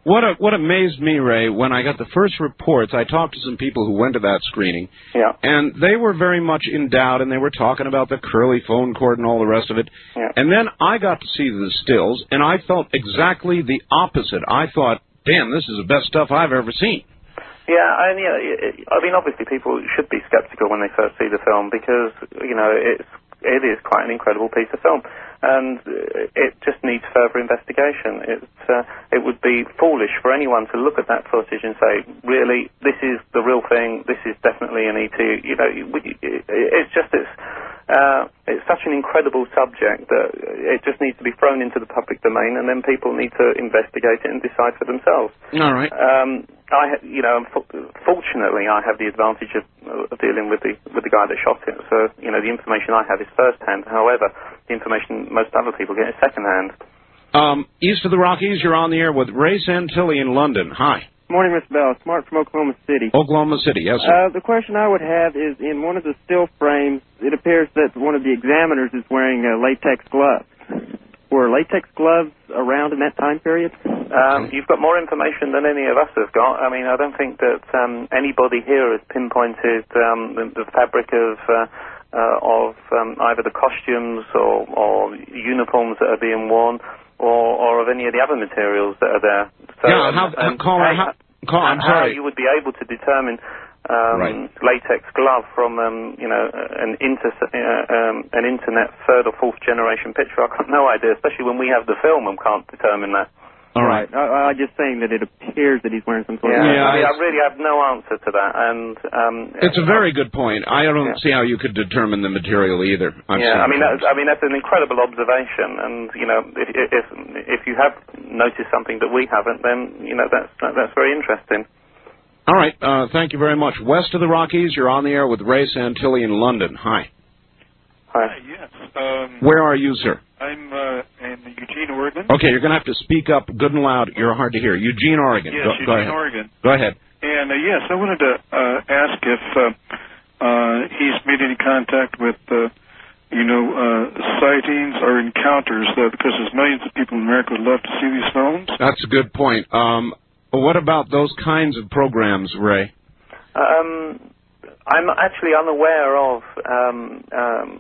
What a, what amazed me, Ray, when I got the first reports, I talked to some people who went to that screening, yeah. and they were very much in doubt, and they were talking about the curly phone cord and all the rest of it. Yeah. And then I got to see the stills, and I felt exactly the opposite. I thought, damn, this is the best stuff I've ever seen. Yeah, I mean, I mean obviously people should be skeptical when they first see the film because, you know, it's it is quite an incredible piece of film, and it just needs further investigation. It uh, it would be foolish for anyone to look at that footage and say, really, this is the real thing, this is definitely an E T. You know, it's just it's uh, it's such an incredible subject that it just needs to be thrown into the public domain, and then people need to investigate it and decide for themselves. All right. Um, I, you know, fortunately, I have the advantage of, of dealing with the with the guy that shot it. So, you know, the information I have is first-hand. However, the information most other people get is second-hand. Um, east of the Rockies, you're on the air with Ray Santilli in London. Hi. Morning, Miss Bell. It's Mark from Oklahoma City. Oklahoma City, yes, sir. Uh, the question I would have is, in one of the still frames, it appears that one of the examiners is wearing uh, latex gloves. Were latex gloves around in that time period? Um, you've got more information than any of us have got. I mean, I don't think that um, anybody here has pinpointed um, the, the fabric of uh, uh, of um, either the costumes or, or uniforms that are being worn, or, or of any of the other materials that are there. So, yeah, how, um, Colin, how, Colin, I'm sorry. How you would be able to determine um, right. latex glove from um, you know an inter uh, um, an internet third or fourth generation picture? I've got no idea, especially when we have the film and can't determine that. All right. I, I'm just saying that it appears that he's wearing some sort of... Yeah, I, mean, I really have no answer to that. And um, It's a very good point. I don't yeah. see how you could determine the material either. I'm yeah, I mean, that, I mean, that's an incredible observation. And, you know, if, if if you have noticed something that we haven't, then, you know, that's that's very interesting. All right. Uh, thank you very much. West of the Rockies, you're on the air with Ray Santilli in London. Hi. Hi. Yes. Um, Where are you, sir? I'm uh, in Eugene, Oregon. Okay, you're going to have to speak up good and loud. You're hard to hear. Eugene, Oregon. Yes, go, Eugene, go ahead. Oregon. Go ahead. And, uh, yes, I wanted to uh, ask if uh, uh, he's made any contact with, uh, you know, uh, sightings or encounters, uh, because there's millions of people in America who love to see these films. That's a good point. Um, what about those kinds of programs, Ray? Um, I'm actually unaware of... Um, um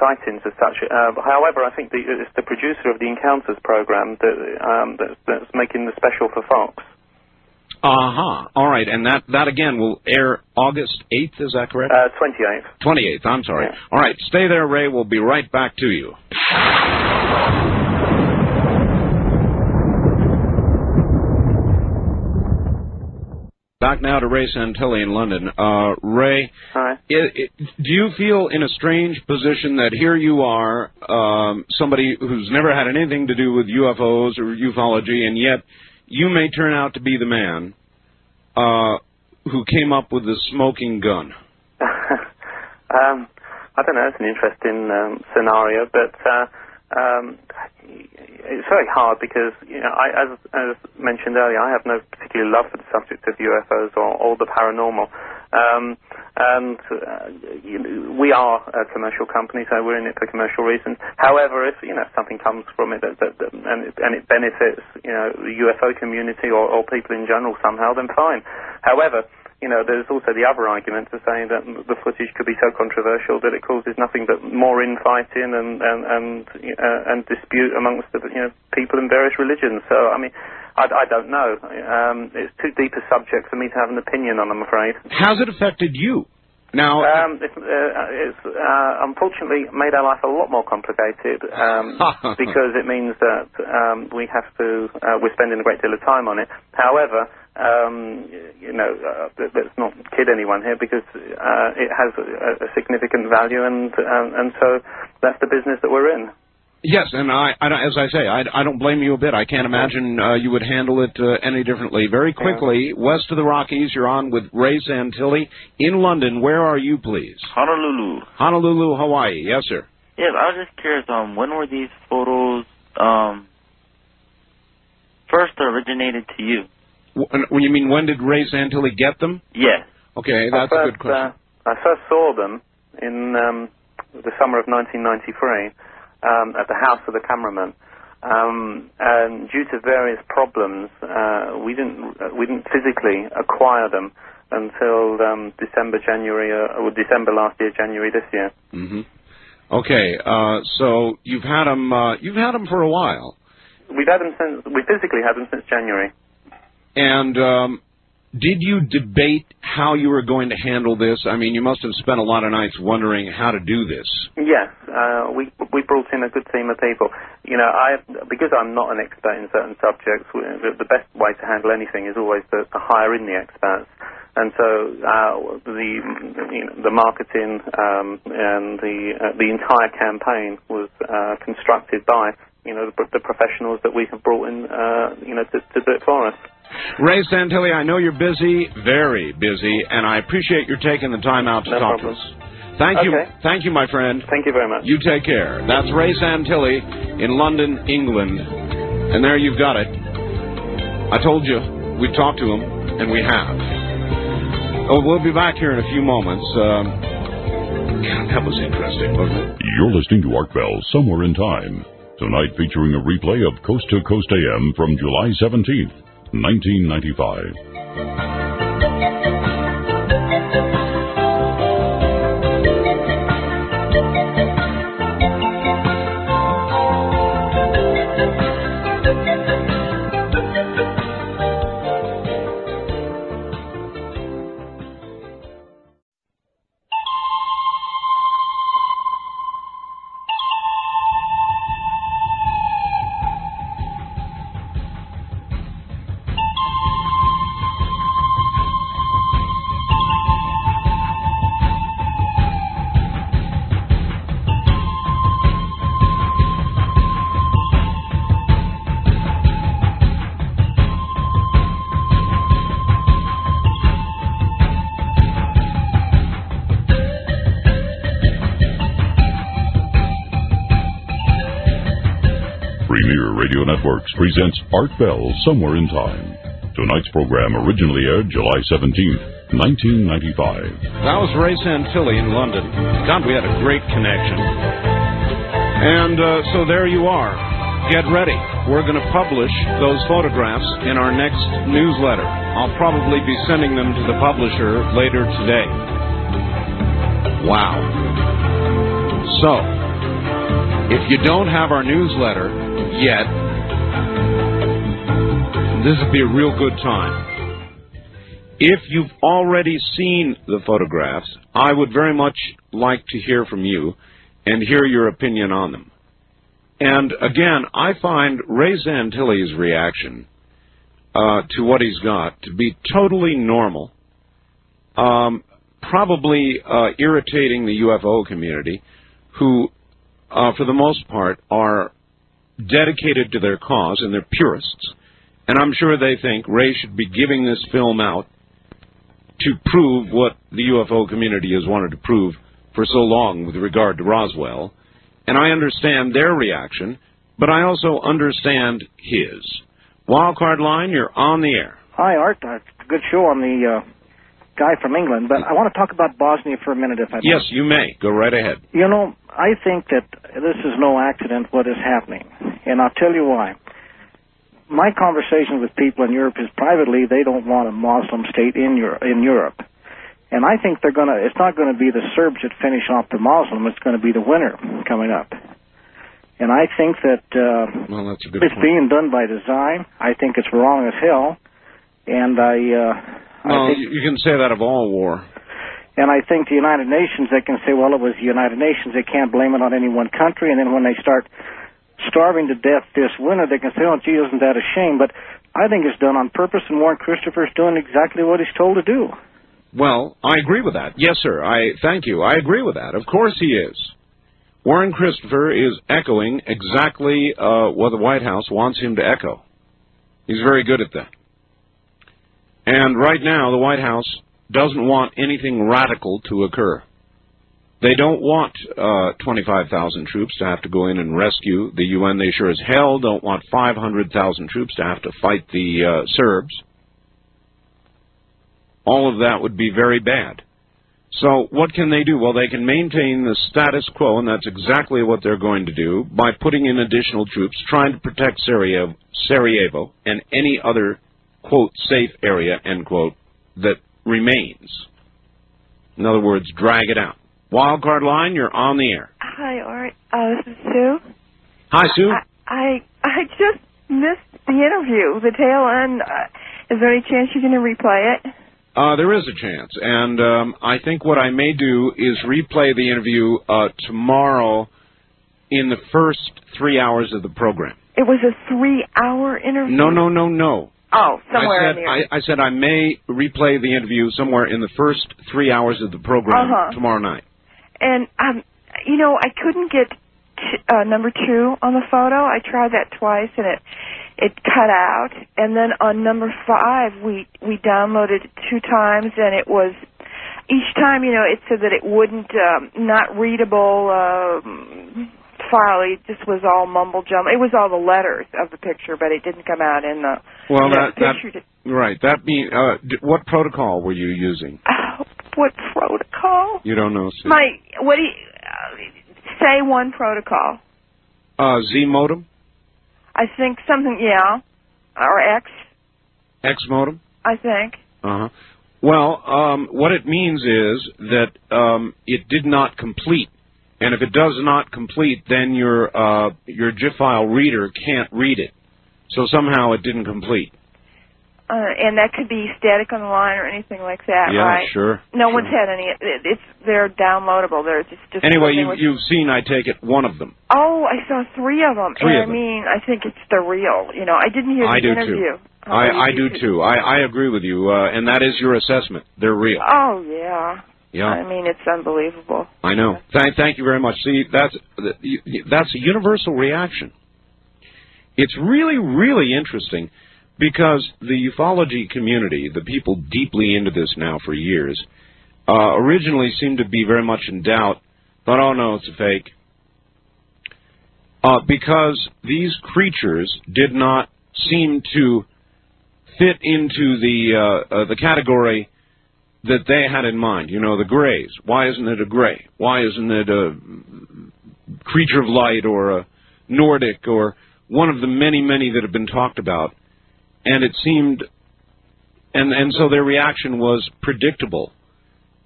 sightings as such. Uh, however, I think the, it's the producer of the Encounters program that, um, that, that's making the special for Fox. Aha. Uh-huh. All right. And that, that, again, will air August eighth, is that correct? Uh, twenty-eighth. twenty-eighth, I'm sorry. Yeah. All right. Stay there, Ray. We'll be right back to you. Back now to Ray Santilli in London. Uh, Ray, Hi. It, it, do you feel in a strange position that here you are, um, somebody who's never had anything to do with U F Os or ufology, and yet you may turn out to be the man uh, who came up with the smoking gun? um, I don't know. It's an interesting um, scenario, but... Uh, um, It's very hard because, you know, I, as, as mentioned earlier, I have no particular love for the subject of U F Os or, or the paranormal. Um, and uh, you know, we are a commercial company, so we're in it for commercial reasons. However, if, you know, something comes from it, that, that, that, and, it and it benefits, you know, the U F O community or, or people in general somehow, then fine. However, you know, there's also the other argument to say that the footage could be so controversial that it causes nothing but more infighting and and and, uh, and dispute amongst the, you know, people in various religions. So, I mean, I, I don't know. Um, it's too deep a subject for me to have an opinion on, I'm afraid. How's it affected you? Now, um, it's, uh, it's uh, unfortunately made our life a lot more complicated um, because it means that um, we have to, uh, we're spending a great deal of time on it. However, um, you know, uh, let's not kid anyone here because uh, it has a, a significant value, and um, and so that's the business that we're in. Yes, and I, I don't, as I say, I, I don't blame you a bit. I can't imagine uh, you would handle it uh, any differently. Very quickly, west of the Rockies, you're on with Ray Santilli in London. Where are you, please? Honolulu. Honolulu, Hawaii. Yes, sir. Yes, I was just curious, um, when were these photos um, first originated to you? When you mean when did Ray Santilli get them? Yes. Okay, that's first, a good question. Uh, I first saw them in um, the summer of nineteen ninety-three. Um, at the house of the cameraman, um, and due to various problems, uh, we didn't we didn't physically acquire them until um, December, January, uh, or December last year, January this year. Mm-hmm. Okay, uh, so you've had them uh, you've had them for a while. We've had them since we physically had them since January. And um, did you debate how you were going to handle this? I mean, you must have spent a lot of nights wondering how to do this. Yes, uh, we we brought in a good team of people. You know, I because I'm not an expert in certain subjects, the best way to handle anything is always to, to hire in the experts. And so uh, the you know, the marketing um, and the uh, the entire campaign was uh, constructed by you know the, the professionals that we have brought in. Uh, you know, to, to do it for us. Ray Santilli, I know you're busy, very busy, and I appreciate your taking the time out to no talk problem. to us. Thank okay. you, thank you, my friend. Thank you very much. You take care. That's Ray Santilli in London, England, and there you've got it. I told you we'd talk to him, and we have. Oh, we'll be back here in a few moments. Um, God, that was interesting, wasn't it? You're listening to Art Bell, Somewhere in Time, tonight featuring a replay of Coast to Coast A M from July seventeenth, nineteen ninety-five. Presents Art Bell, Somewhere in Time. Tonight's program originally aired July seventeenth, nineteen ninety-five. That was Ray Santilli in London. God, we had a great connection. And uh, so there you are. Get ready. We're going to publish those photographs in our next newsletter. I'll probably be sending them to the publisher later today. Wow. So, if you don't have our newsletter yet, this would be a real good time. If you've already seen the photographs, I would very much like to hear from you and hear your opinion on them. And again, I find Ray Santilli's reaction uh, to what he's got to be totally normal, um, probably uh, irritating the U F O community, who, uh, for the most part, are dedicated to their cause and they're purists. And I'm sure they think Ray should be giving this film out to prove what the U F O community has wanted to prove for so long with regard to Roswell. And I understand their reaction, but I also understand his. Wildcard Line, you're on the air. Hi, Art. It's a good show on the uh, guy from England, but I want to talk about Bosnia for a minute if I may. Yes, you may. Go right ahead. You know, I think that this is no accident what is happening, and I'll tell you why. my conversation with people in Europe is privately they don't want a Muslim state in Europe. In Europe. And I think they're going to, it's not going to be the Serbs that finish off the Muslim, it's going to be the winner coming up. And I think that uh, well, that's a good it's point. Being done by design. I think it's wrong as hell. And I, uh, well, I think... you can say that of all war. And I think the United Nations, they can say, well, it was the United Nations. They can't blame it on any one country. And then when they start starving to death this winter, they can say, oh, gee, isn't that a shame? But I think it's done on purpose, and Warren Christopher's doing exactly what he's told to do. Well, I agree with that. Yes, sir. I thank you. I agree with that. Of course he is. Warren Christopher is echoing exactly uh, what the White House wants him to echo. He's very good at that. And right now, the White House doesn't want anything radical to occur. They don't want uh, twenty-five thousand troops to have to go in and rescue the U N. They sure as hell don't want five hundred thousand troops to have to fight the uh, Serbs. All of that would be very bad. So what can they do? Well, they can maintain the status quo, and that's exactly what they're going to do, by putting in additional troops, trying to protect Sarajevo and any other, quote, safe area, end quote, that remains. In other words, drag it out. Wildcard line, you're on the air. Hi, Art. Uh, this is Sue. Hi, Sue. I, I I just missed the interview, the tail end. Uh, is there any chance you're going to replay it? Uh, there is a chance, and um, I think what I may do is replay the interview uh, tomorrow in the first three hours of the program. It was a three-hour interview? No, no, no, no. Oh, somewhere I said, in here. I, I said I may replay the interview somewhere in the first three hours of the program uh-huh. tomorrow night. And, um, you know, I couldn't get t- uh, number two on the photo. I tried that twice, and it... It cut out, and then on number five, we, we downloaded it two times, and it was, each time, you know, it said that it wouldn't, um, not readable um, file. It just was all mumble-jumble. It was all the letters of the picture, but it didn't come out in the well, that, picture. That, right. That mean, uh, d- what protocol were you using? Uh, what protocol? You don't know, Sue. My, what do you, uh, say one protocol. Uh, Z-modem? I think something, yeah, or X. X modem? I think. Uh-huh. Well, um, what it means is that um, it did not complete. And if it does not complete, then your uh, your GIF file reader can't read it. So somehow it didn't complete. Uh, and that could be static on the line or anything like that, yeah, right? Yeah, sure. No sure. one's had any. It, it's they're downloadable. They're just, just anyway. You, with... You've seen, I take it, one of them. Oh, I saw three of them. Three and of I them. mean, I think it's the real. You know, I didn't hear the I do interview. Too. Oh, I, I do too. too. I I agree with you, uh, and that is your assessment. They're real. Oh yeah. Yeah. I mean, it's unbelievable. I know. Thank thank you very much. See, that's that's a universal reaction. It's really really interesting. Because the ufology community, the people deeply into this now for years, uh, originally seemed to be very much in doubt, thought, oh no, it's a fake, uh, because these creatures did not seem to fit into the uh, uh, the category that they had in mind. You know, the grays. Why isn't it a gray? Why isn't it a creature of light or a Nordic or one of the many, many that have been talked about? And it seemed, and, and so their reaction was predictable.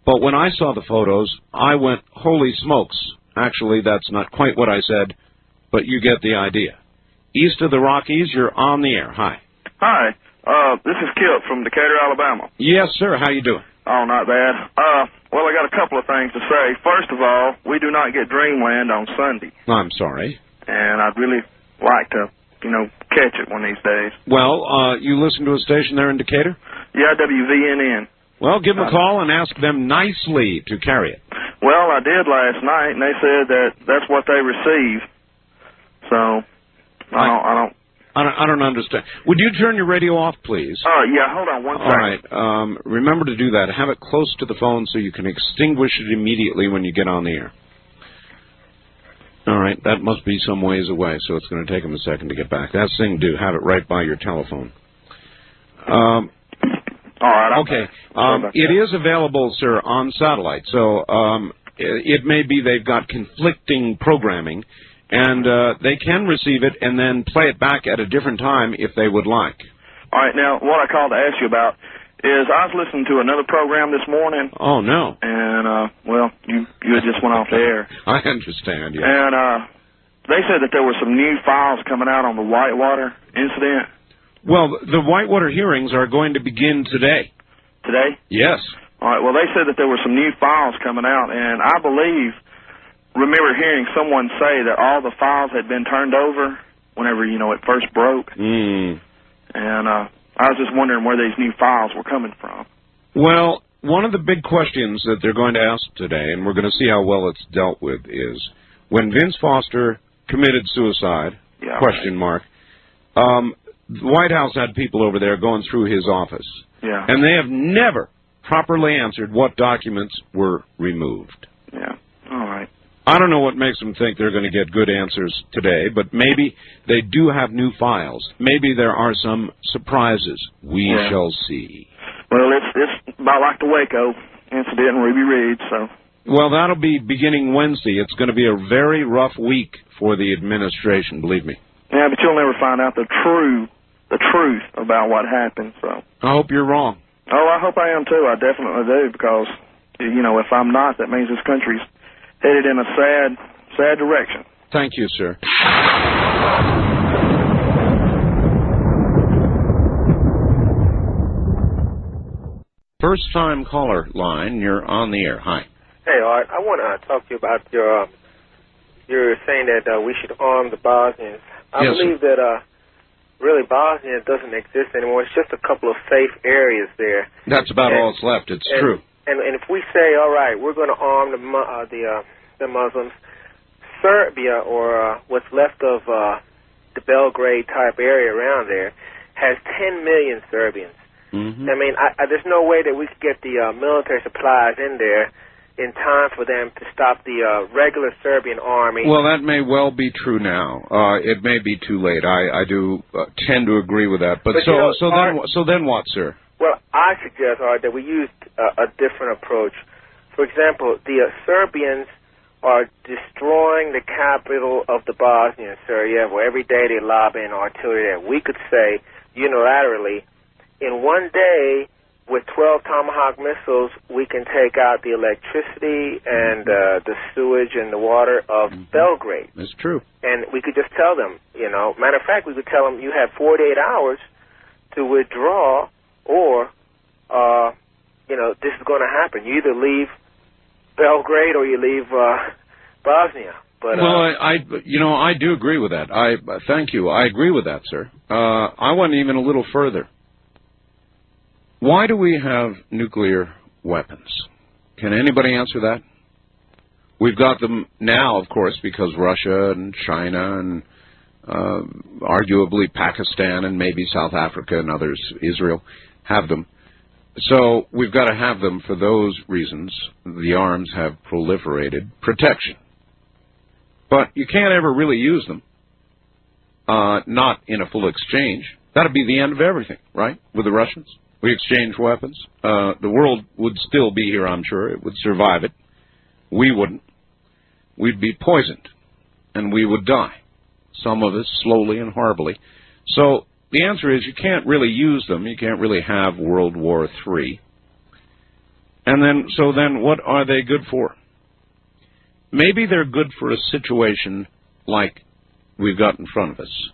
But when I saw the photos, I went, holy smokes. Actually, that's not quite what I said, but you get the idea. East of the Rockies, you're on the air. Hi. Hi. Uh, this is Kip from Decatur, Alabama. Yes, sir. How you doing? Oh, not bad. Uh, well, I got a couple of things to say. First of all, we do not get Dreamland on Sunday. I'm sorry. And I'd really like to... you know, catch it one of these days. Well, uh, you listen to a station there in Decatur? Yeah, W V N N. Well, give them a call and ask them nicely to carry it. Well, I did last night, and they said that that's what they receive. So, I, I, don't, I don't... I don't I don't understand. Would you turn your radio off, please? Oh, uh, yeah, hold on one second. All right, um, remember to do that. Have it close to the phone so you can extinguish it immediately when you get on the air. All right, that must be some ways away, so it's going to take them a second to get back. That's the thing to do, have it right by your telephone. Um, All right. Okay. Um, it is available, sir, on satellite, so um, it, it may be they've got conflicting programming, and uh, they can receive it and then play it back at a different time if they would like. All right, now, what I called to ask you about is I was listening to another program this morning. Oh, no. And, uh, well, you, you just went off the air. I understand, yeah. And uh, they said that there were some new files coming out on the Whitewater incident. Well, the Whitewater hearings are going to begin today. Today? Yes. All right, well, they said that there were some new files coming out, and I believe, remember hearing someone say that all the files had been turned over whenever, you know, it first broke. Mm. And uh, I was just wondering where these new files were coming from. Well, one of the big questions that they're going to ask today, and we're going to see how well it's dealt with, is when Vince Foster committed suicide, yeah, question right. mark, um, the White House had people over there going through his office. Yeah. And they have never properly answered what documents were removed. Yeah. All right. I don't know what makes them think they're going to get good answers today, but maybe they do have new files. Maybe there are some surprises. We yeah. shall see. Well, it's, it's about like the Waco incident and Ruby Reed, so. Well, that'll be beginning Wednesday. It's going to be a very rough week for the administration, believe me. Yeah, but you'll never find out the true, the truth about what happened, so. I hope you're wrong. Oh, I hope I am, too. I definitely do, because, you know, if I'm not, that means this country's headed in a sad, sad direction. Thank you, sir. First-time caller line, you're on the air. Hi. Hey, Art. I want to talk to you about your, um, you're saying that uh, we should arm the Bosnians. I yes, believe sir. that uh, really Bosnia doesn't exist anymore. It's just a couple of safe areas there. That's about and, all that's left. It's and, true. And, and if we say, all right, we're going to arm the uh, the, uh, the Muslims, Serbia, or uh, what's left of uh, the Belgrade-type area around there, has ten million Serbians. Mm-hmm. I mean, I, I, there's no way that we could get the uh, military supplies in there in time for them to stop the uh, regular Serbian army. Well, that may well be true now. Uh, it may be too late. I, I do uh, tend to agree with that. But, but so, you know, so, then, so then what, sir? Well, I suggest, Art, that we use uh, a different approach. For example, the uh, Serbians are destroying the capital of the Bosnia, Sarajevo. Every day they lob in artillery there. We could say unilaterally, in one day, with twelve Tomahawk missiles, we can take out the electricity and uh, the sewage and the water of mm-hmm. Belgrade. That's true. And we could just tell them, you know, matter of fact, we could tell them you have forty-eight hours to withdraw. Or, uh, you know, this is going to happen. You either leave Belgrade or you leave uh, Bosnia. But, well, uh, I, I, you know, I do agree with that. I uh, thank you. I agree with that, sir. Uh, I went even a little further. Why do we have nuclear weapons? Can anybody answer that? We've got them now, of course, because Russia and China and uh, arguably Pakistan and maybe South Africa and others, Israel, have them. So we've got to have them for those reasons. The arms have proliferated. Protection. But you can't ever really use them. Uh, not in a full exchange. That would be the end of everything, right, with the Russians? We exchange weapons. Uh, the world would still be here, I'm sure. It would survive it. We wouldn't. We'd be poisoned. And we would die. Some of us slowly and horribly. So the answer is you can't really use them. You can't really have World War Three. And then, so then what are they good for? Maybe they're good for a situation like we've got in front of us.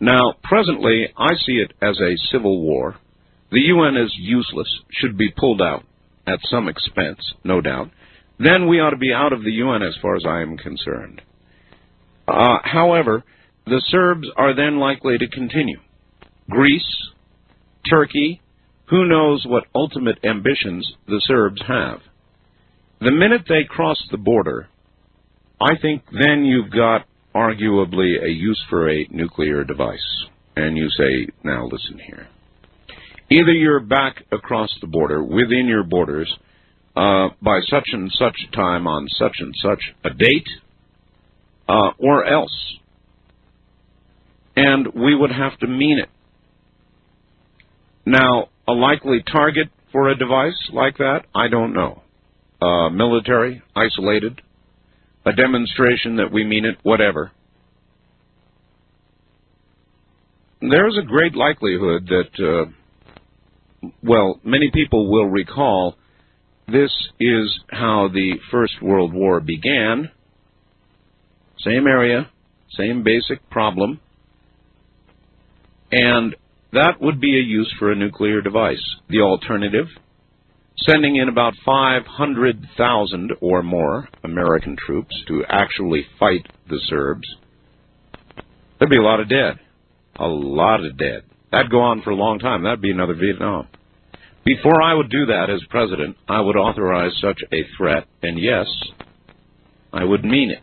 Now, presently, I see it as a civil war. The U N is useless, should be pulled out at some expense, no doubt. Then we ought to be out of the U N as far as I am concerned. Uh, however, the Serbs are then likely to continue. Greece, Turkey, who knows what ultimate ambitions the Serbs have. The minute they cross the border, I think then you've got arguably a use for a nuclear device. And you say, now listen here. Either you're back across the border, within your borders, uh, by such and such time on such and such a date, uh, or else. And we would have to mean it. Now, a likely target for a device like that, I don't know. Uh, military, isolated, a demonstration that we mean it, whatever. there is a great likelihood that, uh, well, many people will recall this is how the First World War began. Same area, same basic problem. And that would be a use for a nuclear device. The alternative, sending in about five hundred thousand or more American troops to actually fight the Serbs. There'd be a lot of dead. A lot of dead. That'd go on for a long time. That'd be another Vietnam. Before I would do that as president, I would authorize such a threat, and yes, I would mean it.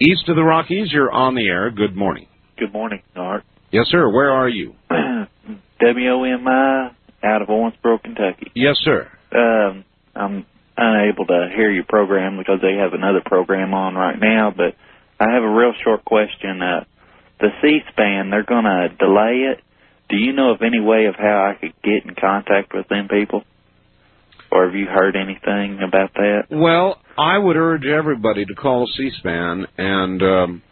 East of the Rockies, you're on the air. Good morning. Good morning, Art. Yes, sir. Where are you? W O M I, out of Owensboro, Kentucky. Yes, sir. Um, I'm unable to hear your program because they have another program on right now, but I have a real short question. Uh, the C-SPAN, they're going to delay it. Do you know of any way of how I could get in contact with them people? Or have you heard anything about that? Well, I would urge everybody to call C-SPAN and um,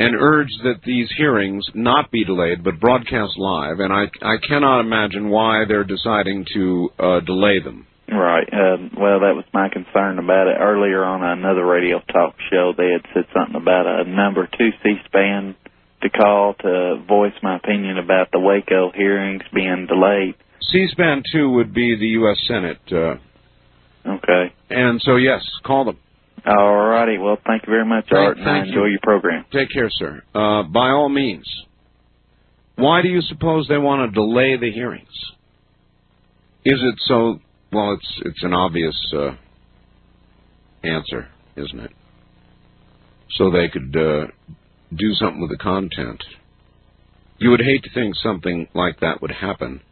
and urge that these hearings not be delayed but broadcast live. And I, I cannot imagine why they're deciding to uh, delay them. Right. Uh, well, that was my concern about it. Earlier on another radio talk show, they had said something about a number two C-SPAN to call to voice my opinion about the Waco hearings being delayed. C-SPAN two would be the U S Senate. Uh, okay. And so, yes, call them. All righty. Well, thank you very much, Art, and I enjoy your program. Take care, sir. Uh, by all means. Why do you suppose they want to delay the hearings? Is it so... Well, it's, it's an obvious uh, answer, isn't it? So they could uh, do something with the content. You would hate to think something like that would happen.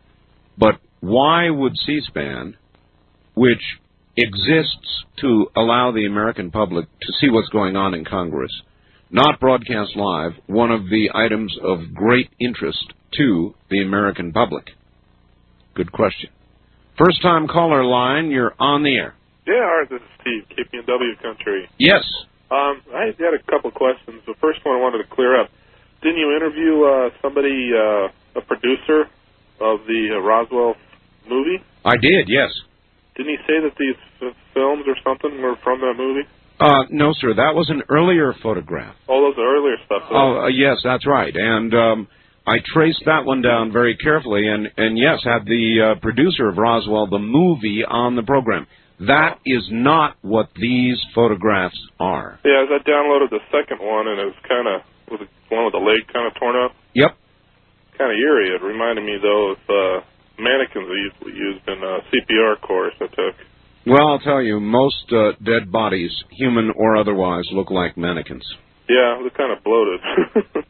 But why would C-SPAN, which exists to allow the American public to see what's going on in Congress, not broadcast live one of the items of great interest to the American public? Good question. First-time caller line, you're on the air. Yeah, Art, this is Steve, K P N W Country. Yes. Um, I had a couple questions. The first one I wanted to clear up. Didn't you interview uh, somebody, uh, a producer of the uh, Roswell movie? I did, yes. Didn't he say that these f films or something were from that movie? Uh, no, sir. That was an earlier photograph. Oh, those are earlier stuff. Oh, uh, yes, that's right. And um, I traced that one down very carefully and, and yes, had the uh, producer of Roswell, the movie, on the program. That is not what these photographs are. Yeah, I downloaded the second one, and it was kind of, was the one with the leg kind of torn up. Yep. Kind of eerie. It reminded me, though, of uh, mannequins they used in a C P R course I took. Well, I'll tell you, most uh, dead bodies, human or otherwise, look like mannequins. Yeah, they're kind of bloated.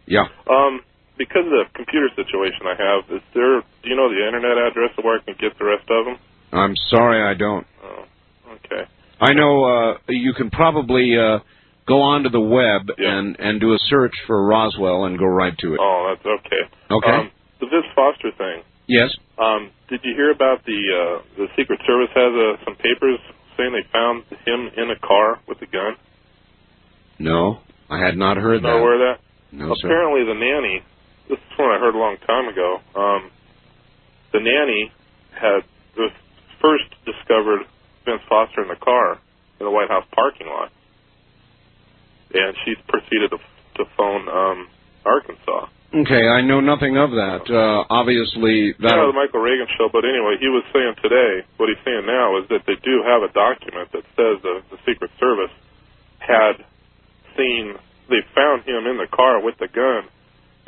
Yeah. Um, because of the computer situation I have, is there? Do you know the internet address of where I can get the rest of them? I'm sorry, I don't. Oh, okay. I know uh, you can probably... Uh, Go on to the web yeah. and, and do a search for Roswell and go right to it. Oh, that's okay. Okay. Um, the Vince Foster thing. Yes. Um, did you hear about the uh, the Secret Service has uh, some papers saying they found him in a car with a gun? No, I had not heard that. Not aware of that? No, sir. Apparently the nanny, this is one I heard a long time ago, um, the nanny had first discovered Vince Foster in the car in the White House parking lot. And she proceeded to, to phone um, Arkansas. Okay, I know nothing of that. Uh, obviously, that... Yeah, the Michael Reagan show, but anyway, he was saying today, what he's saying now is that they do have a document that says the, the Secret Service had seen, they found him in the car with the gun,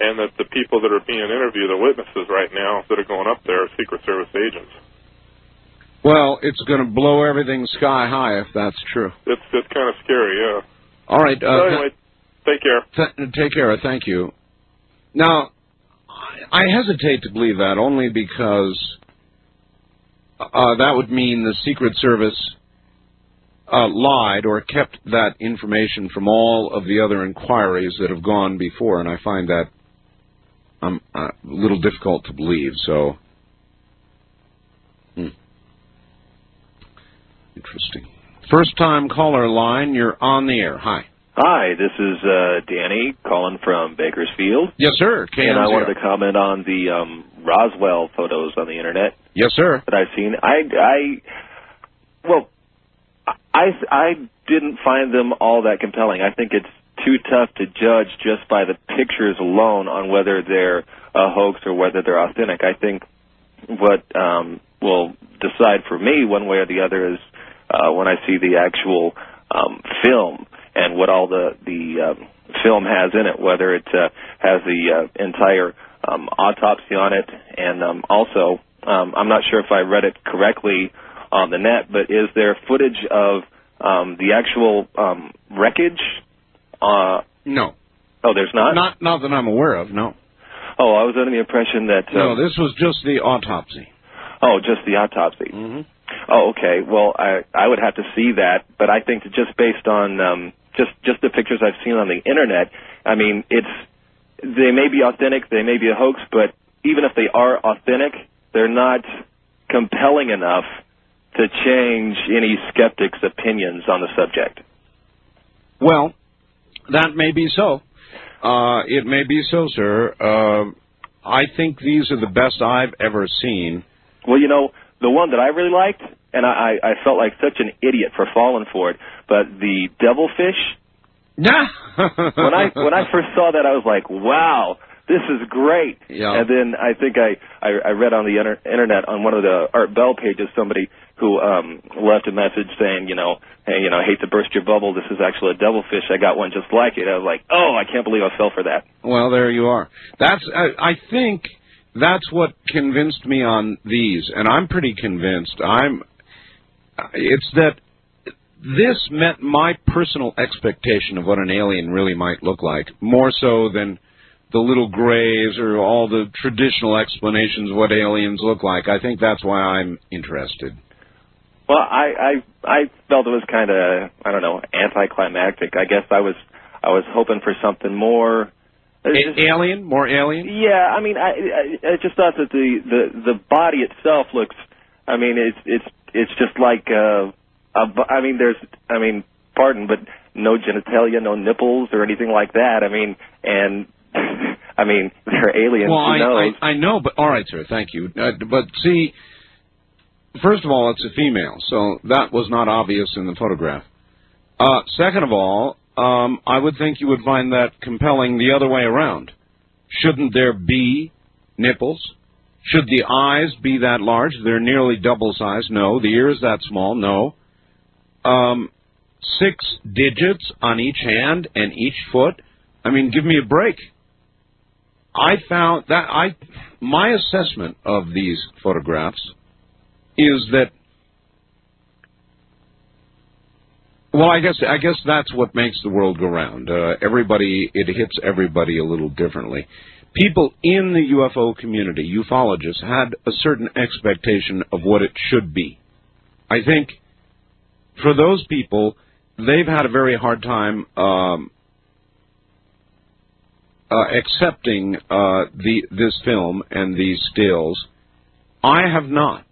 and that the people that are being interviewed, the witnesses right now that are going up there, are Secret Service agents. Well, it's going to blow everything sky high if that's true. It's, it's kind of scary, yeah. All right. Uh, so anyway, take care. Th take care. Thank you. Now, I hesitate to believe that only because uh, that would mean the Secret Service uh, lied or kept that information from all of the other inquiries that have gone before, and I find that um, uh, a little difficult to believe. So, hmm. Interesting. First-time caller line, you're on the air. Hi. Hi, this is uh, Danny calling from Bakersfield. Yes, sir. K M Z R. And I wanted to comment on the um, Roswell photos on the Internet. Yes, sir. That I've seen. I, I well, I, I didn't find them all that compelling. I think it's too tough to judge just by the pictures alone on whether they're a hoax or whether they're authentic. I think what um, will decide for me one way or the other is uh, when I see the actual um, film and what all the, the um, film has in it, whether it uh, has the uh, entire um, autopsy on it. And um, also, um, I'm not sure if I read it correctly on the net, but is there footage of um, the actual um, wreckage? Uh, no. Oh, there's not? Not not that I'm aware of, no. Oh, I was under the impression that... Uh, no, this was just the autopsy. Oh, just the autopsy. Mm-hmm. Oh, okay. Well, I, I would have to see that, but I think that just based on um, just, just the pictures I've seen on the Internet, I mean, it's they may be authentic, they may be a hoax, but even if they are authentic, they're not compelling enough to change any skeptic's opinions on the subject. Well... That may be so. Uh, it may be so, sir. Uh, I think these are the best I've ever seen. Well, you know, the one that I really liked, and I, I felt like such an idiot for falling for it, but the devilfish. Nah. when I when I first saw that, I was like, wow, this is great. Yeah. And then I think I, I, I read on the inter- Internet on one of the Art Bell pages somebody who um, left a message saying, you know, hey, you know, I hate to burst your bubble. This is actually a devilfish. I got one just like it. I was like, oh, I can't believe I fell for that. Well, there you are. That's I, I think that's what convinced me on these, and I'm pretty convinced. I'm. It's that this met my personal expectation of what an alien really might look like, more so than the little grays or all the traditional explanations of what aliens look like. I think that's why I'm interested. Well, I, I I felt it was kind of, I don't know, anticlimactic. I guess I was I was hoping for something more a- just, alien, more alien. Yeah, I mean, I, I I just thought that the the the body itself looks. I mean, it's it's it's just like uh, a, I mean, there's I mean, pardon, but no genitalia, no nipples or anything like that. I mean, and I mean, they're aliens. Well, who knows? I, I I know, but all right, sir, thank you. Uh, but see. First of all, it's a female, so that was not obvious in the photograph. Uh, second of all, um, I would think you would find that compelling the other way around. Shouldn't there be nipples? Should the eyes be that large? They're nearly double-sized. No. The ears that small? No. Um, six digits on each hand and each foot? I mean, give me a break. I found that I, my assessment of these photographs is that, well, I guess I guess that's what makes the world go round. Uh, everybody, it hits everybody a little differently. People in the U F O community, ufologists, had a certain expectation of what it should be. I think for those people, they've had a very hard time um, uh, accepting uh, the this film and these stills. I have not.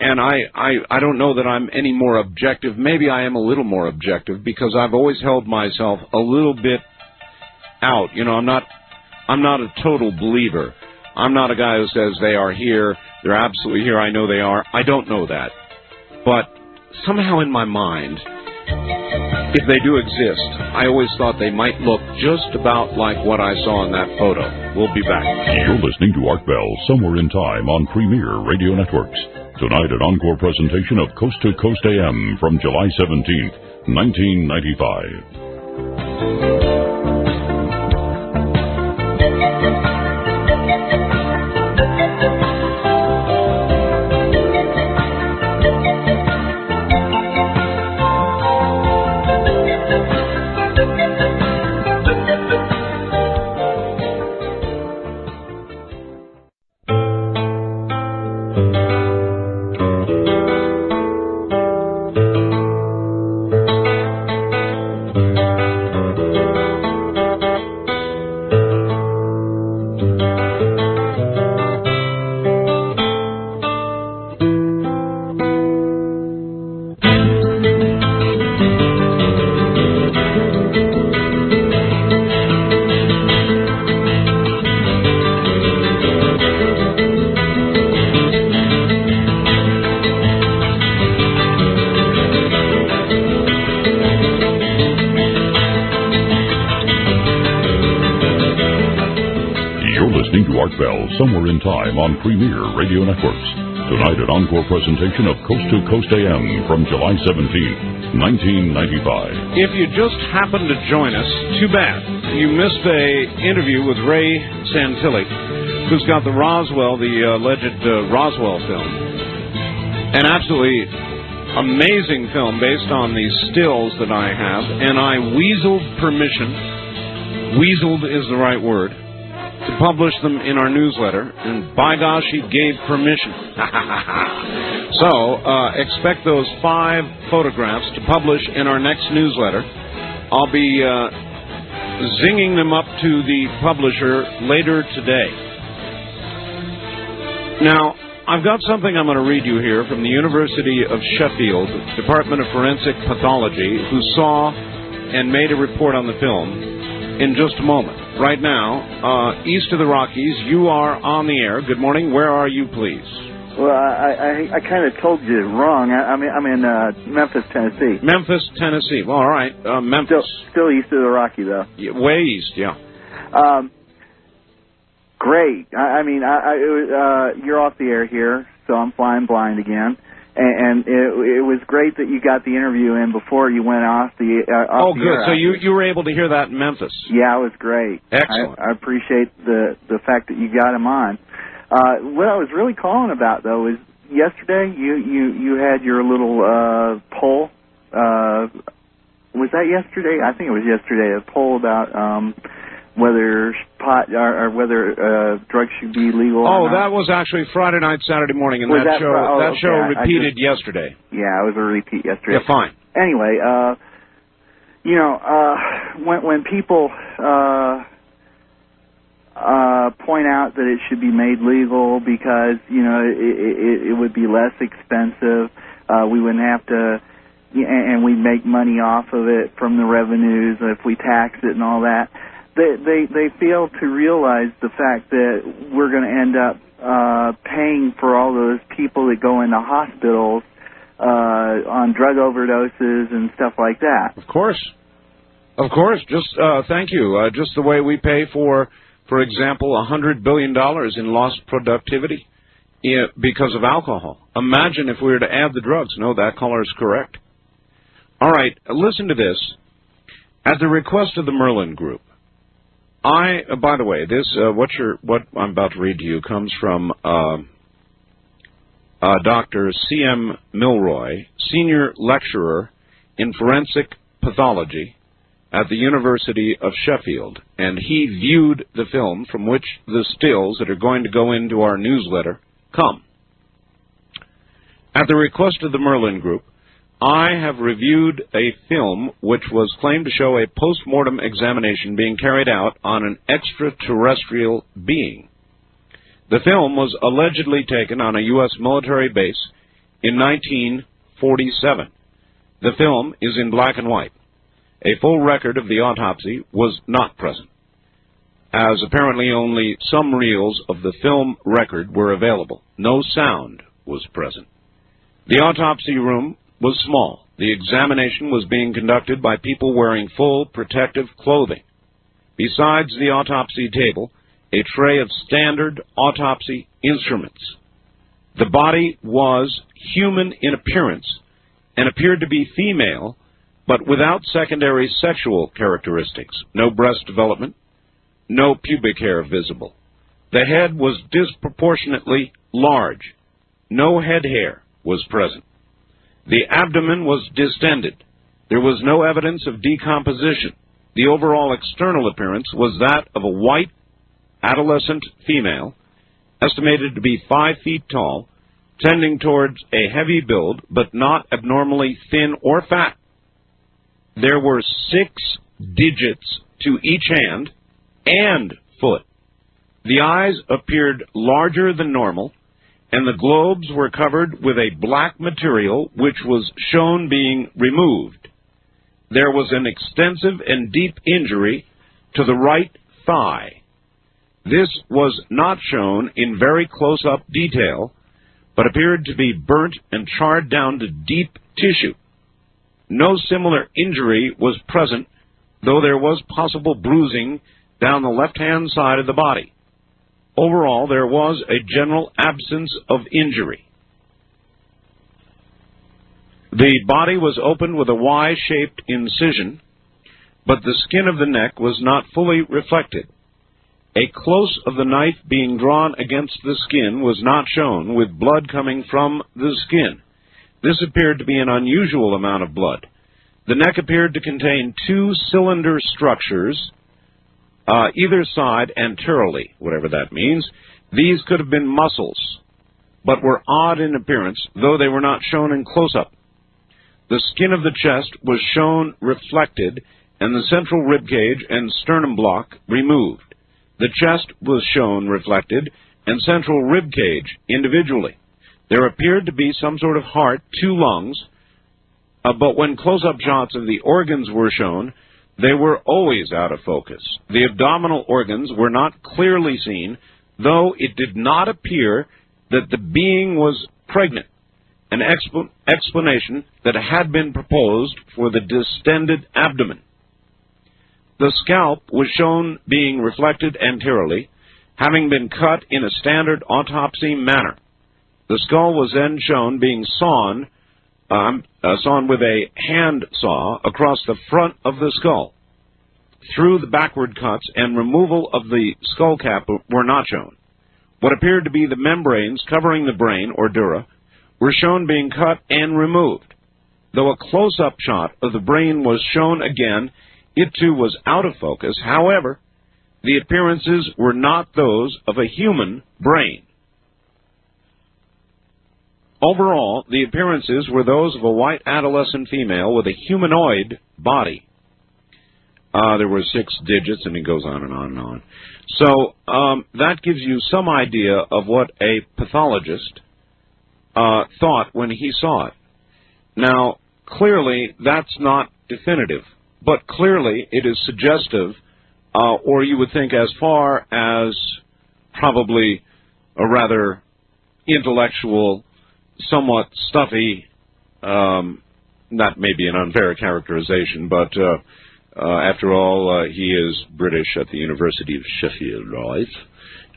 And I, I, I don't know that I'm any more objective. Maybe I am a little more objective because I've always held myself a little bit out. You know, I'm not I'm not a total believer. I'm not a guy who says they are here, they're absolutely here, I know they are. I don't know that. But somehow in my mind, if they do exist, I always thought they might look just about like what I saw in that photo. We'll be back. You're listening to Art Bell, Somewhere in Time on Premier Radio Networks. Tonight, an encore presentation of Coast to Coast A M from July seventeenth, nineteen ninety-five. to Art Bell somewhere in time on Premier Radio Networks. Tonight, an encore presentation of Coast to Coast A M from July seventeenth, nineteen ninety-five. If you just happened to join us, too bad. You missed an interview with Ray Santilli, who's got the Roswell, the alleged uh, Roswell film. An absolutely amazing film based on these stills that I have, and I weaseled permission. Weaseled is the right word, to publish them in our newsletter, and by gosh, he gave permission. So, uh, expect those five photographs to publish in our next newsletter. I'll be uh, zinging them up to the publisher later today. Now, I've got something I'm going to read you here from the University of Sheffield, Department of Forensic Pathology, who saw and made a report on the film. In just a moment. Right now, uh, east of the Rockies, you are on the air. Good morning. Where are you, please? Well, I I, I kind of told you wrong. I, I mean, I'm in uh, Memphis, Tennessee. Memphis, Tennessee. Well, all right. Uh, Memphis. Still, still east of the Rocky, though. Yeah, way east, yeah. Um, great. I, I mean, I, I, it was, uh, you're off the air here, so I'm flying blind again. And it, it was great that you got the interview in before you went off the uh, off Oh, the good. Air. So you, you were able to hear that in Memphis. Yeah, it was great. Excellent. I, I appreciate the, the fact that you got him on. Uh, what I was really calling about, though, is yesterday you, you, you had your little uh, poll. Uh, was that yesterday? I think it was yesterday, a poll about... Um, Whether pot or, or whether uh, drugs should be legal. Oh, or not. That was actually Friday night, Saturday morning, and was that, that show oh, that okay. show repeated just, yesterday. Yeah, it was a repeat yesterday. Yeah, fine. Anyway, uh, you know, uh, when when people uh, uh, point out that it should be made legal because you know it, it, it would be less expensive, uh, we wouldn't have to, and we make money off of it from the revenues if we tax it and all that. They, they they fail to realize the fact that we're going to end up uh, paying for all those people that go into hospitals uh, on drug overdoses and stuff like that. Of course. Of course. Just uh, thank you. Uh, just the way we pay for, for example, one hundred billion dollars in lost productivity because of alcohol. Imagine if we were to add the drugs. No, that caller is correct. All right. Listen to this. At the request of the Merlin Group, I, uh, by the way, this uh, what, you're, what I'm about to read to you comes from uh, uh, Doctor C M Milroy, Senior Lecturer in Forensic Pathology at the University of Sheffield. And he viewed the film from which the stills that are going to go into our newsletter come. At the request of the Merlin Group, I have reviewed a film which was claimed to show a post-mortem examination being carried out on an extraterrestrial being. The film was allegedly taken on a U S military base in nineteen forty-seven. The film is in black and white. A full record of the autopsy was not present, as apparently only some reels of the film record were available. No sound was present. The autopsy room was small. The examination was being conducted by people wearing full protective clothing. Besides the autopsy table, a tray of standard autopsy instruments. The body was human in appearance and appeared to be female, but without secondary sexual characteristics. No breast development, no pubic hair visible. The head was disproportionately large. No head hair was present. The abdomen was distended. There was no evidence of decomposition. The overall external appearance was that of a white adolescent female, estimated to be five feet tall, tending towards a heavy build, but not abnormally thin or fat. There were six digits to each hand and foot. The eyes appeared larger than normal, and the globes were covered with a black material which was shown being removed. There was an extensive and deep injury to the right thigh. This was not shown in very close-up detail, but appeared to be burnt and charred down to deep tissue. No similar injury was present, though there was possible bruising down the left-hand side of the body. Overall, there was a general absence of injury. The body was opened with a Y-shaped incision, but the skin of the neck was not fully reflected. A close of the knife being drawn against the skin was not shown, with blood coming from the skin. This appeared to be an unusual amount of blood. The neck appeared to contain two cylinder structures, uh, either side anteriorly, whatever that means. These could have been muscles, but were odd in appearance, though they were not shown in close-up. The skin of the chest was shown reflected, and the central ribcage and sternum block removed. The chest was shown reflected, and central ribcage individually. There appeared to be some sort of heart, two lungs, uh, but when close-up shots of the organs were shown, they were always out of focus. The abdominal organs were not clearly seen, though it did not appear that the being was pregnant, an exp- explanation that had been proposed for the distended abdomen. The scalp was shown being reflected anteriorly, having been cut in a standard autopsy manner. The skull was then shown being sawn, um, uh, sawn with a hand saw across the front of the skull. Through the backward cuts and removal of the skull cap were not shown. What appeared to be the membranes covering the brain, or dura, were shown being cut and removed. Though a close-up shot of the brain was shown again, it too was out of focus. However, the appearances were not those of a human brain. Overall, the appearances were those of a white adolescent female with a humanoid body. Uh, there were six digits, and it goes on and on and on. So um, that gives you some idea of what a pathologist uh, thought when he saw it. Now, clearly, that's not definitive, but clearly it is suggestive, uh, or you would think as far as probably a rather intellectual, somewhat stuffy, um, that may be an unfair characterization, but uh, uh, after all, uh, he is British at the University of Sheffield, right?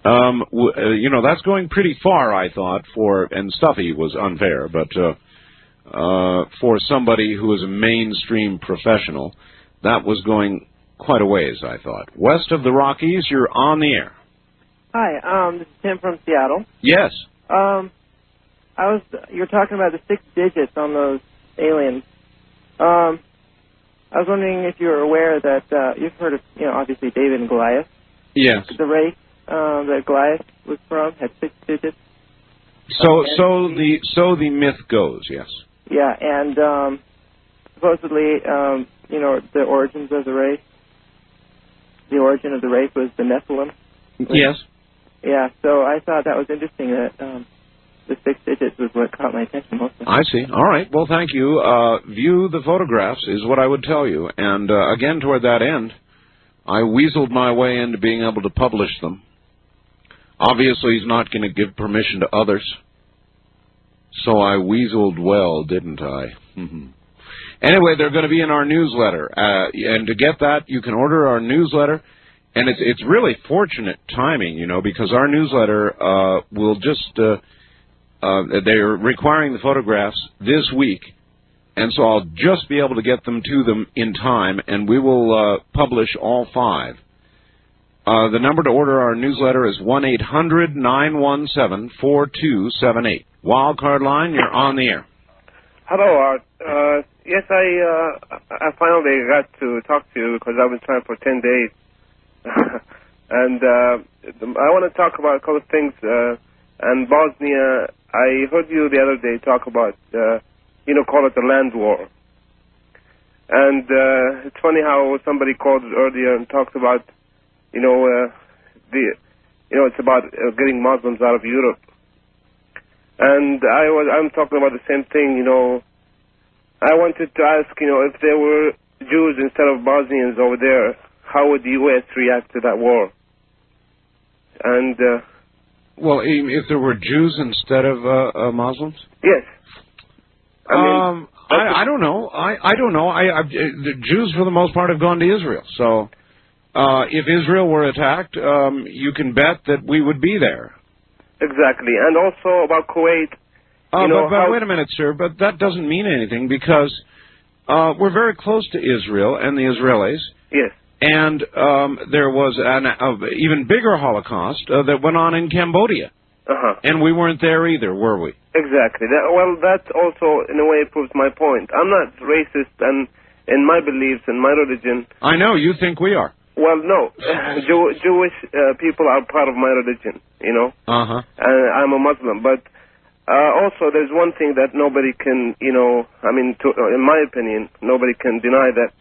Um, w- uh, you know, that's going pretty far, I thought, for, and stuffy was unfair, but uh, uh, for somebody who is a mainstream professional, that was going quite a ways, I thought. West of the Rockies, you're on the air. Hi, um, this is Tim from Seattle. Yes. Um... I was. You're talking about the six digits on those aliens. Um, I was wondering if you were aware that uh, you've heard of, you know, obviously David and Goliath. Yes. The race uh, that Goliath was from had six digits. So, so the so the myth goes. Yes. Yeah, and um, supposedly, um, you know, the origins of the race. The origin of the race was the Nephilim. Yes. Yeah. So I thought that was interesting that. Um, The six digits was what caught my attention most of the time. I see. All right. Well, thank you. Uh, view the photographs is what I would tell you. And, uh, again, toward that end, I weaseled my way into being able to publish them. Obviously, he's not going to give permission to others. So I weaseled well, didn't I? Mm-hmm. Anyway, they're going to be in our newsletter. Uh, and to get that, you can order our newsletter. And it's, it's really fortunate timing, you know, because our newsletter uh, will just... Uh, Uh, they're requiring the photographs this week, and so I'll just be able to get them to them in time, and we will uh, publish all five. Uh, the number to order our newsletter is one eight hundred nine one seven four two seven eight. Wildcard line, you're on the air. Hello, Art. Uh, yes, I uh, I finally got to talk to you because I was trying for ten days. And uh, I want to talk about a couple of things. Uh, and Bosnia... I heard you the other day talk about, uh, you know, call it the land war. And uh, it's funny how somebody called earlier and talked about, you know, uh, the, you know, it's about uh, getting Muslims out of Europe. And I was, I'm talking about the same thing, you know. I wanted to ask, you know, if there were Jews instead of Bosnians over there, how would the U S react to that war? And... Uh, Well, if there were Jews instead of uh, uh, Muslims? Yes. I mean, um, I, I don't know. I, I don't know. I, I, the Jews, for the most part, have gone to Israel. So Uh, if Israel were attacked, um, you can bet that we would be there. Exactly. And also about Kuwait. Uh, you know, but but how... wait a minute, sir. But that doesn't mean anything because uh, we're very close to Israel and the Israelis. Yes. And um, there was an uh, even bigger Holocaust uh, that went on in Cambodia. Uh-huh. And we weren't there either, were we? Exactly. That, well, that also, in a way, proves my point. I'm not racist and in my beliefs and my religion. I know. You think we are. Well, no. Jew, Jewish uh, people are part of my religion, you know. Uh-huh. And I'm a Muslim. But uh, also there's one thing that nobody can, you know, I mean, to, in my opinion, nobody can deny that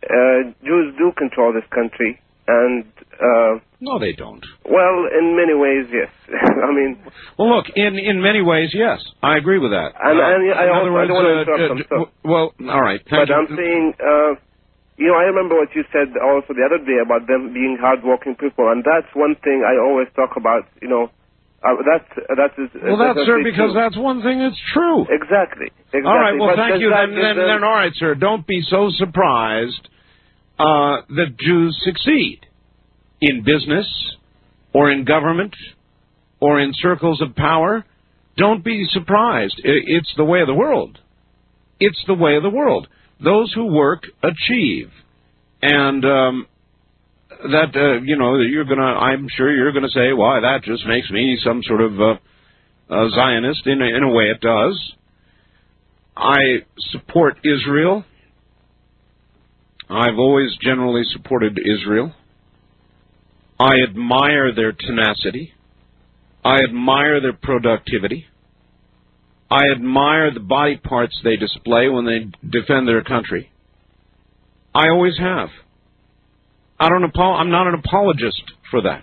uh, Jews do control this country. And uh, no, they don't. Well, in many ways, yes. I mean, well, look, in, in many ways, yes, I agree with that. And, uh, and I, also, words, I don't want to interrupt uh, them. So. Well, all right. But you. I'm saying, uh, you know, I remember what you said also the other day about them being hardworking people, and that's one thing I always talk about. You know, uh, that's that is. Well, that's sir, because true. That's one thing that's true. Exactly. Exactly. All right. Well, but thank you. Then, then, then, all right, sir. Don't be so surprised. Uh, that Jews succeed in business or in government or in circles of power. Don't be surprised. It's the way of the world. It's the way of the world. Those who work achieve. And um, that, uh, you know, you're going to, I'm sure you're going to say, why, that just makes me some sort of uh, uh, Zionist. In a, in a way it does. I support Israel. I've always generally supported Israel. I admire their tenacity. I admire their productivity. I admire the body parts they display when they defend their country. I always have. I don't apo- I'm not an apologist for that.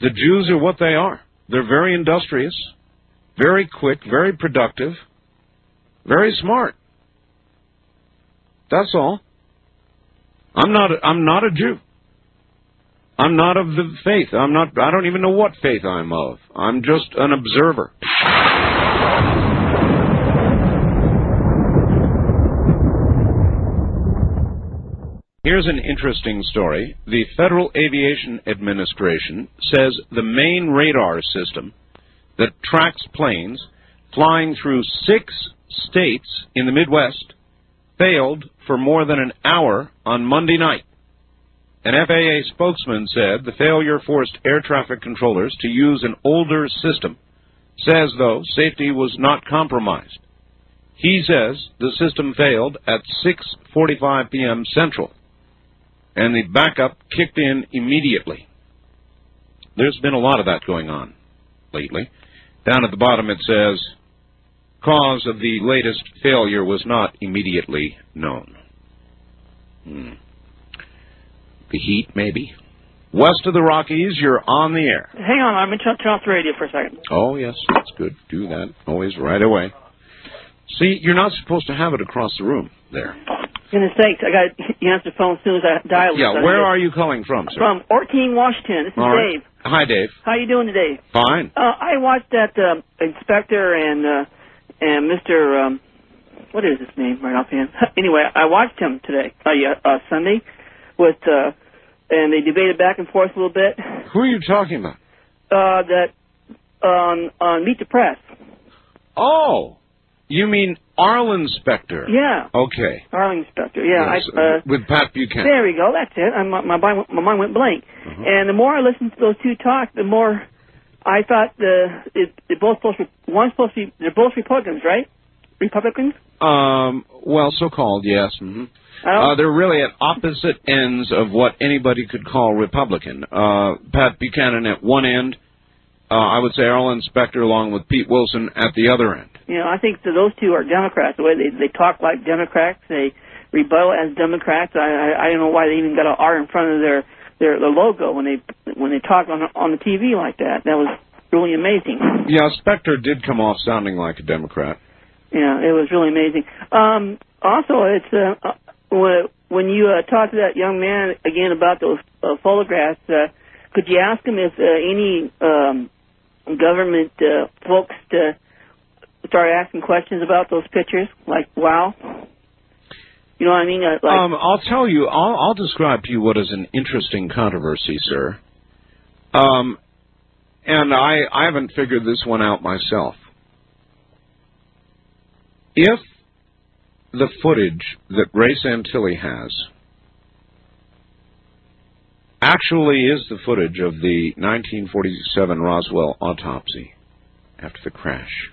The Jews are what they are. They're very industrious, very quick, very productive, very smart. That's all. I'm not. I'm not a Jew. I'm not of the faith. I'm not. I don't even know what faith I'm of. I'm just an observer. Here's an interesting story. The Federal Aviation Administration says the main radar system that tracks planes flying through six states in the Midwest failed for more than an hour on Monday night. An F A A spokesman said the failure forced air traffic controllers to use an older system. Says, though, safety was not compromised. He says the system failed at six forty-five p.m. Central, and the backup kicked in immediately. There's been a lot of that going on lately. Down at the bottom it says, cause of the latest failure was not immediately known. Hmm. The heat, maybe. West of the Rockies, you're on the air. Hang on, I'm going to turn off the radio for a second. Oh, yes, that's good. Do that always right away. See, you're not supposed to have it across the room there. In the States, I got to answer the phone as soon as I dial. Yeah, so where are you calling from, sir? From Ortine, Washington. This is All right. Dave. Hi, Dave. How you doing today? Fine. Uh, I watched that uh, Inspector and... Uh, And Mister, um, what is his name right offhand? Anyway, I watched him today, uh, yeah, uh, Sunday, with, uh, and they debated back and forth a little bit. Who are you talking about? Uh, that on on Meet the Press. Oh, you mean Arlen Specter? Yeah. Okay. Arlen Specter. Yeah. Yes, I, uh, with Pat Buchanan. There we go. That's it. I, my my mind went, my mind went blank. Uh-huh. And the more I listened to those two talk, the more. I thought the it, they're both supposed to be, one's supposed to be, they're both Republicans, right? Republicans? Um, well, so-called, yes. Mm-hmm. Uh, they're really at opposite ends of what anybody could call Republican. Uh, Pat Buchanan at one end. Uh, I would say Arlen Specter along with Pete Wilson at the other end. You know, I think that those two are Democrats. The way they, they talk like Democrats, they rebel as Democrats. I, I, I don't know why they even got an R in front of their... Their, their logo when they when they talk on on the T V like that. That was really amazing. Yeah, Specter did come off sounding like a Democrat. Yeah, it was really amazing. Um, also, it's uh, when when you uh, talk to that young man again about those uh, photographs, uh, could you ask him if uh, any um, government uh, folks to start asking questions about those pictures? Like, wow. You know what I mean? Like, um, I'll tell you, I'll, I'll describe to you what is an interesting controversy, sir. Um, and I, I haven't figured this one out myself. If the footage that Ray Santilli has actually is the footage of the nineteen forty-seven Roswell autopsy after the crash,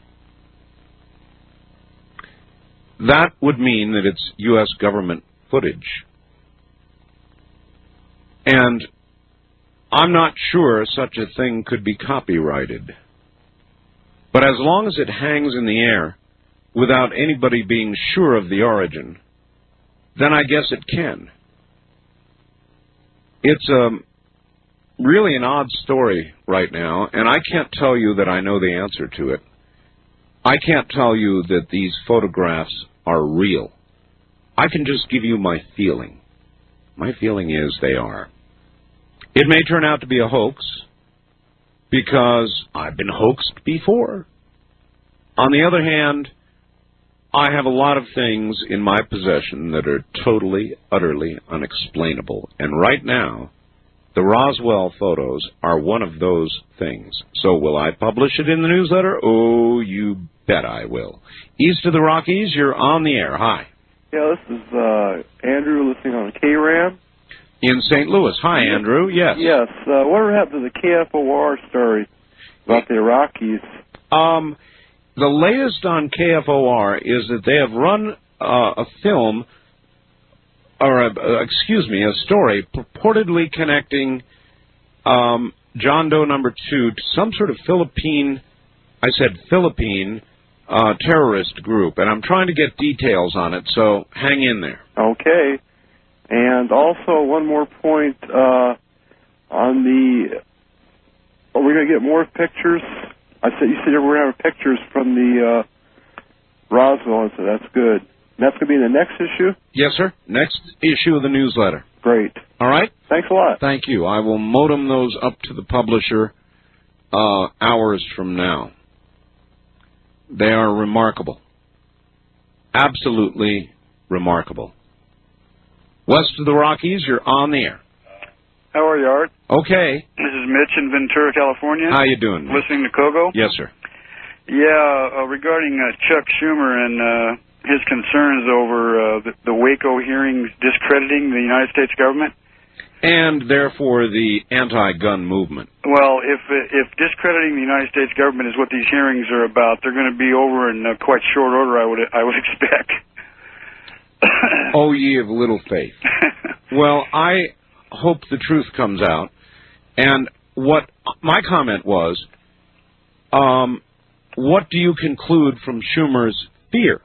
that would mean that it's U S government footage. And I'm not sure such a thing could be copyrighted. But as long as it hangs in the air without anybody being sure of the origin, then I guess it can. It's um, really an odd story right now, and I can't tell you that I know the answer to it. I can't tell you that these photographs are real. I can just give you my feeling. My feeling is they are. It may turn out to be a hoax, because I've been hoaxed before. On the other hand, I have a lot of things in my possession that are totally, utterly unexplainable. And right now, the Roswell photos are one of those things. So will I publish it in the newsletter? Oh, you bet I will. East of the Rockies, you're on the air. Hi. Yeah, this is uh, Andrew listening on K RAM. In Saint Louis. Hi, Andrew. Yes. Yes. Uh, whatever happened to the K F O R story about the Iraqis? Um, the latest on K F O R is that they have run uh, a film, or a, uh, excuse me, a story purportedly connecting um, John Doe number two to some sort of Philippine, I said Philippine, uh, terrorist group. And I'm trying to get details on it, so hang in there. Okay. And also one more point uh, on the, are we going to get more pictures? I said you said we're going to have pictures from the uh, Roswell, so that's good. And that's going to be in the next issue? Yes, sir. Next issue of the newsletter. Great. All right? Thanks a lot. Thank you. I will modem those up to the publisher uh, hours from now. They are remarkable. Absolutely remarkable. West of the Rockies, you're on the air. How are you, Art? Okay. This is Mitch in Ventura, California. How you doing, Mitch? Listening to K A G O? Yes, sir. Yeah, uh, regarding uh, Chuck Schumer and uh, his concerns over uh, the, the Waco hearings discrediting the United States government. And, therefore, the anti-gun movement. Well, if if discrediting the United States government is what these hearings are about, they're going to be over in uh, quite short order, I would I would expect. Oh, ye of little faith. Well, I hope the truth comes out. And what my comment was, um, what do you conclude from Schumer's fear?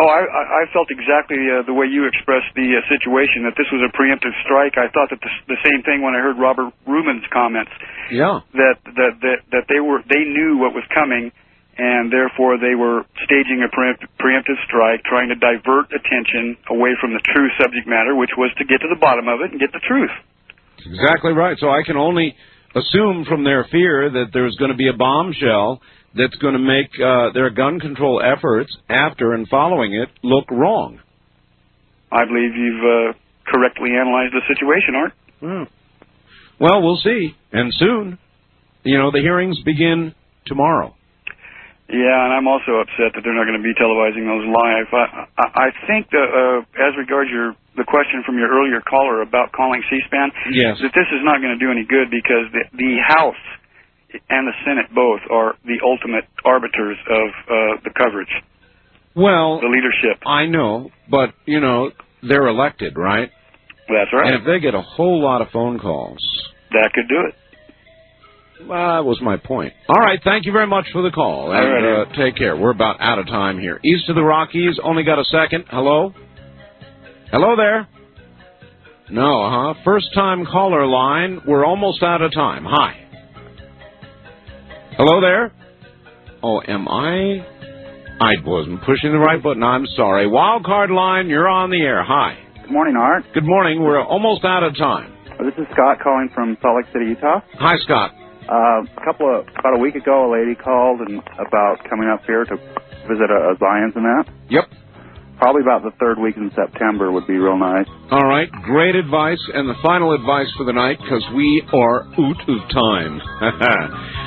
Oh, I, I felt exactly uh, the way you expressed the uh, situation, that this was a preemptive strike. I thought that the, the same thing when I heard Robert Ruben's comments. Yeah. That, that that that they were they knew what was coming, and therefore they were staging a preemptive strike, trying to divert attention away from the true subject matter, which was to get to the bottom of it and get the truth. That's exactly right. So I can only assume from their fear that there's going to be a bombshell that's going to make uh, their gun control efforts after and following it look wrong. I believe you've uh, correctly analyzed the situation, Art. Hmm. Well, we'll see. And soon. You know, the hearings begin tomorrow. Yeah, and I'm also upset that they're not going to be televising those live. I, I, I think, the, uh, as regards your the question from your earlier caller about calling C SPAN, yes, that this is not going to do any good because the, the House and the Senate both are the ultimate arbiters of uh, the coverage. Well, the leadership. I know, but, you know, they're elected, right? That's right. And if they get a whole lot of phone calls, that could do it. Well, that was my point. All right, thank you very much for the call. And, right, uh, take care. We're about out of time here. East of the Rockies, only got a second. Hello? Hello there? No, huh? First-time caller line. We're almost out of time. Hi. Hello there? Oh, am I? I wasn't pushing the right button. I'm sorry. Wild card line, you're on the air. Hi. Good morning, Art. Good morning. We're almost out of time. Oh, this is Scott calling from Salt Lake City, Utah. Hi, Scott. Uh, a couple of about a week ago, a lady called and about coming up here to visit a, a Zions and that. Yep. probably about the third week in September would be real nice. All right, great advice. And the final advice for the night, because we are out of time.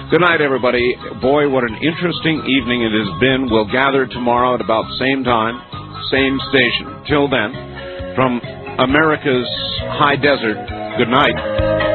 Good night, everybody. Boy, what an interesting evening it has been. We'll gather tomorrow at about the same time, same station. Till then, from America's high desert, good night.